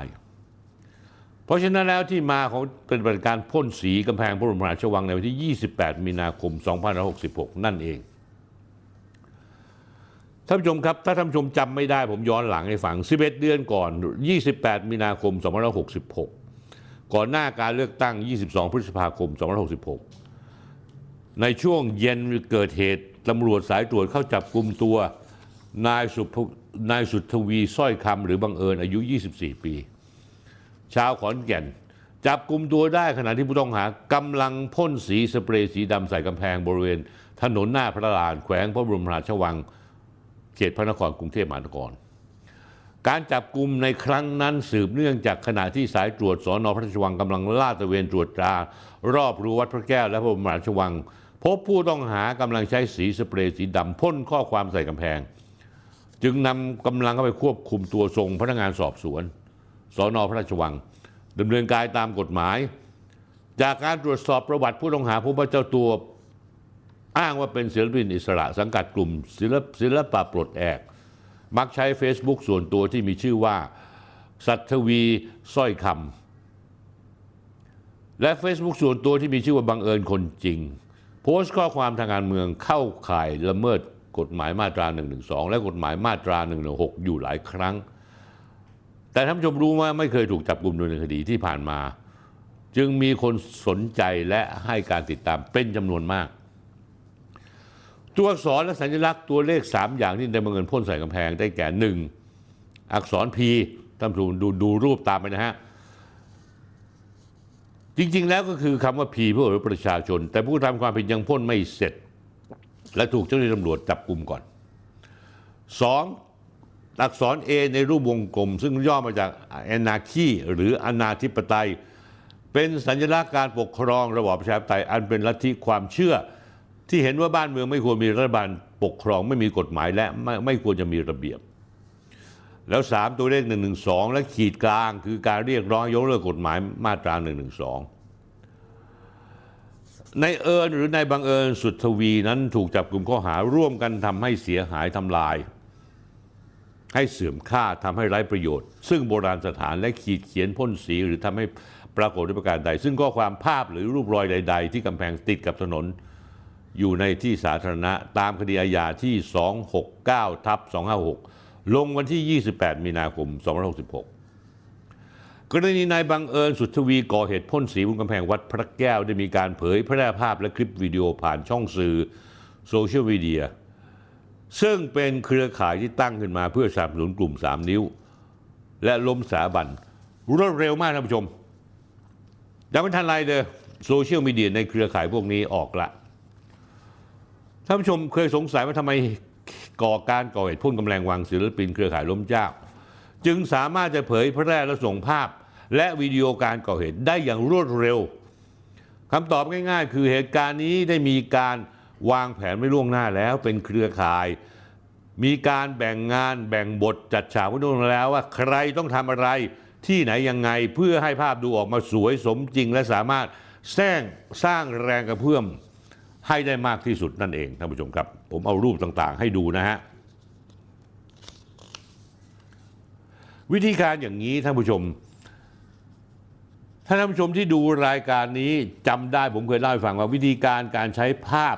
เพราะฉะนั้นแล้วที่มาของปฏิบัติการพ่นสีกำแพงพระบรมราชวังในวันที่ ยี่สิบแปดมีนาคมสองพันห้าร้อยหกสิบหกนั่นเองท่านผู้ชมครับถ้าท่านผู้ชมจำไม่ได้ผมย้อนหลังให้ฟังสิบเอ็ดเดือนก่อนยี่สิบแปดมีนาคมสองพันห้าร้อยหกสิบหกก่อนหน้าการเลือกตั้งยี่สิบสองพฤษภาคมสองพันห้าร้อยหกสิบหกในช่วงเย็นเกิดเหตุตำรวจสายตรวจเข้าจับกุมตัวนายสุนายสุทวีสร้อยคำหรือบังเอิญอายุยี่สิบสี่ปีชาวขอนแก่นจับกุมตัวได้ขณะที่ผู้ต้องหากำลังพ่นสีสเปรย์สีดำใส่กำแพงบริเวณถนนหน้าพระลานแขวงพระบรมราชวังเขตพระนครกรุงเทพมหานครการจับกุมในครั้งนั้นสืบเนื่องจากขณะที่สายตรวจสนพระราชวังกำลังลาดตระเวนตรวจตรารอบรั้ววัดพระแก้วและพระบรมราชวังพบผู้ต้องหากำลังใช้สีสเปรย์สีดำพ่นข้อความใส่กำแพงจึงนำกำลังเข้าไปควบคุมตัวส่งพนักงานสอบสวนสนพระราชวังดำเนินการตามกฎหมายจากการตรวจสอบประวัติผู้ต้องหาพบว่าเจ้าตัวอ้างว่าเป็นศิลปินอิสระสังกัดกลุ่มศิลปะปลดแอกมักใช้ เฟซบุ๊ก ส่วนตัวที่มีชื่อว่าสัทธวีสร้อยคำและ เฟซบุ๊ก ส่วนตัวที่มีชื่อว่าบังเอิญคนจริงโพสต์ข้อความทางการเมืองเข้าข่ายละเมิดกฎหมายมาตราหนึ่งหนึ่งสองและกฎหมายมาตราหนึ่งหนึ่งหกอยู่หลายครั้งแต่ท่านผู้ชมรู้ว่าไม่เคยถูกจับกุมโดยคดีที่ผ่านมาจึงมีคนสนใจและให้การติดตามเป็นจำนวนมากตัวอักษรและสัญลักษณ์ตัวเลขสามอย่างที่ได้บังเอิญพ่นใส่กำแพงได้แก่หนึ่งอักษร พี ท่านผู้ชมดูดูรูปตามไปนะฮะจริงๆแล้วก็คือคำว่า พี เพื่อประชาชนแต่ผู้ทำความผิดยังพ่นไม่เสร็จและถูกเจ้าหน้าที่ตำรวจจับกุมก่อนสองอักษร เอ ในรูปวงกลมซึ่งย่อมาจาก anarchy หรืออนาธิปไตยเป็นสัญลักษณ์การปกครองระบอบประชาธิปไตยอันเป็นลัทธิความเชื่อที่เห็นว่าบ้านเมืองไม่ควรมีรัฐบาลปกครองไม่มีกฎหมายและไม่ไม่ควรจะมีระเบียบแล้วสามตัวเลขหนึ่งหนึ่งสองและขีดกลางคือการเรียกร้องยกเลิกกฎหมายมาตราหนึ่งหนึ่งสองในเอิญหรือนายบังเอิญสุทธวีนั้นถูกจับกุมข้อหาร่วมกันทำให้เสียหายทำลายให้เสื่อมค่าทำให้ไร้ประโยชน์ซึ่งโบราณสถานและขีดเขียนพ่นสีหรือทำให้ปรากฏด้วยประการใดซึ่งข้อความภาพหรือรูปรอยใดๆที่กำแพงติดกับถนนอยู่ในที่สาธารณะตามคดีอาญาที่ สองหกเก้าทับสองห้าหก ลงวันที่ ยี่สิบแปดมีนาคมสองพันห้าร้อยหกสิบหกกรณีนายบังเอิญสุทธวีก่อเหตุพ่นสีบนกำแพงวัดพระแก้วได้มีการเผยแพร่ภาพและคลิปวิดีโอผ่านช่องสื่อโซเชียลมีเดียซึ่งเป็นเครือข่ายที่ตั้งขึ้นมาเพื่อสนับสนุนกลุ่มสามนิ้วและล้มสถาบันรวดเร็วมากท่านผู้ชมยังไม่ทันไรเลยโซเชียลมีเดียในเครือข่ายพวกนี้ออกละท่านผู้ชมเคยสงสัยว่าทำไมก่อการก่อเหตุพ่นกำแพงวังศิลปินเครือข่ายล้มเจ้าจึงสามารถจะเผยแพร่และส่งภาพและวิดีโอการก่อเหตุได้อย่างรวดเร็วคำตอบง่ายๆคือเหตุการณ์นี้ได้มีการวางแผนไว้ล่วงหน้าแล้วเป็นเครือข่ายมีการแบ่งงานแบ่งบทจัดฉากไว้ล่วงหน้าแล้วว่าใครต้องทำอะไรที่ไหนยังไงเพื่อให้ภาพดูออกมาสวยสมจริงและสามารถสร้างสร้างแรงกระเพื่อมให้ได้มากที่สุดนั่นเองท่านผู้ชมครับผมเอารูปต่างๆให้ดูนะฮะวิธีการอย่างนี้ท่านผู้ชมท่านผู้ชมที่ดูรายการนี้จำได้ผมเคยเล่าให้ฟังว่าวิธีการการใช้ภาพ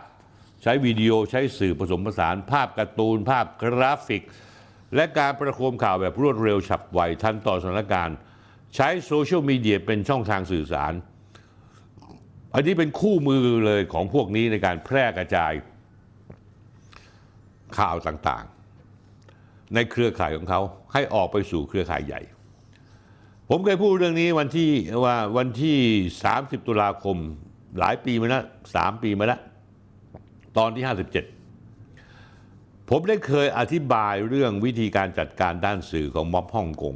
ใช้วิดีโอใช้สื่อผสมผสานภาพการ์ตูนภาพกราฟิกและการประโคมข่าวแบบรวดเร็วฉับไวทันต่อสถานการณ์ใช้โซเชียลมีเดียเป็นช่องทางสื่อสารอันนี้เป็นคู่มือเลยของพวกนี้ในการแพร่กระจายข่าวต่างๆในเครือข่ายของเขาให้ออกไปสู่เครือข่ายใหญ่ผมเคยพูดเรื่องนี้วันที่ว่าวันที่สามสิบตุลาคมหลายปีมาแล้วสามปีมาแล้วตอนที่ห้าสิบเจ็ด ผมได้เคยอธิบายเรื่องวิธีการจัดการด้านสื่อของม็อบฮ่องกง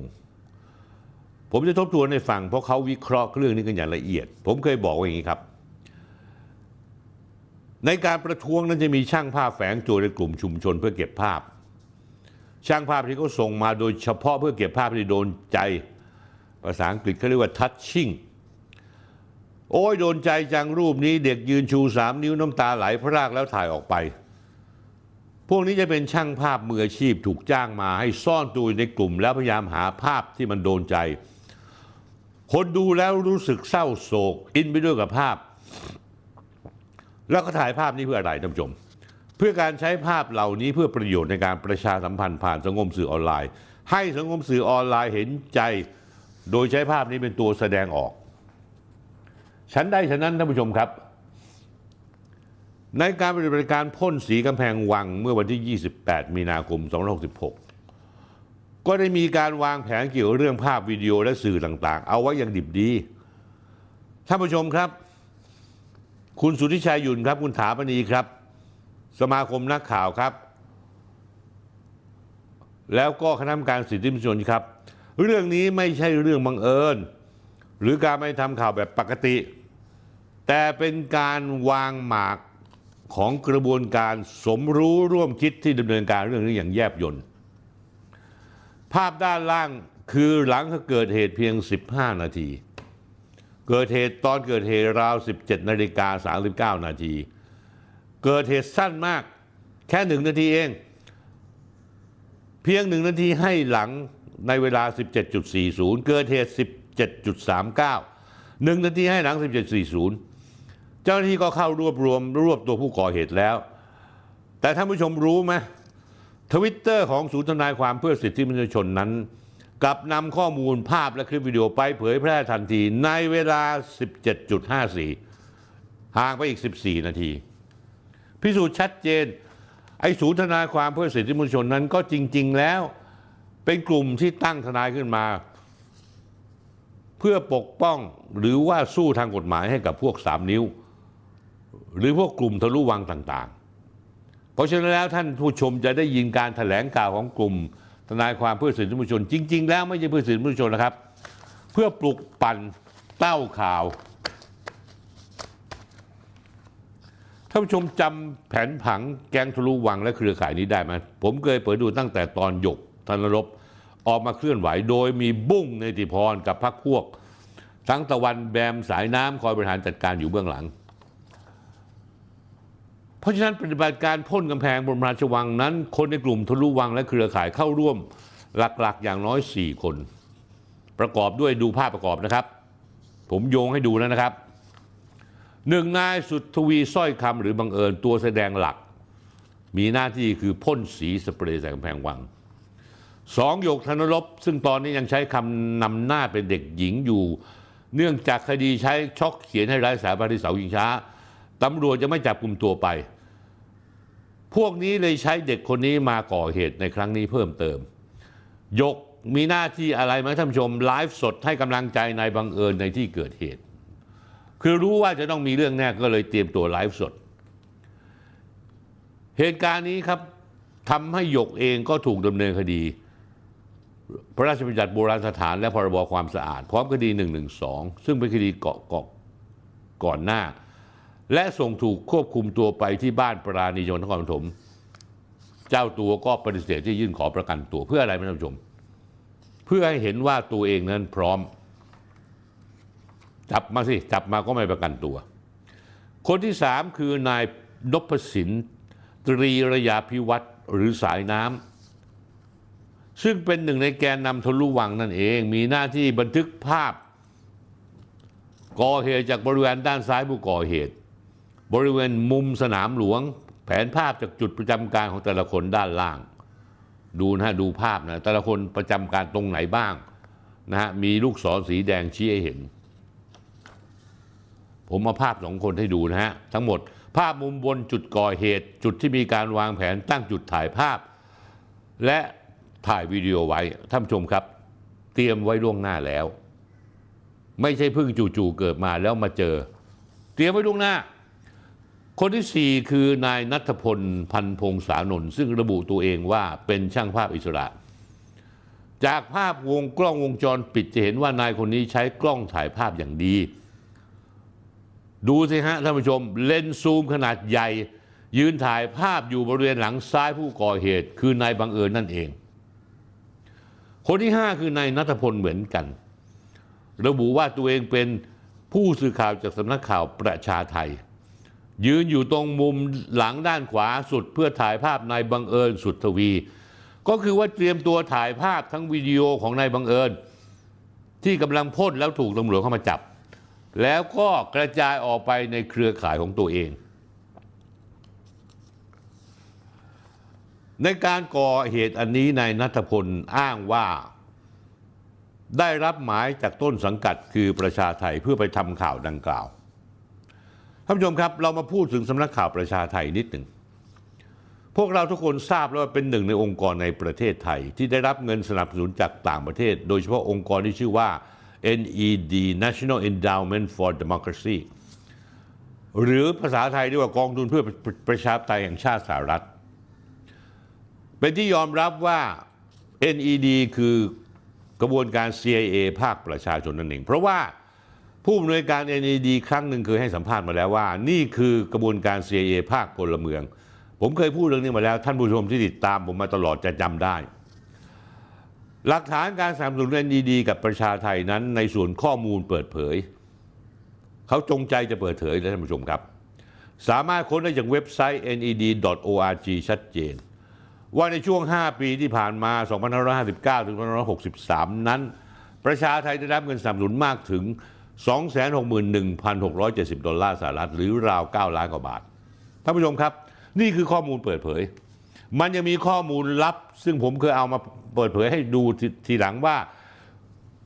ผมจะทบทวนให้ฟังเพราะเขาวิเคราะห์เรื่องนี้กันอย่างละเอียดผมเคยบอกว่าอย่างนี้ครับในการประท้วงนั้นจะมีช่างภาพแฝงตัวในกลุ่มชุมชนเพื่อเก็บภาพช่างภาพที่เขาส่งมาโดยเฉพาะเพื่อเก็บภาพที่โดนใจภาษาอังกฤษเขาเรียกว่า ทัชชิ่ง โอ้ยโดนใจจังรูปนี้เด็กยืนชูสามนิ้วน้ำตาไหลพรากแล้วถ่ายออกไปพวกนี้จะเป็นช่างภาพมืออาชีพถูกจ้างมาให้ซ่อนตัวในกลุ่มแล้วพยายามหาภาพที่มันโดนใจคนดูแล้วรู้สึกเศร้าโศกอินไปด้วยกับภาพแล้วก็ถ่ายภาพนี้เพื่ออะไรท่านผู้ชมเพื่อการใช้ภาพเหล่านี้เพื่อประโยชน์ในการประชาสัมพันธ์ผ่านสังคมสื่อออนไลน์ให้สังคมสื่อออนไลน์เห็นใจโดยใช้ภาพนี้เป็นตัวแสดงออกฉันได้ฉันนั้นท่านผู้ชมครับในการปฏิบัติการพ่นสีกำแพงวังเมื่อวันที่ ยี่สิบแปดมีนาคมสองพันห้าร้อยหกสิบหกก็ได้มีการวางแผนเกี่ยวเรื่องภาพวิดีโอและสื่อต่างๆเอาไว้อย่างดิบดีท่านผู้ชมครับคุณสุทธิชัยหยุ่นครับคุณถาปณีครับสมาคมนักข่าวครับแล้วก็คณะกรรมการสิทธิมนุษยชนครับเรื่องนี้ไม่ใช่เรื่องบังเอิญหรือการไม่ทำข่าวแบบปกติแต่เป็นการวางหมากของกระบวนการสมรู้ร่วมคิดที่ดำเนินการเรื่องนี้อย่างแยบยลภาพด้านล่างคือหลังเกิดเหตุเพียงสิบห้านาทีเกิดเหตุตอนเกิดเหตุราวสิบเจ็ดนาฬิกาสามสิบเก้านาทีเกิดเหตุสั้นมากแค่หนึ่งนาทีเองเพียงหนึ่งนาทีให้หลังในเวลา สิบเจ็ดจุดสี่ศูนย์ เกิดเหตุ สิบเจ็ดจุดสามเก้า หนึ่งนาทีให้หลัง สิบเจ็ดจุดสี่ศูนย์ เจ้าหน้าที่ก็เข้ารวบรวมรวบตัวผู้ก่อเหตุแล้วแต่ท่านผู้ชมรู้ไหมทวิตเตอร์ของศูนย์ทนายความเพื่อสิทธิมนุษยชนนั้นกลับนำข้อมูลภาพและคลิปวิดีโอไปเผยแพร่ทันทีในเวลา สิบเจ็ดจุดห้าสี่ ห่างไปอีกสิบสี่นาทีพิสูจน์ชัดเจนไอ้ศูนย์ทนายความเพื่อสิทธิมนุษยชนนั้นก็จริงๆแล้วเป็นกลุ่มที่ตั้งทนายขึ้นมาเพื่อปกป้องหรือว่าสู้ทางกฎหมายให้กับพวกสามนิ้วหรือพวกกลุ่มทะลุวังต่างๆเพราะฉะนั้นแล้วท่านผู้ชมจะได้ยินการแถลงข่าวของกลุ่มทนายความเพื่อสิทธิมนุษยชนจริงๆแล้วไม่ใช่เพื่อสิทธิมนุษยชนนะครับเพื่อปลุกปั่นเต้าข่าวท่านผู้ชมจำแผนผังแกงทะลุวังและเครือข่ายนี้ได้ไหมผมเคยเปิดดูตั้งแต่ตอนหยกธนรบออกมาเคลื่อนไหวโดยมีบุ้งเนติพรกับพรรคพวกทั้งตะวันแบมสายน้ำคอยบริหารจัดการอยู่เบื้องหลังเพราะฉะนั้นปฏิบัติการพ่นกำแพงบรมราชวังนั้นคนในกลุ่มทะลุวังและเครือข่ายเข้าร่วมหลักๆอย่างน้อยสี่คนประกอบด้วยดูภาพประกอบนะครับผมโยงให้ดูแล้วนะครับหนึ่งนายสุทธวีสร้อยคำหรือบังเอิญตัวแสดงหลักมีหน้าที่คือพ่นสีสเปรย์ใส่กำแพงวังสองหยกธนรบซึ่งตอนนี้ยังใช้คำนำหน้าเป็นเด็กหญิงอยู่เนื่องจากคดีใช้ช็อกเขียนให้ร้ายสาบานที่เสาชิงช้าตำรวจจะไม่จับกุมตัวไปพวกนี้เลยใช้เด็กคนนี้มาก่อเหตุในครั้งนี้เพิ่มเติมหยกมีหน้าที่อะไรไหมท่านผู้ชมไลฟ์สดให้กำลังใจนายบังเอิญในที่เกิดเหตุคือรู้ว่าจะต้องมีเรื่องแน่ก็เลยเตรียมตัวไลฟ์สดเหตุการณ์นี้ครับทำให้หยกเองก็ถูกดำเนินคดีพระราชบัญญัติโบราณสถานและพรบความสะอาดพร้อมคดีหนึ่งหนึ่งสองซึ่งเป็นคดีเกาะเกาะก่อนหน้าและส่งถูกควบคุมตัวไปที่บ้านปราณีจังหวัดนครปฐมเจ้าตัวก็ปฏิเสธที่ยื่นขอประกันตัวเพื่ออะไรท่านผู้ชมเพื่อให้เห็นว่าตัวเองนั้นพร้อมจับมาสิจับมาก็ไม่ประกันตัวคนที่สามคือนายนพสินตรีระยาพิวัตรหรือสายน้ำซึ่งเป็นหนึ่งในแกนนำทะลุวังนั่นเองมีหน้าที่บันทึกภาพก่อเหตุจากบริเวณด้านซ้ายผู้ก่อเหตุบริเวณมุมสนามหลวงแผนภาพจากจุดประจำการของแต่ละคนด้านล่างดูนะฮะดูภาพนะแต่ละคนประจำการตรงไหนบ้างนะฮะมีลูกศรสีแดงชี้ให้เห็นผมเอาภาพสองคนให้ดูนะฮะทั้งหมดภาพมุมบนจุดก่อเหตุจุดที่มีการวางแผนตั้งจุดถ่ายภาพและถ่ายวิดีโอไว้ท่านผู้ชมครับเตรียมไว้ล่วงหน้าแล้วไม่ใช่เพิ่งจู่ๆเกิดมาแล้วมาเจอเตรียมไว้ล่วงหน้า คนที่สี่คือนายณัฐพลพันพงษานนท์ซึ่งระบุตัวเองว่าเป็นช่างภาพอิสระจากภาพวงกล้องวงจรปิดจะเห็นว่านายคนนี้ใช้กล้องถ่ายภาพอย่างดีดูสิฮะท่านผู้ชมเลนส์ซูมขนาดใหญ่ยืนถ่ายภาพอยู่บริเวณหลังซ้ายผู้ก่อเหตุคือนายบังเอิญนั่นเองคนที่ห้าคือนายณัฐพลเหมือนกันระบุว่าตัวเองเป็นผู้สื่อข่าวจากสำนักข่าวประชาไทยยืนอยู่ตรงมุมหลังด้านขวาสุดเพื่อถ่ายภาพนายบังเอิญสุทธวีก็คือว่าเตรียมตัวถ่ายภาพทั้งวิดีโอของนายบังเอิญที่กำลังพ่นแล้วถูกตำรวจเข้ามาจับแล้วก็กระจายออกไปในเครือข่ายของตัวเองในการก่อเหตุอันนี้นายณัฐพลอ้างว่าได้รับหมายจากต้นสังกัดคือประชาไทยเพื่อไปทำข่าวดังกล่าวท่านผู้ชมครับเรามาพูดถึงสำนักข่าวประชาไทยนิดหนึ่งพวกเราทุกคนทราบแล้วว่าเป็นหนึ่งในองค์กรในประเทศไทยที่ได้รับเงินสนับสนุนจากต่างประเทศโดยเฉพาะองค์กรที่ชื่อว่า เอ็น อี ดี National Endowment for Democracy หรือภาษาไทยเรียกว่ากองทุนเพื่อประชาธิปไตยแห่งชาติสหรัฐเป็นที่ยอมรับว่า เอ็น อี ดี คือกระบวนการ ซี ไอ เอ ภาคประชาชนนั่นเองเพราะว่าผู้อำนวยการ เอ็น อี ดี ครั้งหนึ่งเคยให้สัมภาษณ์มาแล้วว่านี่คือกระบวนการ ซี ไอ เอ ภาคพลเมืองผมเคยพูดเรื่องนี้มาแล้วท่านผู้ชมที่ติดตามผมมาตลอดจะจำได้หลักฐานการสนับสนุน เอ็น อี ดี กับประชาไทยนั้นในส่วนข้อมูลเปิดเผยเขาจงใจจะเปิดเผยนะท่านผู้ชมครับสามารถค้นได้จากเว็บไซต์ เอ็น อี ดี ดอท โอ อาร์ จี ชัดเจนว่าในช่วงห้าปีที่ผ่านมา สองพันห้าร้อยห้าสิบเก้า ถึง สองพันห้าร้อยหกสิบสาม นั้นประชาไทยได้รับเงินสนับสนุนมากถึง สองแสนหกหมื่นหนึ่งพันหกร้อยเจ็ดสิบ ดอลลาร์สหรัฐหรือราว เก้า ล้านกว่าบาทท่านผู้ชมครับนี่คือข้อมูลเปิดเผยมันยังมีข้อมูลลับซึ่งผมเคยเอามาเปิดเผยให้ดู ท, ทีหลังว่า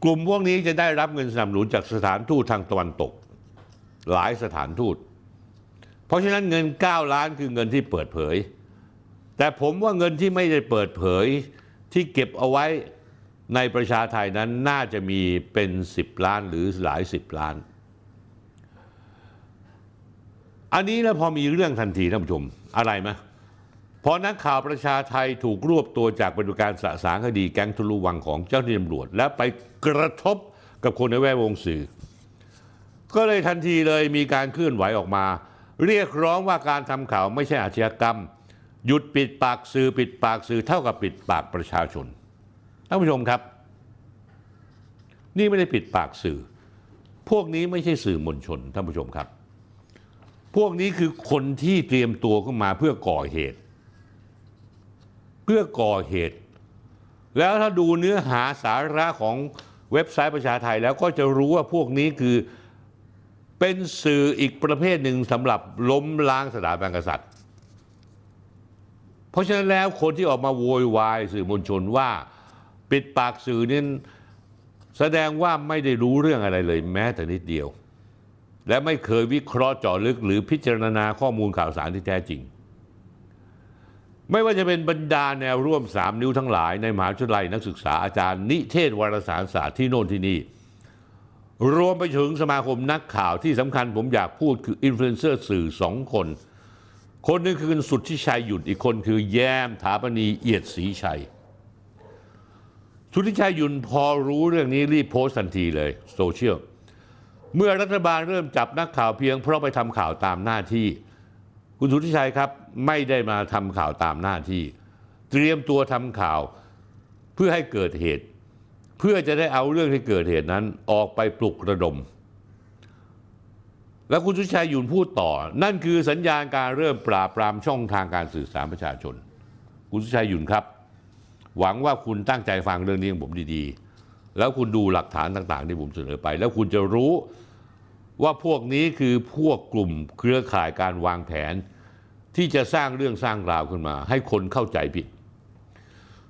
กลุ่มพวกนี้จะได้รับเงินสนับสนุนจากสถานทูตทางตะวันตกหลายสถานทูตเพราะฉะนั้นเงินเก้าล้านคือเงินที่เปิดเผยแต่ผมว่าเงินที่ไม่ได้เปิดเผยที่เก็บเอาไว้ในประชาไทยนั้นน่าจะมีเป็นสิบล้านหรือหลายสิบล้านอันนี้แล้วพอมีเรื่องทันทีท่านผู้ชมอะไรไหมพอนักข่าวประชาไทยถูกรวบตัวจากปฏิบัติการสะสางคดีแก๊งทะลุวังของเจ้าหน้าที่ตำรวจและไปกระทบกับคนในแวดวงสื่อก็เลยทันทีเลยมีการเคลื่อนไหวออกมาเรียกร้องว่าการทำข่าวไม่ใช่อาชญากรรมหยุดปิดปากสื่อปิดปากสื่อเท่ากับปิดปากประชาชนท่านผู้ชมครับนี่ไม่ได้ปิดปากสื่อพวกนี้ไม่ใช่สื่อมวลชนท่านผู้ชมครับพวกนี้คือคนที่เตรียมตัวขึ้นมาเพื่อก่อเหตุเพื่อก่อเหตุแล้วถ้าดูเนื้อหาสาระของเว็บไซต์ประชาไทยแล้วก็จะรู้ว่าพวกนี้คือเป็นสื่ออีกประเภทหนึ่งสำหรับล้มล้างสถาบันกษัตริย์เพราะฉะนั้นแล้วคนที่ออกมาโวยวายสื่อมวลชนว่าปิดปากสื่อนี่แสดงว่าไม่ได้รู้เรื่องอะไรเลยแม้แต่นิดเดียวและไม่เคยวิเคราะห์เจาะลึกหรือพิจารณาข้อมูลข่าวสารที่แท้จริงไม่ว่าจะเป็นบรรดาแนวร่วมสามนิ้วทั้งหลายในมหาวิทยาลัยนักศึกษาอาจารย์นิเทศวารสารศาสตร์ที่โน่นที่นี่รวมไปถึงสมาคมนักข่าวที่สำคัญผมอยากพูดคืออินฟลูเอนเซอร์สื่อสองคนคนหนึ่งคือสุทธิชัยหยุ่นอีกคนคือแย้มถาปณีเอียดศรีชัยสุทธิชัยหยุ่นพอรู้เรื่องนี้รีบโพสต์ทันทีเลยโซเชียลเมื่อรัฐบาลเริ่มจับนักข่าวเพียงเพราะไปทำข่าวตามหน้าที่คุณสุทธิชัยครับไม่ได้มาทำข่าวตามหน้าที่เตรียมตัวทำข่าวเพื่อให้เกิดเหตุเพื่อจะได้เอาเรื่องที่เกิดเหตุนั้นออกไปปลุกระดมและคุณสุทธิชัยหยุ่นพูดต่อนั่นคือสัญญาณการเริ่มปราบปรามช่องทางการสื่อสารประชาชนคุณสุทธิชัยหยุ่นครับหวังว่าคุณตั้งใจฟังเรื่องนี้ของผมดีๆแล้วคุณดูหลักฐานต่างๆที่ผมเสนอไปแล้วคุณจะรู้ว่าพวกนี้คือพวกกลุ่มเครือข่ายการวางแผนที่จะสร้างเรื่องสร้างราวขึ้นมาให้คนเข้าใจผิด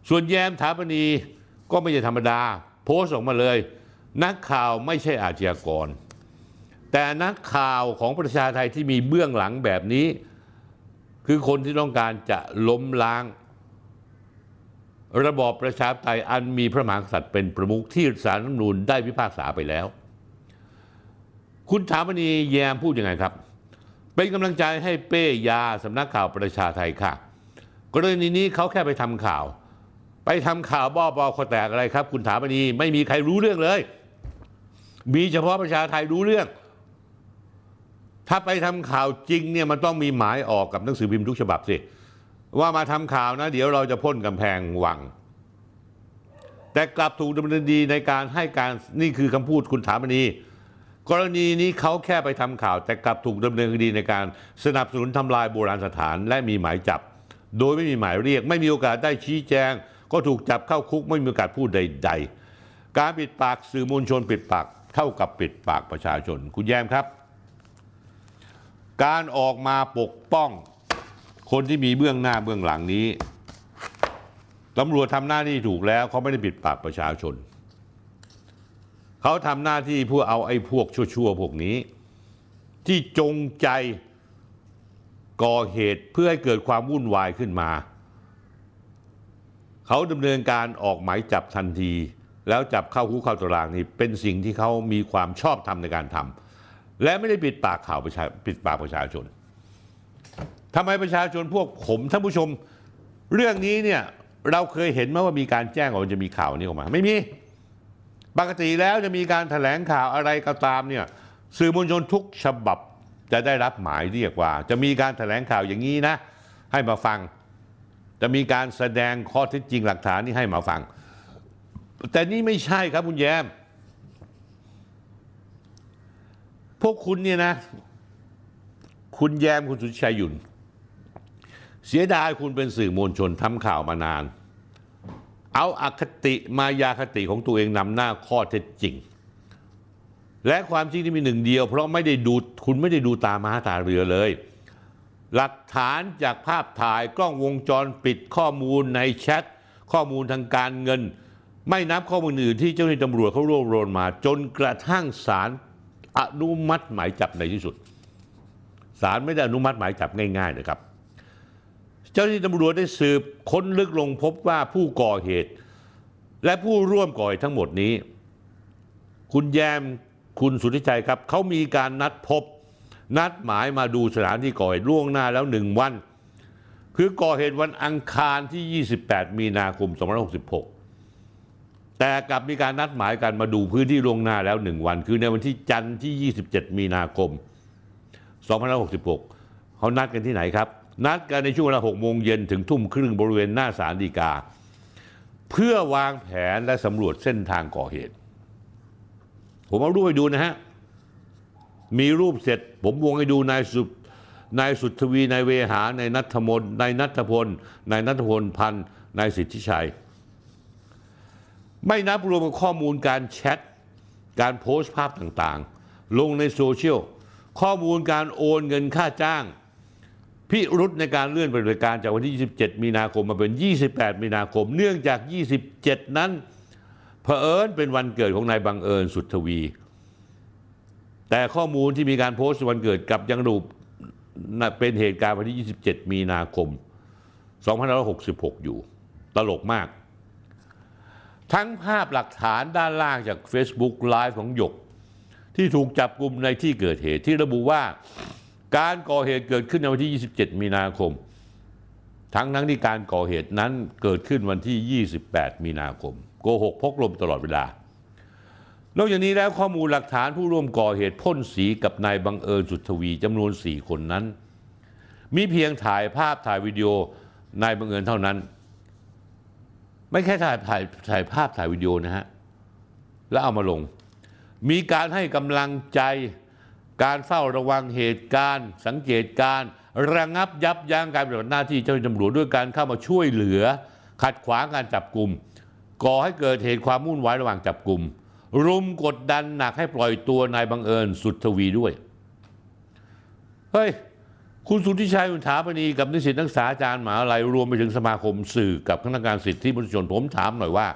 ส่วนแย้มถาปณีก็ไม่ใช่ธรรมดาโพสต์ออกมาเลยนักข่าวไม่ใช่อาชญากรแต่นักข่าวของประชาไทยที่มีเบื้องหลังแบบนี้คือคนที่ต้องการจะล้มล้างระบอบประชาธิปไตยอันมีพระมหากษัตริย์เป็นประมุขที่ศาลรัฐธรรมนูญได้พิพากษาไปแล้วคุณถามณีแยมพูดยังไงครับ เป็นกำลังใจให้เป้ยาสำนักข่าวประชาไทยค่ะกรณีนี้เขาแค่ไปทำข่าวไปทำข่าวบ้าบอคอแตกอะไรครับคุณถามณีไม่มีใครรู้เรื่องเลยมีเฉพาะประชาไทยรู้เรื่องถ้าไปทำข่าวจริงเนี่ยมันต้องมีหมายออกกับหนังสือพิมพ์ทุกฉบับสิว่ามาทำข่าวนะเดี๋ยวเราจะพ่นกำแพงวังแต่กลับถูกดำเนินคดีในการให้การนี่คือคำพูดคุณถามณีกรณีนี้เขาแค่ไปทำข่าวแต่กลับถูกดำเนินคดีในการสนับสนุนทำลายโบราณสถานและมีหมายจับโดยไม่มีหมายเรียกไม่มีโอกาสได้ชี้แจงก็ถูกจับเข้าคุกไม่มีโอกาสพูดใดๆการปิดปากสื่อมวลชนปิดปากเท่ากับปิดปากประชาชนคุณแย้มครับการออกมาปกป้องคนที่มีเบื้องหน้าเบื้องหลังนี้ตำรวจทำหน้าที่ถูกแล้วเขาไม่ได้ปิดปากประชาชนเขาทำหน้าที่เพื่อเอาไอ้พวกชั่วๆพวกนี้ที่จงใจก่อเหตุเพื่อให้เกิดความวุ่นวายขึ้นมาเขาดำเนินการออกหมายจับทันทีแล้วจับเข้าคุกเข้าตารางนี่เป็นสิ่งที่เขามีความชอบธรรมในการทำและไม่ได้ปิดปากข่าวประชาปิดปากประชาชนทำไมประชาชนพวกผมท่านผู้ชมเรื่องนี้เนี่ยเราเคยเห็นไหมว่ามีการแจ้งออกจะมีข่าวนี้ออกมาไม่มีปกติแล้วจะมีการแถลงข่าวอะไรก็ตามเนี่ยสื่อมวลชนทุกฉบับจะได้รับหมายเรียกว่าจะมีการแถลงข่าวอย่างนี้นะให้มาฟังจะมีการแสดงข้อเท็จจริงหลักฐานนี่ให้มาฟังแต่นี่ไม่ใช่ครับคุณแย้มพวกคุณเนี่ยนะคุณแย้มคุณสุชัยหยุ่นเสียดายคุณเป็นสื่อมวลชนทำข่าวมานานเอาอคติมายาคติของตัวเองนำหน้าข้อเท็จจริงและความจริงที่มีหนึ่งเดียวเพราะไม่ได้ดูคุณไม่ได้ดูตาม้าตาเรือเลยหลักฐานจากภาพถ่ายกล้องวงจรปิดข้อมูลในแชทข้อมูลทางการเงินไม่นับข้อมูลอื่นที่เจ้าหน้าที่ตำรวจเขารวบรวมมาจนกระทั่งศาลอนุมัติหมายจับในที่สุดศาลไม่ได้อนุมัติหมายจับง่ายๆนะครับเจ้าหน้าที่ตำรวจได้สืบค้นลึกลงพบว่าผู้ก่อเหตุและผู้ร่วมก่อเหตุทั้งหมดนี้คุณแยมคุณสุทธิชัยครับเขามีการนัดพบนัดหมายมาดูสถานที่ก่อเหตุล่วงหน้าแล้วหนึ่งวันคือก่อเหตุวันอังคารที่ยี่สิบแปดมีนาคมสองพันห้าร้อยหกสิบหกแต่กลับมีการนัดหมายกันมาดูพื้นที่ล่วงหน้าแล้วหนึ่งวันคือในวันที่จันทร์ที่ยี่สิบเจ็ดมีนาคมสองพันห้าร้อยหกสิบหกเขานัดกันที่ไหนครับนัดกันในช่วงเวลาหกโมงเย็นถึงทุ่มครึ่งบริเวณหน้าศาลฎีกาเพื่อวางแผนและสำรวจเส้นทางก่อเหตุผมเอารูปให้ดูนะฮะมีรูปเสร็จผมวงให้ดูนายสุนายสุทวีนายเวหานายณัฐมนนายณัฐพลนายณัฐพลพันธ์นายสิทธิชัยไม่นับรวมข้อมูลการแชทการโพสต์ภาพต่างๆลงในโซเชียลข้อมูลการโอนเงินค่าจ้างพิรุธในการเลื่อนปฏิบัติการจากวันที่ยี่สิบเจ็ดมีนาคมมาเป็นยี่สิบแปดมีนาคมเนื่องจากยี่สิบเจ็ดนั้นเผอิญเป็นวันเกิดของนายบังเอิญสุทธวีแต่ข้อมูลที่มีการโพสต์วันเกิดกับยังรูปเป็นเหตุการณ์วันที่ยี่สิบเจ็ดมีนาคมสองพันห้าร้อยหกสิบหกอยู่ตลกมากทั้งภาพหลักฐานด้านล่างจาก Facebook Live ของหยกที่ถูกจับกุมในที่เกิดเหตุที่ระบุว่าการก่อเหตุเกิดขึ้นในวันที่ยี่สิบเจ็ดมีนาคมทั้งทั้งที่การก่อเหตุนั้นเกิดขึ้นวันที่ยี่สิบแปดมีนาคมโกหกพกลมตลอดเวลานอกจากนี้แล้วข้อมูลหลักฐานผู้ร่วมก่อเหตุพ่นสีกับนายบังเอิญสุทธวีจำนวนสี่คนนั้นมีเพียงถ่ายภาพถ่ายวิดีโอนายบังเอิญเท่านั้นไม่แค่ถ่ายถ่ายถ่ายภาพถ่ายวิดีโอนะฮะแล้วเอามาลงมีการให้กำลังใจการเฝ้าระวังเหตุการณ์สังเกตการณ์ระงับยับยั้งการปฏิบัติหน้าที่เจ้าหน้าที่ตำรวจด้วยการเข้ามาช่วยเหลือขัดขวางการจับกลุ่มก่อให้เกิดเหตุความวุ่นวายระหว่างจับกลุ่มรุมกดดันหนักให้ปล่อยตัวนายบังเอิญสุทธวีด้วยเฮ้ยคุณสุทธิชัยคุณถาปณีกับนิสิตนักศึกษาอาจารย์มหาวิทยาลัยรวมไปถึงสมาคมสื่อกับคณะกรรมการสิทธิมนุษยชนผมถามหน่อยว่า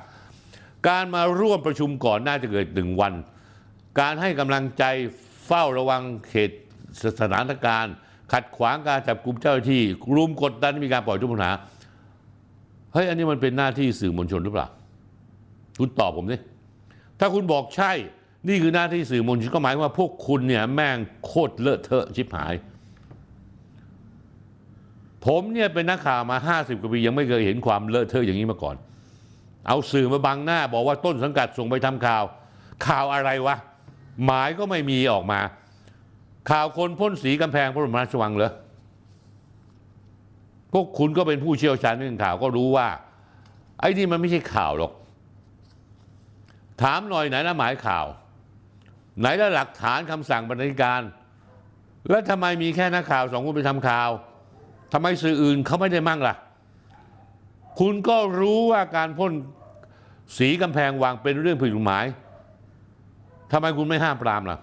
การมาร่วมประชุมก่อนน่าจะเกิดหนึ่งวันการให้กำลังใจเฝ้าระวังเหตุสถานการณ์ขัดขวางการจับกุมเจ้าหน้าที่รุมกดดันมีการปล่อยทุกปัญหาเฮ้ยอันนี้มันเป็นหน้าที่สื่อมวลชนหรือเปล่าคุณตอบผมสิถ้าคุณบอกใช่นี่คือหน้าที่สื่อมวลชนก็หมายว่าพวกคุณเนี่ยแม่งโคตรเลอะเทอะชิบหาย ผมเนี่ยเป็นนักข่าวมาห้าสิบกว่าปียังไม่เคยเห็นความเลอะเทอะอย่างนี้มาก่อนเอาสื่อมาบังหน้าบอกว่าต้นสังกัดส่งไปทำข่าวข่าวอะไรวะหมายก็ไม่มีออกมาข่าวคนพ่นสีกำแพงพระบรมราชวังเหรอพวกคุณก็เป็นผู้เชี่ยวชาญเรื่องข่าวก็รู้ว่าไอ้นี่มันไม่ใช่ข่าวหรอกถามหน่อยไหนละหมายข่าวไหนละหลักฐานคำสั่งบรรณาธิการแล้วทำไมมีแค่นักข่าวสองคนไปทำข่าวทำไมสื่ออื่นเขาไม่ได้มั่งล่ะคุณก็รู้ว่าการพ่นสีกำแพงวังเป็นเรื่องผิดกฎหมายทำไมคุณไม่ห้ามปรามล่ะ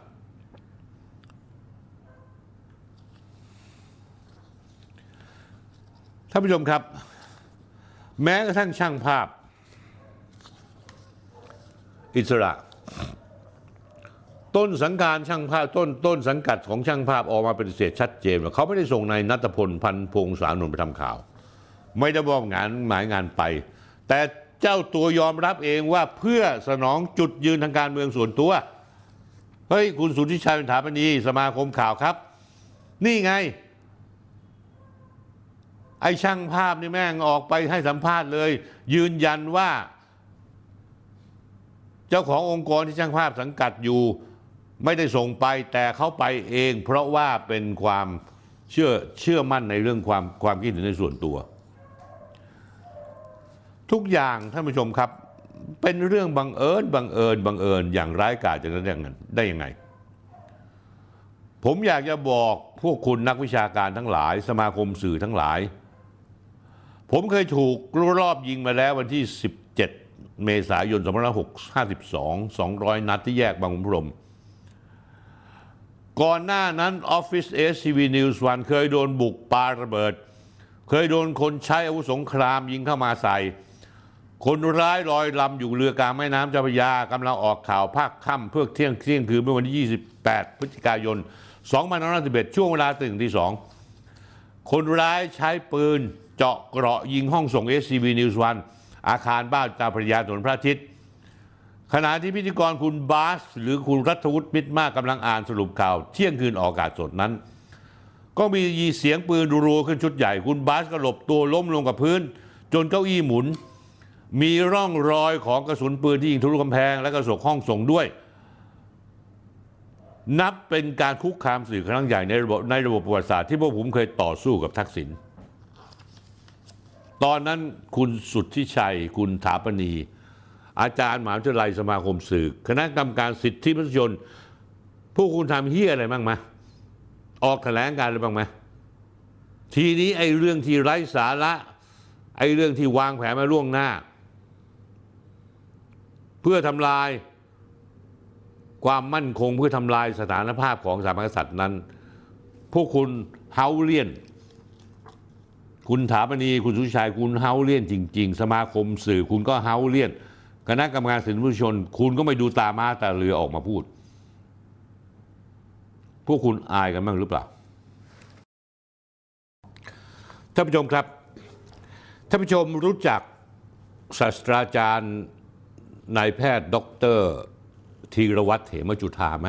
ท่านผู้ชมครับแม้กระทั่งช่างภาพอิสระต้นสังกัดช่างภาพต้นต้นสังกัดของช่างภาพออกมาปฏิเสธชัดเจนว่าเขาไม่ได้ส่งนายณัฐพลพันพงษ์สานนท์ไปทำข่าวไม่ได้มอบงานหมายงานไปแต่เจ้าตัวยอมรับเองว่าเพื่อสนองจุดยืนทางการเมืองส่วนตัวเฮ้ยคุณสุทธิชัยเป็นสถาปนิกสมาคมข่าวครับนี่ไงไอ้ช่างภาพนี่แม่งออกไปให้สัมภาษณ์เลยยืนยันว่าเจ้าขององค์กรที่ช่างภาพสังกัดอยู่ไม่ได้ส่งไปแต่เขาไปเองเพราะว่าเป็นความเชื่อเชื่อมั่นในเรื่องความความคิดเห็นในส่วนตัวทุกอย่างท่านผู้ชมครับเป็นเรื่องบังเอิญบังเอิญบังเอิญอย่างร้ายกาจจะได้ยังไงได้ยังไงผมอยากจะบอกพวกคุณนักวิชาการทั้งหลายสมาคมสื่อทั้งหลายผมเคยถูกรอบยิงมาแล้ววันที่สิบเจ็ดเมษายนสองพันห้าร้อยห้าสิบสอง สองร้อยนัดที่แยกบางขุนพรหมก่อนหน้านั้นออฟฟิศ เอส ซี วี News วันเคยโดนบุกปาระเบิดเคยโดนคนใช้อาวุธสงครามยิงเข้ามาใส่คนร้ายลอยลำอยู่เรือกลางแม่น้ำเจ้าพระยากำลังออกข่าวภาคค่ำเพื่อเที่ยงเที่ยงคืนเมื่อวันที่ยี่สิบแปดพฤศจิกายนสองพันห้าร้อยห้าสิบเอ็ดช่วงเวลาตื่นตีสองคนร้ายใช้ปืนเจาะเกราะยิงห้องส่ง เอส ซี วี News วันอาคารบ้านเจ้าพระยาถนนพระอาทิตย์ขณะที่พิธีกรคุณบาสหรือคุณรัฐวุฒิมิตรมากกำลังอ่านสรุปข่าวเที่ยงคืนออกอากาศสดนั้นก็มีเสียงปืนรัวขึ้นชุดใหญ่คุณบาสก็หลบตัวล้มลงกับพื้นจนเก้าอี้หมุนมีร่องรอยของกระสุนปืนที่ยิงทะลุกำแพงและกระสุนห้องส่งด้วยนับเป็นการคุกคามสื่อครั้งใหญ่ในระบบในระบบประวัติศาสตร์ที่พวกผมเคยต่อสู้กับทักษิณตอนนั้นคุณสุทธิชัยคุณถาปณีอาจารย์มหาวิทยาลัยสมาคมสื่อคณะกรรมการสิทธิมนุษยชนผู้คุณทำเหี้ยอะไรบ้างไหมออกแถลงการอะไรบ้างไหมทีนี้ไอ้เรื่องที่ไร้สาระไอ้เรื่องที่วางแผนมาล่วงหน้าเพื่อทำลายความมั่นคงเพื่อทำลายสถานภาพของสถาบันกษัตริย์นั้นพวกคุณเฮาเลี่ยนคุณถาปณีคุณสุชัยคุณเฮาเลี่ยนจริงๆสมาคมสื่อคุณก็เฮาเลี่ยนคณะกรรมการสิทธิมนุษยชนคุณก็ไม่ดูตามาแต่เรือออกมาพูดพวกคุณอายกันบ้างหรือเปล่าท่านผู้ชมครับท่านผู้ชมรู้จักศาสตราจารย์นายแพทย์ดร.ธีรวัตรเหมจุฑาไหม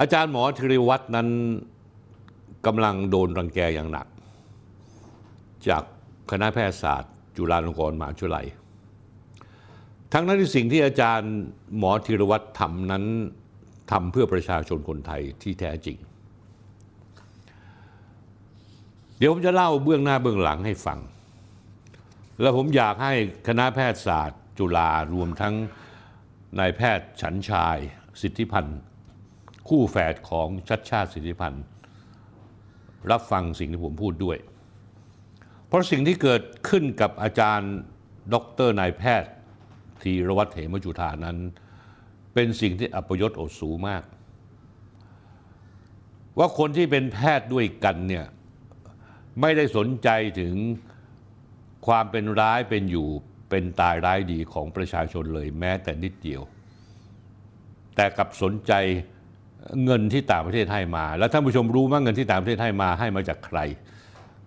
อาจารย์หมอธีรวัตรนั้นกำลังโดนรังแกอย่างหนักจากคณะแพทยศาสตร์จุฬาลงกรณ์มหาวิทยาลัยทั้งนั้นที่สิ่งที่อาจารย์หมอธีรวัตรทำนั้นทำเพื่อประชาชนคนไทยที่แท้จริงเดี๋ยวผมจะเล่าเบื้องหน้าเบื้องหลังให้ฟังแล้วผมอยากให้คณะแพทยศาสตร์จุฬารวมทั้งนายแพทย์ฉันชายสิทธิพันธ์คู่แฝดของชัชชาติสิทธิพันธ์รับฟังสิ่งที่ผมพูดด้วยเพราะสิ่งที่เกิดขึ้นกับอาจารย์ดร.นายแพทย์ธีรวัตรเหมจุฑานั้นเป็นสิ่งที่อัปยศอดสูมากว่าคนที่เป็นแพทย์ด้วยกันเนี่ยไม่ได้สนใจถึงความเป็นร้ายเป็นอยู่เป็นตายร้ายดีของประชาชนเลยแม้แต่นิดเดียวแต่กับสนใจเงินที่ต่างประเทศให้มาแล้วท่านผู้ชมรู้ว่าเงินที่ต่างประเทศให้มาให้มาจากใคร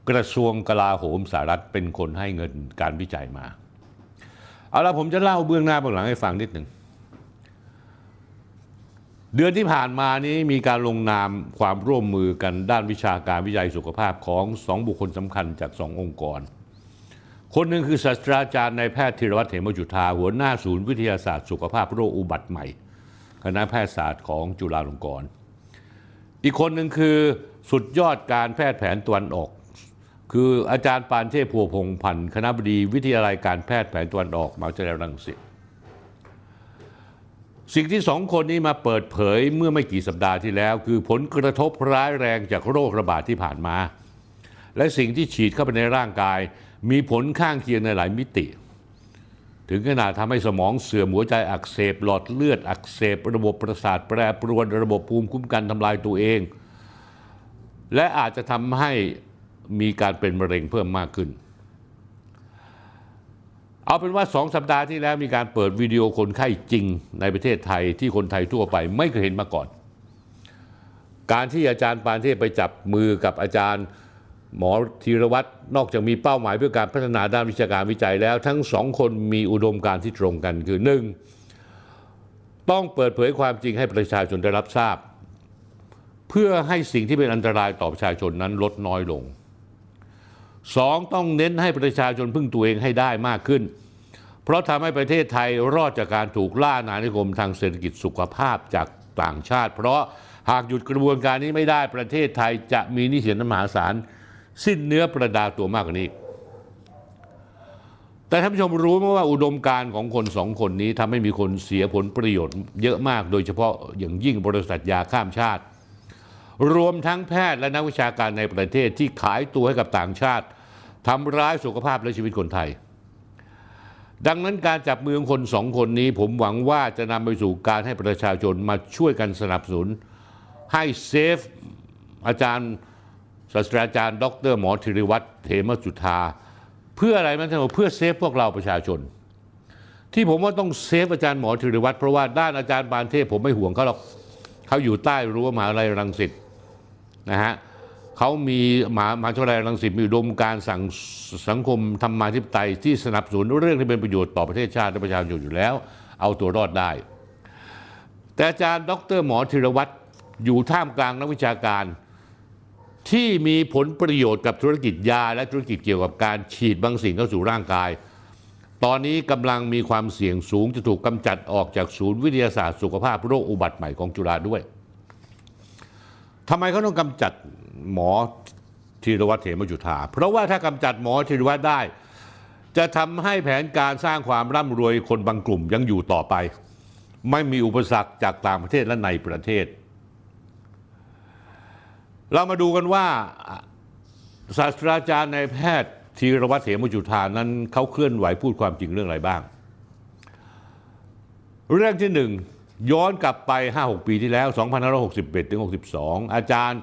กระทรวงกลาโหมสหรัฐเป็นคนให้เงินการวิจัยมาเอาละผมจะเล่าเบื้องหน้าเบื้องหลังให้ฟังนิดหนึ่ง เดือนที่ผ่านมานี้มีการลงนามความร่วมมือกันด้านวิชาการวิจัยสุขภาพของสองบุคคลสำคัญจากสององค์กรคนหนึ่งคือศาสตราจารย์นายแพทย์ธีรวัฒน์ เหมจุฑาหัวหน้าศูนย์วิทยาศาสตร์สุขภาพโรคอุบัติใหม่คณะแพทยศาสตร์ของจุฬาลงกรณ์อีกคนหนึ่งคือสุดยอดการแพทย์แผนตะวันออกคืออาจารย์ปานเทพพัวพงษ์พันธ์คณบดีวิทยาลัยการแพทย์แผนตะวันออกมหาวิทยาลัยรังสิตสิ่งที่สองคนนี้มาเปิดเผยเมื่อไม่กี่สัปดาห์ที่แล้วคือผลกระทบร้ายแรงจากโรคระบาดที่ผ่านมาและสิ่งที่ฉีดเข้าไปในร่างกายมีผลข้างเคียงในหลายมิติถึงขนาดทำให้สมองเสื่อมหัวใจอักเสบหลอดเลือดอักเสบระบบประสาทแปรปรวนระบบภูมิคุ้มกันทำลายตัวเองและอาจจะทำให้มีการเป็นมะเร็งเพิ่มมากขึ้นเอาเป็นว่าสองสัปดาห์ที่แล้วมีการเปิดวิดีโอคนไข้จริงในประเทศไทยที่คนไทยทั่วไปไม่เคยเห็นมาก่อนการที่อาจารย์ปานเทพไปจับมือกับอาจารย์หมอธีรวัฒน์นอกจากมีเป้าหมายเพื่อการพัฒนาด้านวิชาการวิจัยแล้วทั้งสองคนมีอุดมการณ์ที่ตรงกันคือหนึ่งต้องเปิดเผยความจริงให้ประชาชนได้รับทราบเพื่อให้สิ่งที่เป็นอันตรายต่อประชาชนนั้นลดน้อยลงสองต้องเน้นให้ประชาชนพึ่งตัวเองให้ได้มากขึ้นเพราะทำให้ประเทศไทยรอดจากการถูกล่าอาณานิคมทางเศรษฐกิจสุขภาพจากต่างชาติเพราะหากหยุดกระบวนการนี้ไม่ได้ประเทศไทยจะมีหนี้สินมหาศาลสิ้นเนื้อประดาตัวมากกว่านี้แต่ท่านผู้ชมรู้ไหมว่าอุดมการณ์ของคนสองคนนี้ทำให้มีคนเสียผลประโยชน์เยอะมากโดยเฉพาะอย่างยิ่งบริษัทยาข้ามชาติรวมทั้งแพทย์และนักวิชาการในประเทศที่ขายตัวให้กับต่างชาติทำร้ายสุขภาพและชีวิตคนไทยดังนั้นการจับมือของคนสองคนนี้ผมหวังว่าจะนำไปสู่การให้ประชาชนมาช่วยกันสนับสนุนให้เซฟอาจารย์ศาสตราจารย์ดร.หมอธีรวัฒน์ เหมจุฑาเพื่ออะไรมันเพื่อเซฟพวกเราประชาชนที่ผมว่าต้องเซฟอาจารย์หมอธีรวัฒน์เพราะว่าด้านอาจารย์ปานเทพผมไม่ห่วงเขาหรอกเขาอยู่ใต้รั้วมหาวิทยาลัยรังสิตนะฮะเขามีมหาวิทยาลัยรังสิตมีอุดมการณ์สังคมธรรมาธิปไตยที่สนับสนุนเรื่องที่เป็นประโยชน์ต่อประเทศชาติและประชาชนอยู่แล้วเอาตัวรอดได้แต่อาจารย์ดร.หมอธีรวัฒน์อยู่ท่ามกลางนักวิชาการที่มีผลประโยชน์กับธุรกิจยาและธุรกิจเกี่ยวกับการฉีดบางสิ่งเข้าสู่ร่างกายตอนนี้กำลังมีความเสี่ยงสูงจะถูกกำจัดออกจากศูนย์วิทยาศาสตร์สุขภาพโรคอุบัติใหม่ของจุฬาด้วยทำไมเขาต้องกำจัดหมอธีรวัฒน์ เหมจุฑาเพราะว่าถ้ากำจัดหมอธีรวัฒน์ได้จะทำให้แผนการสร้างความร่ำรวยคนบางกลุ่มยังอยู่ต่อไปไม่มีอุปสรรคจากต่างประเทศและในประเทศเรามาดูกันว่าศาสตราจารย์นายแพทย์ธีรวัฒน์ เหมจุฑานั้นเขาเคลื่อนไหวพูดความจริงเรื่องอะไรบ้างเรื่องที่หนึ่งย้อนกลับไป ห้าหก ปีที่แล้ว สองพันห้าร้อยหกสิบเอ็ด ถึง หกสิบสอง อาจารย์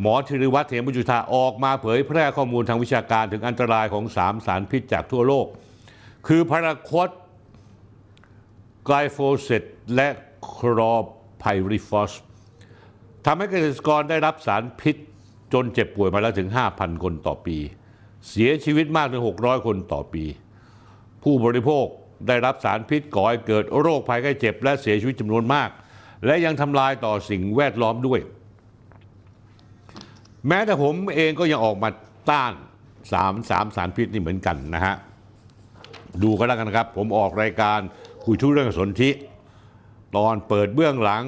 หมอธีรวัฒน์ เหมจุฑาออกมาเผยแพร่ข้อมูลทางวิชาการถึงอันตรายของสามสารพิษจากทั่วโลกคือพาราควอตไกลโฟเซตและคลอไพริฟอสทำให้เกษตรกรได้รับสารพิษจนเจ็บป่วยมาแล้วถึง ห้าพัน คนต่อปีเสียชีวิตมากถึง หกร้อย คนต่อปีผู้บริโภคได้รับสารพิษก่อให้เกิดโรคภัยไข้เจ็บและเสียชีวิตจำนวนมากและยังทำลายต่อสิ่งแวดล้อมด้วยแม้แต่ผมเองก็ยังออกมาต้านสามสามสารพิษนี่เหมือนกันนะฮะดูกันแล้วกันครับผมออกรายการคุยทุกเรื่องสนธิตอนเปิดเบื้องหลัง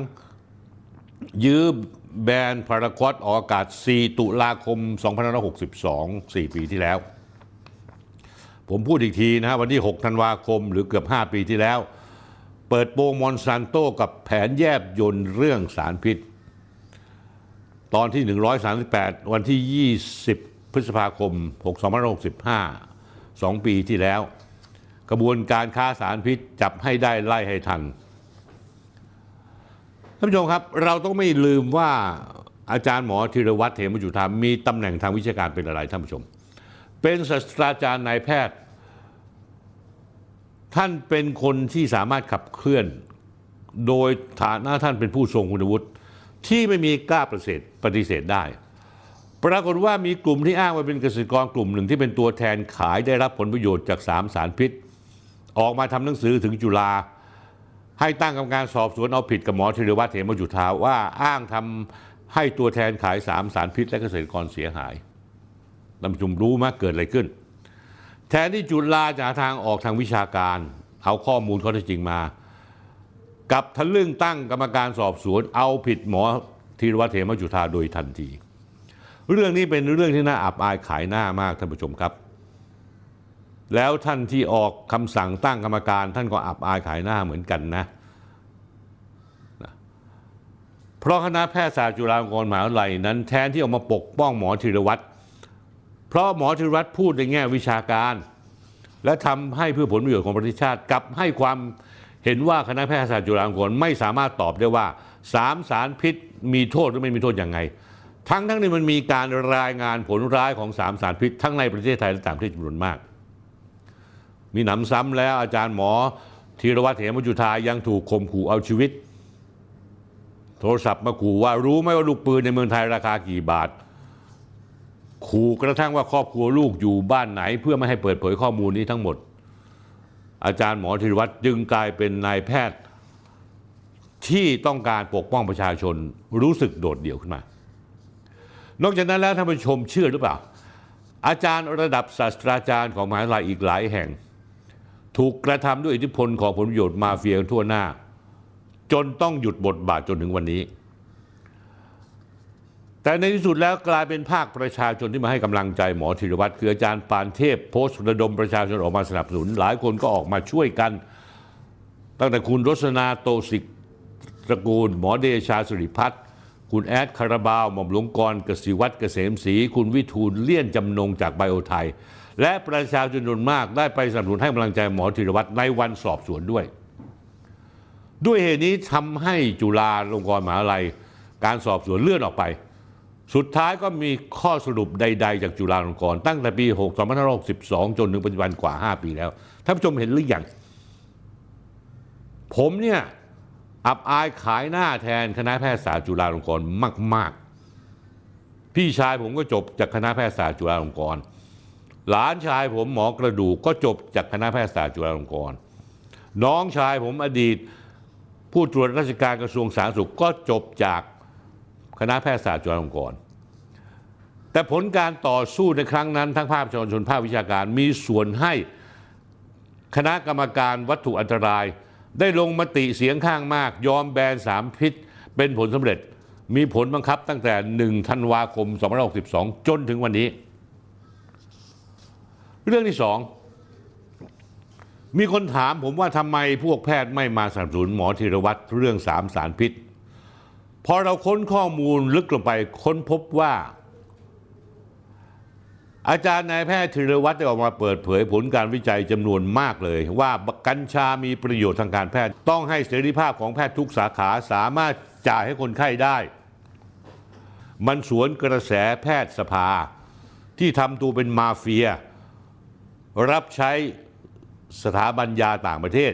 ยื้อแบนพาราควอตออกอากาศ สี่ ตุลาคม สองพันห้าร้อยหกสิบสอง สี่ ปีที่แล้วผมพูดอีกทีนะฮะวันที่ หก ธันวาคมหรือเกือบ ห้า ปีที่แล้วเปิดโปงมอนซานโตกับแผนแยบยนต์เรื่องสารพิษตอนที่ หนึ่งร้อยสามสิบแปด วันที่ ยี่สิบ พฤษภาคม สองพันห้าร้อยหกสิบห้า สอง ปีที่แล้วกระบวนการค้าสารพิษจับให้ได้ไล่ให้ทันท่านผู้ชมครับเราต้องไม่ลืมว่าอาจารย์หมอธีรวัฒน์ เหมจุฑามีตำแหน่งทางวิชาการเป็นอะไรท่านผู้ชมเป็นศาสตราจารย์นายแพทย์ท่านเป็นคนที่สามารถขับเคลื่อนโดยฐานะท่านเป็นผู้ทรงคุณวุฒิที่ไม่มีกล้าปฏิเสธปฏิเสธได้ปรากฏว่ามีกลุ่มที่อ้างว่าเป็นเกษตรกรกลุ่มหนึ่งที่เป็นตัวแทนขายได้รับผลประโยชน์จากสามสารพิษออกมาทำหนังสือถึงจุฬา ให้ตั้งกรรมการสอบสวนเอาผิดกับหมอธีรวัฒน์เหมจุฑาว่าอ้างทำให้ตัวแทนขายสามสารพิษและเกษตรกรเสียหายนำจุมรู้มาเกิดอะไรขึ้นแทนที่จุฬาจะหาทางออกทางวิชาการเอาข้อมูลข้อเท็จจริงมากับทะลึ่งตั้งกรรมการสอบสวนเอาผิดหมอธีรวัฒน์เหมจุฑาโดยทันทีเรื่องนี้เป็นเรื่องที่น่าอับอายขายหน้ามากท่านผู้ชมครับแล้วท่านที่ออกคำสั่งตั้งกรรมการท่านก็อับอายขายหน้าเหมือนกันนะเพราะคณะแพทยศาสตร์จุฬาลงกรณ์มหาวิทยาลัยนั้นแทนที่ออกมาปกป้องหมอธีรวัฒน์เพราะหมอธีรวัฒน์พูดในแง่วิชาการและทำให้เพื่อผลประโยชน์ของประเทศชาติกลับให้ความเห็นว่าคณะแพทยศาสตร์จุฬาลงกรณ์ไม่สามารถตอบได้ว่าสามสารพิษมีโทษหรือไม่มีโทษอย่างไงทั้งทั้งนี้มันมีการรายงานผลร้ายของสามสารพิษทั้งในประเทศไทยและต่างประเทศจำนวนมากมีหนำซ้ำแล้วอาจารย์หมอธีรวัฒน์เหมจุฑายังถูกข่มขู่เอาชีวิตโทรศัพท์มาขู่ว่ารู้ไหมว่าลูกปืนในเมืองไทยราคากี่บาทขู่กระทั่งว่าครอบครัวลูกอยู่บ้านไหนเพื่อไม่ให้เปิดเผยข้อมูลนี้ทั้งหมดอาจารย์หมอธีรวัฒน์จึงกลายเป็นนายแพทย์ที่ต้องการปกป้องประชาชนรู้สึกโดดเดี่ยวขึ้นมานอกจากนั้นแล้วท่านผู้ชมเชื่อหรือเปล่าอาจารย์ระดับศาสตราจารย์ของมหาวิทยาลัยอีกหลายแห่งถูกกระทำด้วยอิทธิพลของผลประโยชน์มาเฟียทั่วหน้าจนต้องหยุดบทบาทจนถึงวันนี้แต่ในที่สุดแล้วกลายเป็นภาคประชาชนที่มาให้กำลังใจหมอธีรวัฒน์คืออาจารย์ปานเทพโพสต์ระดมประชาชนออกมาสนับสนุนหลายคนก็ออกมาช่วยกันตั้งแต่คุณรสนาโตศิกตระกูลหมอเดชาสุริพัฒน์คุณแอดคาราบาวหม่อมหลวงกรกสิวัตรเกษมศรีคุณวิทูลเลี่ยนจำนงจากไบโอไทยและประชาชนจำนวนมากได้ไปสนับสนุนให้กำลังใจหมอธีรวัฒน์ในวันสอบสวนด้วยด้วยเหตุนี้ทำให้จุฬาลงกรณ์มหาวิทยาลัยการสอบสวนเลื่อนออกไปสุดท้ายก็มีข้อสรุปใดๆจากจุฬาลงกรณ์ตั้งแต่ปีสองพันห้าร้อยหกสิบสองจนถึงปัจจุบันกว่าห้าปีแล้วท่านผู้ชมเห็นหรือยังผมเนี่ยอับอายขายหน้าแทนคณะแพทยศาสตร์จุฬาลงกรณ์มากๆพี่ชายผมก็จบจากคณะแพทยศาสตร์จุฬาลงกรณ์หลานชายผมหมอกระดูกก็จบจากคณะแพทยศาสตร์จุฬาลงกรณ์น้องชายผมอดีตผู้ตรวจราชการกระทรวงสาธารณสุขก็จบจากคณะแพทยศาสตร์จุฬาลงกรณ์แต่ผลการต่อสู้ในครั้งนั้นทั้งภาคประชาชนภาควิชาการมีส่วนให้คณะกรรมการวัตถุอันตรายได้ลงมติเสียงข้างมากยอมแบนสามพิษเป็นผลสำเร็จมีผลบังคับตั้งแต่หนึ่งธันวาคมสองพันห้าร้อยหกสิบสองจนถึงวันนี้เรื่องที่สองมีคนถามผมว่าทำไมพวกแพทย์ไม่มาสนับสนุนหมอธีรวัฒน์เรื่องสามสารพิษพอเราค้นข้อมูลลึกลงไปค้นพบว่าอาจารย์นายแพทย์ธีรวัฒน์ได้ออกมาเปิดเผยผลการวิจัยจำนวนมากเลยว่ากัญชามีประโยชน์ทางการแพทย์ต้องให้เสรีภาพของแพทย์ทุกสาขาสามารถจ่ายให้คนไข้ได้มันสวนกระแสแพทยสภาที่ทำตัวเป็นมาเฟียรับใช้สถาบันยาต่างประเทศ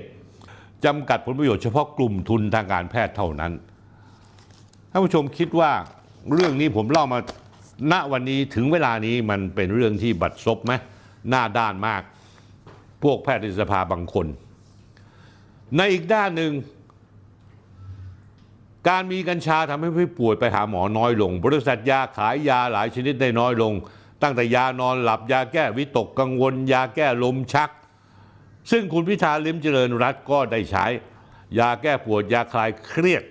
จำกัดผลประโยชน์เฉพาะกลุ่มทุนทางการแพทย์เท่านั้นท่านผู้ชมคิดว่าเรื่องนี้ผมเล่ามาณวันนี้ถึงเวลานี้มันเป็นเรื่องที่บัดซบไหมหน้าด้านมากพวกแพทยสภาบางคนในอีกด้านหนึ่งการมีกัญชาทำให้ผู้ป่วยไปหาหมอน้อยลงบริษัทยาขายยาหลายชนิดได้น้อยลงตั้งแต่ยานอนหลับยาแก้วิตกกังวลยาแก้ลมชักซึ่งคุณพิธาลิ้มเจริญรัตน์ก็ได้ใช้ยาแก้ปวดยาคลายเครียด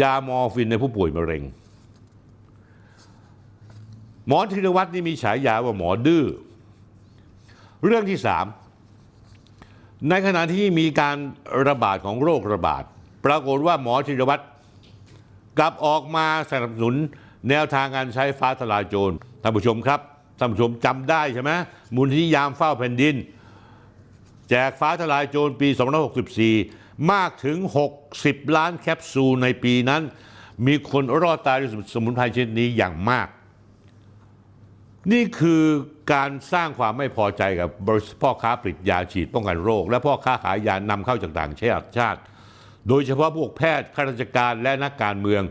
ยามอร์ฟินในผู้ป่วยมะเร็งหมอธีรวัฒน์นี่มีฉายาว่าหมอดื้อเรื่องที่สามในขณะที่มีการระบาดของโรคระบาดปรากฏว่าหมอธีรวัฒน์กลับออกมาสนับสนุนแนวทางการใช้ฟ้าทลายโจรท่านผู้ชมครับท่านผู้ชมจำได้ใช่ไหมมูลนิธิยามเฝ้าแผ่นดินแจกฟ้าทลายโจรปีสองพันห้าร้อยหกสิบสี่มากถึงหกสิบล้านแคปซูลในปีนั้นมีคนรอดตายด้วยสมุนไพรชนิดนี้อย่างมากนี่คือการสร้างความไม่พอใจกับพ่อค้าผลิตยาฉีดป้องกันโรคและพ่อค้าขายยานำเข้าจากต่างชาติโดยเฉพาะพวกแพทย์ข้าราชการและนักการเมือง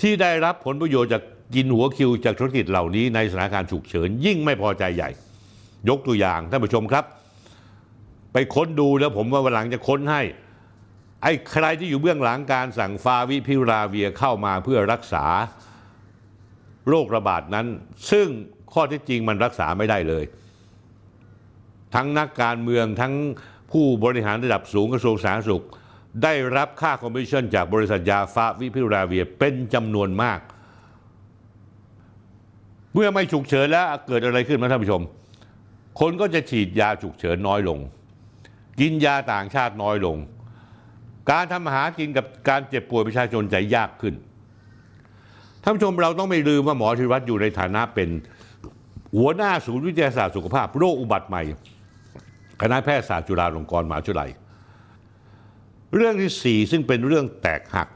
ที่ได้รับผลประโยชน์จากกินหัวคิวจากธุรกิจเหล่านี้ในสถานการณ์ฉุกเฉินยิ่งไม่พอใจใหญ่ยกตัวอย่างท่านผู้ชมครับไปค้นดูแล้วผมว่าวันหลังจะค้นให้ ไอ้ใครที่อยู่เบื้องหลังการสั่งฟาวิพิราเวียเข้ามาเพื่อรักษาโรคระบาดนั้นซึ่งข้อเท็จจริงมันรักษาไม่ได้เลยทั้งนักการเมืองทั้งผู้บริหารระดับสูงกระทรวงสาธารณสุขได้รับค่าคอมมิชชั่นจากบริษัทยาฟาวิพิราเวียเป็นจำนวนมากเมื่อไม่ฉุกเฉินแล้วเกิดอะไรขึ้นมาท่านผู้ชมคนก็จะฉีดยาฉุกเฉินน้อยลงกินยาต่างชาติน้อยลงการทำหากินกับการเจ็บป่วยประชาชนจะยากขึ้นท่านผู้ชมเราต้องไม่ลืมว่าหมอธีรวัฒน์อยู่ในฐานะเป็นหัวหน้าศูนย์วิทยาศาสตร์สุขภาพโรคอุบัติใหม่คณะแพทยศาสตร์จุฬาลงกรณ์มหาวิทยาลัยเรื่องที่สี่ซึ่งเป็นเรื่องแตกหัก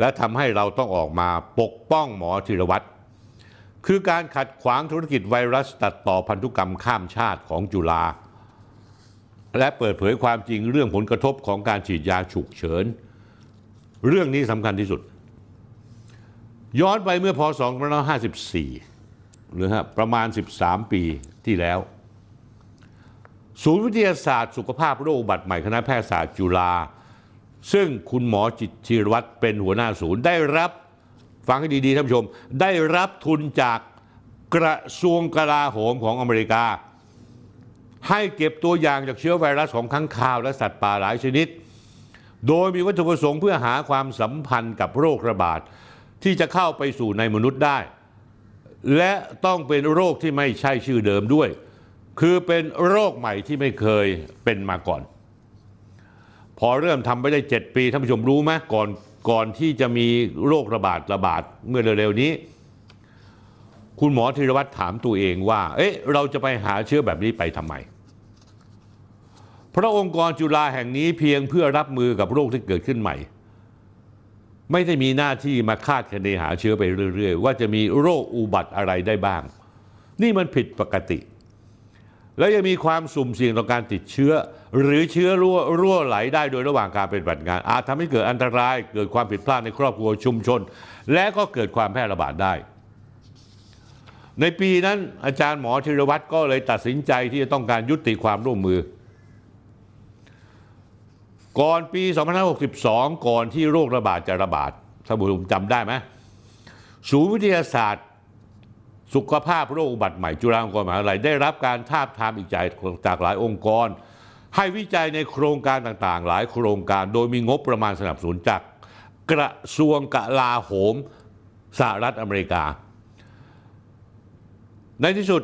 และทำให้เราต้องออกมาปกป้องหมอธีรวัฒน์คือการขัดขวางธุรกิจไวรัสตัดต่อพันธุกรรมข้ามชาติของจุฬาและเปิดเผยความจริงเรื่องผลกระทบของการฉีดยาฉุกเฉินเรื่องนี้สำคัญที่สุดย้อนไปเมื่อพ.ศ.สองพันห้าร้อยห้าสิบสี่หรือฮะประมาณสิบสามปีที่แล้วศูนย์วิทยาศาสตร์สุขภาพโรคอุบัติใหม่คณะแพทยศาสตร์จุฬาซึ่งคุณหมอจิตธีรวัฒน์เป็นหัวหน้าศูนย์ได้รับฟังให้ดีๆท่านผู้ชมได้รับทุนจากกระทรวงกลาโหมของอเมริกาให้เก็บตัวอย่างจากเชื้อไวรัสของค้างคาวและสัตว์ป่าหลายชนิดโดยมีวัตถุประสงค์เพื่อหาความสัมพันธ์กับโรคระบาดที่จะเข้าไปสู่ในมนุษย์ได้และต้องเป็นโรคที่ไม่ใช่ชื่อเดิมด้วยคือเป็นโรคใหม่ที่ไม่เคยเป็นมาก่อนพอเริ่มทำไปได้เจ็ดปีท่านผู้ชมรู้ไหมก่อนก่อนที่จะมีโรคระบาดระบาดเมื่อเร็วๆนี้คุณหมอธีรวัฒน์ถามตัวเองว่าเอ๊ะเราจะไปหาเชื้อแบบนี้ไปทำไมเพราะองค์กรจุฬาแห่งนี้เพียงเพื่อรับมือกับโรคที่เกิดขึ้นใหม่ไม่ได้มีหน้าที่มาคาดคะเนหาเชื้อไปเรื่อยๆว่าจะมีโรคอุบัติอะไรได้บ้างนี่มันผิดปกติแล้วยังมีความสุ่มเสี่ยงต่อการติดเชื้อหรือเชื้อรั่วรั่วไหลได้โดยระหว่างการปฏิบัติงานอาจทำให้เกิดอันตรายเกิดความผิดพลาดในครอบครัวชุมชนและก็เกิดความแพร่ระบาดได้ในปีนั้นอาจารย์หมอธีรวัฒน์ก็เลยตัดสินใจที่จะต้องการยุติความร่วมมือก่อนปีสองพันห้าร้อยหกสิบสองก่อนที่โรคระบาดจะระบาดท่านผู้ชมจำได้ไหมศูนย์วิทยาศาสตร์สุขภาพโรคอุบัติใหม่จุฬาลงกรณ์มหาวิทยาลัยได้รับการทาบทามอีกใจจากหลายองค์กรให้วิจัยในโครงการต่างๆหลายโครงการโดยมีงบประมาณสนับสนุนจากกระทรวงกลาโหมสหรัฐอเมริกาในที่สุด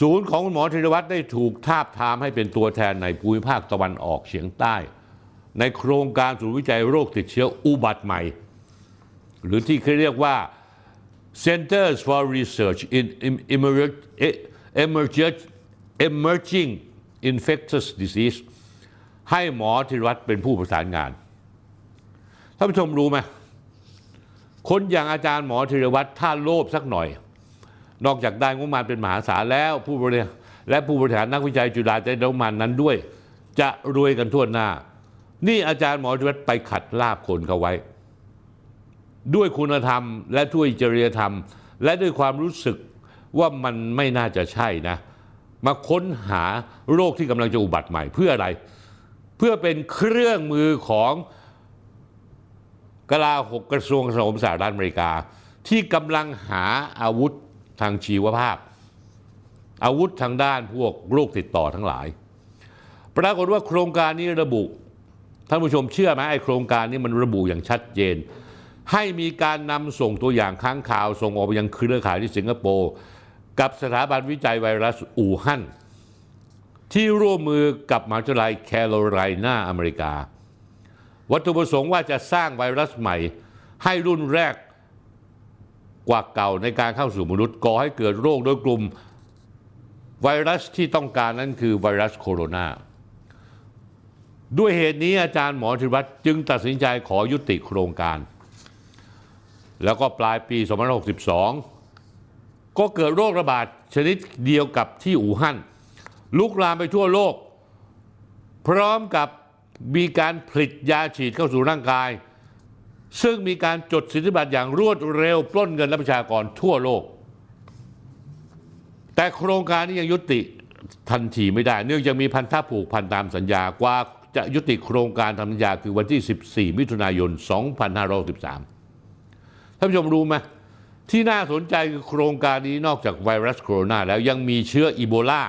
ศูนย์ของหมอธีรวัฒน์ได้ถูกทาบทามให้เป็นตัวแทนในภูมิภาคตะวันออกเฉียงใต้ในโครงการศูนย์วิจัยโรคติดเชื้ออุบัติใหม่หรือที่เขาเรียกว่าCenters for Research in Emerging Infectious Disease ให้หมอธีรวัฒน์เป็นผู้ประสานงานท่านผู้ชมรู้ไหมคนอย่างอาจารย์หมอธีรวัฒน์ถ้าโลภสักหน่อยนอกจากได้งบประมาณเป็นมหาศาลแล้วผู้บริหารและผู้บริหารนักวิจัยจุฬาได้งบประมาณนั้นด้วยจะรวยกันทั่วหน้านี่อาจารย์หมอธีรวัฒน์ไปขัดลาภคนเขาไว้ด้วยคุณธรรมและด้วยจริยธรรมและด้วยความรู้สึกว่ามันไม่น่าจะใช่นะมาค้นหาโรคที่กำลังจะอุบัติใหม่เพื่ออะไรเพื่อเป็นเครื่องมือของกลาโหมกระทรวงกลาโหมสหรัฐอเมริกาที่กำลังหาอาวุธทางชีวภาพอาวุธทางด้านพวกโรคติดต่อทั้งหลายปรากฏว่าโครงการนี้ระบุท่านผู้ชมเชื่อไหมไอโครงการนี้มันระบุอย่างชัดเจนให้มีการนำส่งตัวอย่างค้างคาวส่งออกไปยังเครือข่ายที่สิงคโปร์กับสถาบันวิจัยไวรัสอู่ฮั่นที่ร่วมมือกับมหาวิทยาลัยแคโรไลนาอเมริกาวัตถุประสงค์ว่าจะสร้างไวรัสใหม่ให้รุ่นแรกกว่าเก่าในการเข้าสู่มนุษย์ก่อให้เกิดโรคโดยกลุ่มไวรัสที่ต้องการนั้นคือไวรัสโคโรนาด้วยเหตุนี้อาจารย์หมอธีรวัฒน์จึงตัดสินใจขอยุติโครงการแล้วก็ปลายปีสองพันห้าร้อยหกสิบสองก็เกิดโรคระบาดชนิดเดียวกับที่อู่ฮั่นลุกลามไปทั่วโลกพร้อมกับมีการผลิตยาฉีดเข้าสู่ร่างกายซึ่งมีการจดสิทธิบัตรอย่างรวดเร็วปล้นเงินและประชากรทั่วโลกแต่โครงการนี้ยังยุติทันทีไม่ได้เนื่องจากมีพันธะผูกพันตามสัญญากว่า จะยุติโครงการทำสัญญาคือวันที่สิบสี่มิถุนายนสองพันห้าร้อยหกสิบสามท่านผู้ชมรู้ไหมที่น่าสนใจคือโครงการนี้นอกจากไวรัสโคโรนาแล้วยังมีเชื้ออีโบลา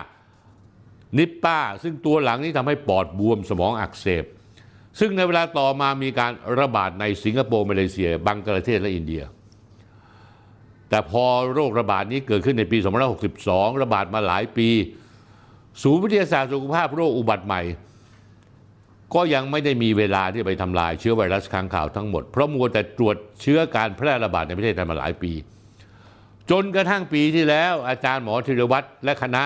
นิปป้าซึ่งตัวหลังนี้ทำให้ปอดบวมสมองอักเสบซึ่งในเวลาต่อมามีการระบาดในสิงคโปร์มาเลเซียบังกลาเทศและอินเดียแต่พอโรคระบาดนี้เกิดขึ้นในปีสองพันห้าร้อยหกสิบสองระบาดมาหลายปีศูนย์วิทยาศาสตร์สุขภาพโรคอุบัติใหม่ก็ยังไม่ได้มีเวลาที่ไปทำลายเชื้อไวรัสค้างคาวทั้งหมดเพราะมัวแต่ตรวจเชื้อการแพร่ระบาดในประเทศไทยมาหลายปีจนกระทั่งปีที่แล้วอาจารย์หมอธีรวัฒน์และคณะ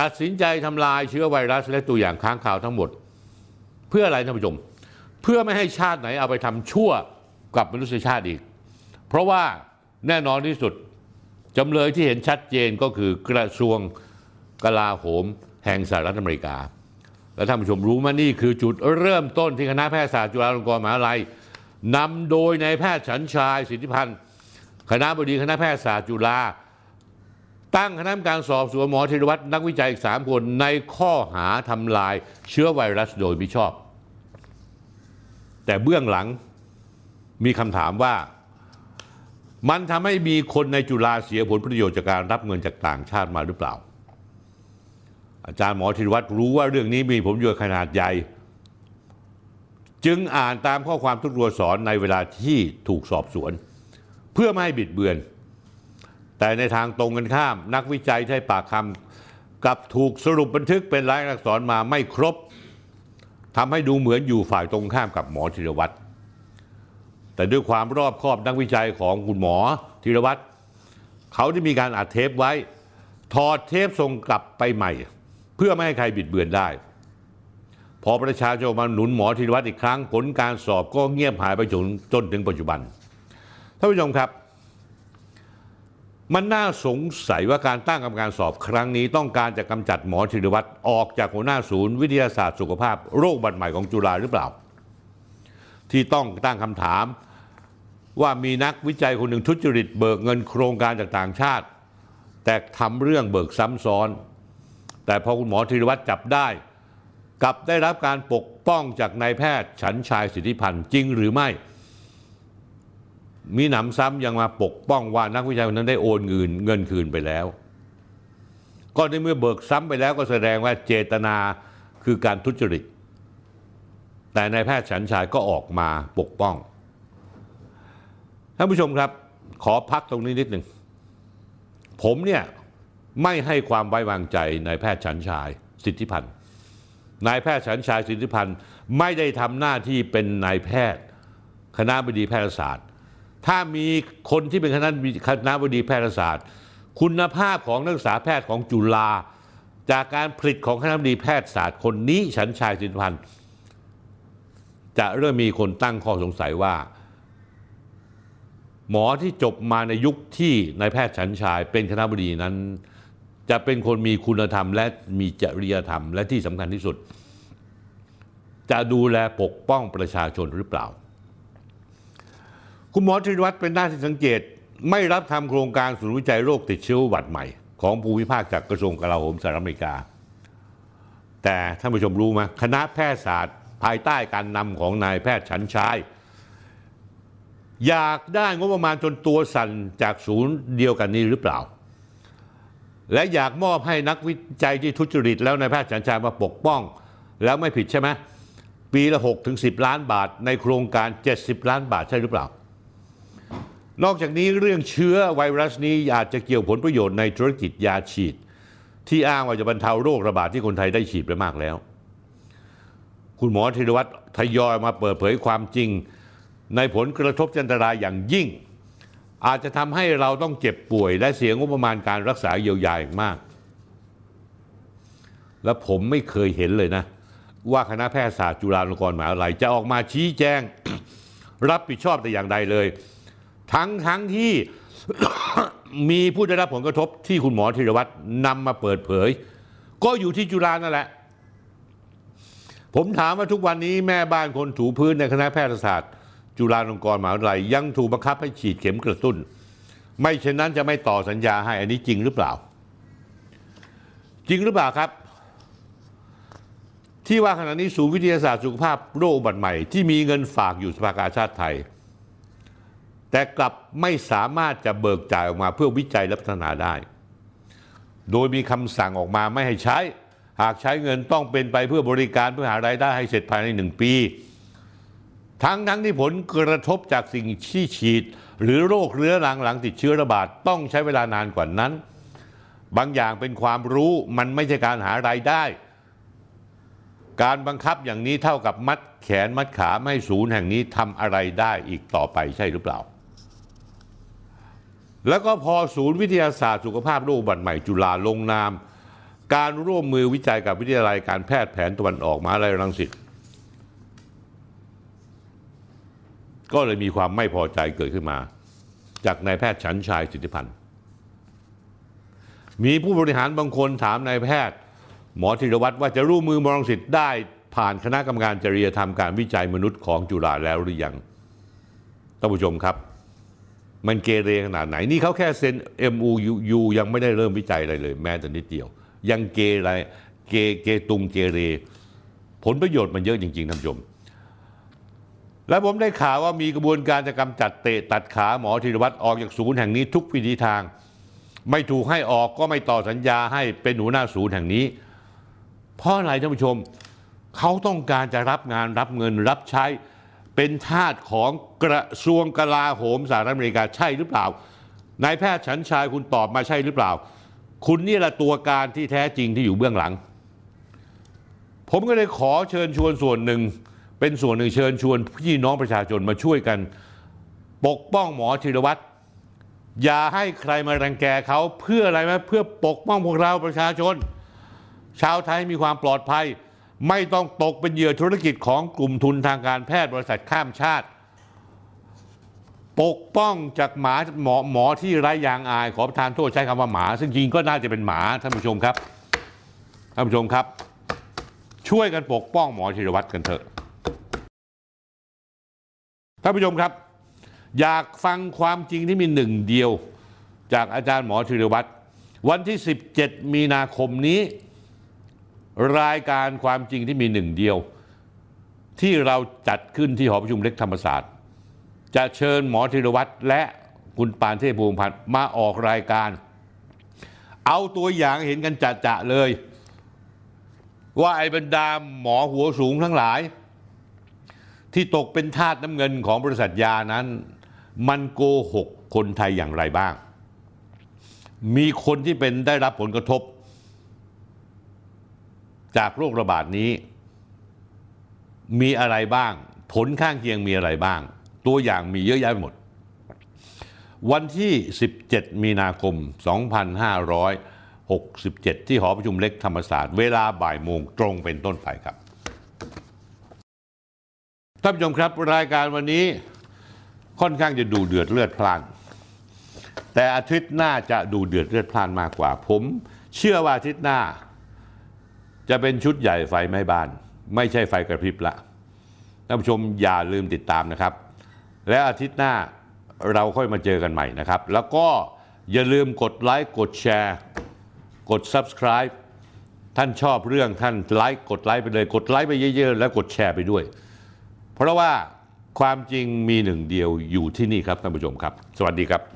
ตัดสินใจทำลายเชื้อไวรัสและตัวอย่างค้างคาวทั้งหมดเพื่ออะไรท่านผู้ชมเพื่อไม่ให้ชาติไหนเอาไปทำชั่วกับมนุษยชาติอีกเพราะว่าแน่นอนที่สุดจำเลยที่เห็นชัดเจนก็คือกระทรวงกลาโหมแห่งสหรัฐอเมริกาและท่านผู้ชมรู้มั้ยนี่คือจุดเริ่มต้นที่คณะแพทยศาสตร์จุฬาลงกรณ์มหาวิทยาลัยนำโดยนายแพทย์ฉันชายสิทธิพันธ์คณบดีคณะแพทยศาสตร์จุฬาตั้งคณะกรรมการสอบสวนหมอธีรวัฒน์นักวิจัยอีกสามคนในข้อหาทำลายเชื้อไวรัสโดยมิชอบแต่เบื้องหลังมีคำถามว่ามันทำให้มีคนในจุฬาเสียผลประโยชน์จากการรับเงินจากต่างชาติมาหรือเปล่าอาจารย์หมอธีรวัฒน์รู้ว่าเรื่องนี้มีผลประโยชน์ขนาดใหญ่จึงอ่านตามข้อความทุกตัวอักษรในเวลาที่ถูกสอบสวนเพื่อไม่ให้บิดเบือนแต่ในทางตรงกันข้ามนักวิจัยให้ปากคำกับถูกสรุปบันทึกเป็นลายลักษณ์มาไม่ครบทำให้ดูเหมือนอยู่ฝ่ายตรงข้ามกับหมอธีรวัฒน์แต่ด้วยความรอบคอบนักวิจัยของคุณหมอธีรวัฒน์เขาได้มีการอัดเทปไว้ถอดเทปส่งกลับไปใหม่เพื่อไม่ให้ใครบิดเบือนได้พอประชาชนมาหนุนหมอธีรวัฒน์อีกครั้งผลการสอบก็เงียบหายไปจนจนถึงปัจจุบันท่านผู้ชมครับมันน่าสงสัยว่าการตั้งกรรมการสอบครั้งนี้ต้องการจะกำจัดหมอธีรวัฒน์ออกจากหัวหน้าศูนย์วิทยาศาสตร์สุขภาพโรคบัตรใหม่ของจุฬาหรือเปล่าที่ต้องตั้งคำถามว่ามีนักวิจัยคนหนึ่งทุจริตเบิกเงินโครงการจากต่างชาติแต่ทำเรื่องเบิกซ้ำซ้อนแต่พอคุณหมอธีรวัฒน์จับได้กลับได้รับการปกป้องจากนายแพทย์ฉันชายสิทธิพันธ์จริงหรือไม่มีหนำซ้ำยังมาปกป้องว่านักวิจัยคนนั้นได้โอนเงินเงินคืนไปแล้วก็ในเมื่อเบิกซ้ำไปแล้วก็แสดงว่าเจตนาคือการทุจริตแต่นายแพทย์ฉันชายก็ออกมาปกป้องท่านผู้ชมครับขอพักตรงนี้นิดหนึ่งผมเนี่ยไม่ให้ความไว้วางใจนายแพทย์ฉันชายสิทธิพันธ์นายแพทย์ฉันชายสิทธิพันธ์ไม่ได้ทำหน้าที่เป็นนายแพทย์คณบดีแพทยศาสตร์ถ้ามีคนที่เป็นคณะคณะบดีแพทยศาสตร์คุณภาพของนักศึกษาแพทย์ของจุฬาจากการผลิตของคณะบดีแพทยศาสตร์คนนี้ฉันชายสิทธิพันธ์จะเริ่มมีคนตั้งข้อสงสัยว่าหมอที่จบมาในยุคที่นายแพทย์ฉันชายเป็นคณบดีนั้นจะเป็นคนมีคุณธรรมและมีจริยธรรมและที่สำคัญที่สุดจะดูแลปกป้องประชาชนหรือเปล่าคุณหมอธีรวัฒน์เป็นหน้าที่สังเกตไม่รับทำโครงการศูนย์วิจัยโรคติดเชื้อหวัดใหม่ของภูมิภาคจากกระทรวงกลาโหมสหรัฐอเมริกาแต่ท่านผู้ชมรู้ไหมคณะแพทยศาสตร์ภายใต้การนำของนายแพทย์ฉันชายอยากได้งบประมาณจนตัวสั่นจากศูนย์เดียวกันนี้หรือเปล่าและอยากมอบให้นักวิจัยที่ทุจริตแล้วนายแพทย์ฉันชายมาปกป้องแล้วไม่ผิดใช่ไหมปีละหกถึงสิบล้านบาทในโครงการเจ็ดสิบล้านบาทใช่หรือเปล่านอกจากนี้เรื่องเชื้อไวรัสนี้อาจจะเกี่ยวผลประโยชน์ในธุรกิจยาฉีดที่อ้างว่าจะบรรเทาโรคระบาดที่คนไทยได้ฉีดไปมากแล้วคุณหมอธีรวัฒน์ทยอยมาเปิดเผยความจริงในผลกระทบอันตรายอย่างยิ่งอาจจะทำให้เราต้องเจ็บป่วยและเสียงบประมาณการรักษาเยียวยาอย่างมากและผมไม่เคยเห็นเลยนะว่าคณะแพทยศาสตร์จุฬาลงกรณ์มหาวิทยาลัยจะออกมาชี้แจง รับผิดชอบแต่อย่างใดเลยทั้งทั้งที่ มีผู้ได้รับผลกระทบที่คุณหมอธีรวัฒน์นำมาเปิดเผยก็อยู่ที่จุฬานั่นแหละผมถามว่าทุกวันนี้แม่บ้านคนถูพื้นในคณะแพทยศาสตร์จุฬาลงกรณ์มหาวิทยาลัยยังถูกบังคับให้ฉีดเข็มกระตุ้นไม่เช่นนั้นจะไม่ต่อสัญญาให้อันนี้จริงหรือเปล่าจริงหรือเปล่าครับ ที่ว่าขณะนี้ศูนย์วิทยาศาสตร์สุขภาพโรคอุบัติใหม่ที่มีเงินฝากอยู่สภากาชาติไทยแต่กลับไม่สามารถจะเบิกจ่ายออกมาเพื่อวิจัยและพัฒนาได้โดยมีคำสั่งออกมาไม่ให้ใช้หากใช้เงินต้องเป็นไปเพื่อบริการเพื่อหารายได้ให้เสร็จภายในหนึ่งปีทั้งทั้งที่ผลกระทบจากสิ่งที่ฉีดหรือโรคเรื้อรังหลังติดเชื้อระบาดต้องใช้เวลานานกว่านั้นบางอย่างเป็นความรู้มันไม่ใช่การหารายได้การบังคับอย่างนี้เท่ากับมัดแขนมัดขาไม่ให้ศูนย์แห่งนี้ทำอะไรได้อีกต่อไปใช่หรือเปล่าแล้วก็พอศูนย์วิทยาศาสตร์สุขภาพโรคอุบัติใหม่จุฬาลงนามการร่วมมือวิจัยกับวิทยาลัยการแพทย์แผนตะวันออกมหาวิทยาลัยรังสิตก็เลยมีความไม่พอใจเกิดขึ้นมาจากนายแพทย์ฉันท์ชัยสิทธิพันธ์มีผู้บริหารบางคนถามนายแพทย์หมอธีรวัตรว่าจะร่วมมือมรังสิตได้ผ่านคณะกรรมการจริยธรรมการวิจัยมนุษย์ของจุฬาแล้วหรือยังท่านผู้ชมครับมันเกเรขนาดไหนนี่เขาแค่เซ็น เอ็ม โอ ยู ยังไม่ได้เริ่มวิจัยอะไรเลยแม้แต่นิดเดียวยังเกอะไรเกเกตุงเกเรผลประโยชน์มันเยอะจริงๆท่านผู้ชมและผมได้ข่าวว่ามีกระบวนการจะกำจัดเตะตัดขาหมอธีรวัตรออกจากศูนย์แห่งนี้ทุกวิถีทางไม่ถูกให้ออกก็ไม่ต่อสัญญาให้เป็นหัวหน้าศูนย์แห่งนี้เพราะอะไรท่านผู้ชมเขาต้องการจะรับงานรับเงินรับใช้เป็นทาสของกระทรวงกลาโหมสหรัฐอเมริกาใช่หรือเปล่านายแพทย์ฉันท์ชัยคุณตอบมาใช่หรือเปล่าคุณนี่แหละตัวการที่แท้จริงที่อยู่เบื้องหลังผมก็เลยขอเชิญชวนส่วนหนึ่งเป็นส่วนหนึ่งเชิญชวนพี่น้องประชาชนมาช่วยกันปกป้องหมอธีรวัตรอย่าให้ใครมารังแกเขาเพื่ออะไรไหมเพื่อปกป้องพวกเราประชาชนชาวไทยมีความปลอดภัยไม่ต้องตกเป็นเหยื่อธุรกิจของกลุ่มทุนทางการแพทย์บริษัทข้ามชาติปกป้องจากหมาหมอหมอที่ไร้ยางอายขอประทานโทษใช้คำว่าหมาซึ่งจริงก็น่าจะเป็นหมาท่านผู้ชมครับท่านผู้ชมครับช่วยกันปกป้องหมอธีรวัตรกันเถอะท่านผู้ชมครับอยากฟังความจริงที่มีหนึ่งเดียวจากอาจารย์หมอธีรวัตรวันที่สิบเจ็ดมีนาคมนี้รายการความจริงที่มีหนึ่งเดียวที่เราจัดขึ้นที่หอประชุมเล็กธรรมศาสตร์จะเชิญหมอธีรวัตรและคุณปานเทพพงศ์พันธ์มาออกรายการเอาตัวอย่างเห็นกันจะๆเลยว่าไอ้บรรดาหมอหัวสูงทั้งหลายที่ตกเป็นทาสน้ำเงินของบริษัทยานั้นมันโกหกคนไทยอย่างไรบ้างมีคนที่เป็นได้รับผลกระทบจากโรคระบาดนี้มีอะไรบ้างผลข้างเคียงมีอะไรบ้างตัวอย่างมีเยอะแยะหมดวันที่สิบเจ็ดมีนาคมสองพันห้าร้อยหกสิบเจ็ดที่หอประชุมเล็กธรรมศาสตร์เวลาบ่ายโมงตรงเป็นต้นไปครับท่านผู้ชมครับรายการวันนี้ค่อนข้างจะดูเดือดเลือดพล่านแต่อาทิตย์หน้าจะดูเดือดเลือดพล่านมากกว่าผมเชื่อว่าอาทิตย์หน้าจะเป็นชุดใหญ่ไฟไหม้บ้านไม่ใช่ไฟกระพริบละท่านผู้ชมอย่าลืมติดตามนะครับและอาทิตย์หน้าเราค่อยมาเจอกันใหม่นะครับแล้วก็อย่าลืมกดไลค์กดแชร์กด ซับสไครบ์ ท่านชอบเรื่องท่านไลค์กดไลค์ไปเลยกดไลค์ไปเยอะๆแล้วกดแชร์ไปด้วยเพราะว่าความจริงมีหนึ่งเดียวอยู่ที่นี่ครับท่านผู้ชมครับสวัสดีครับ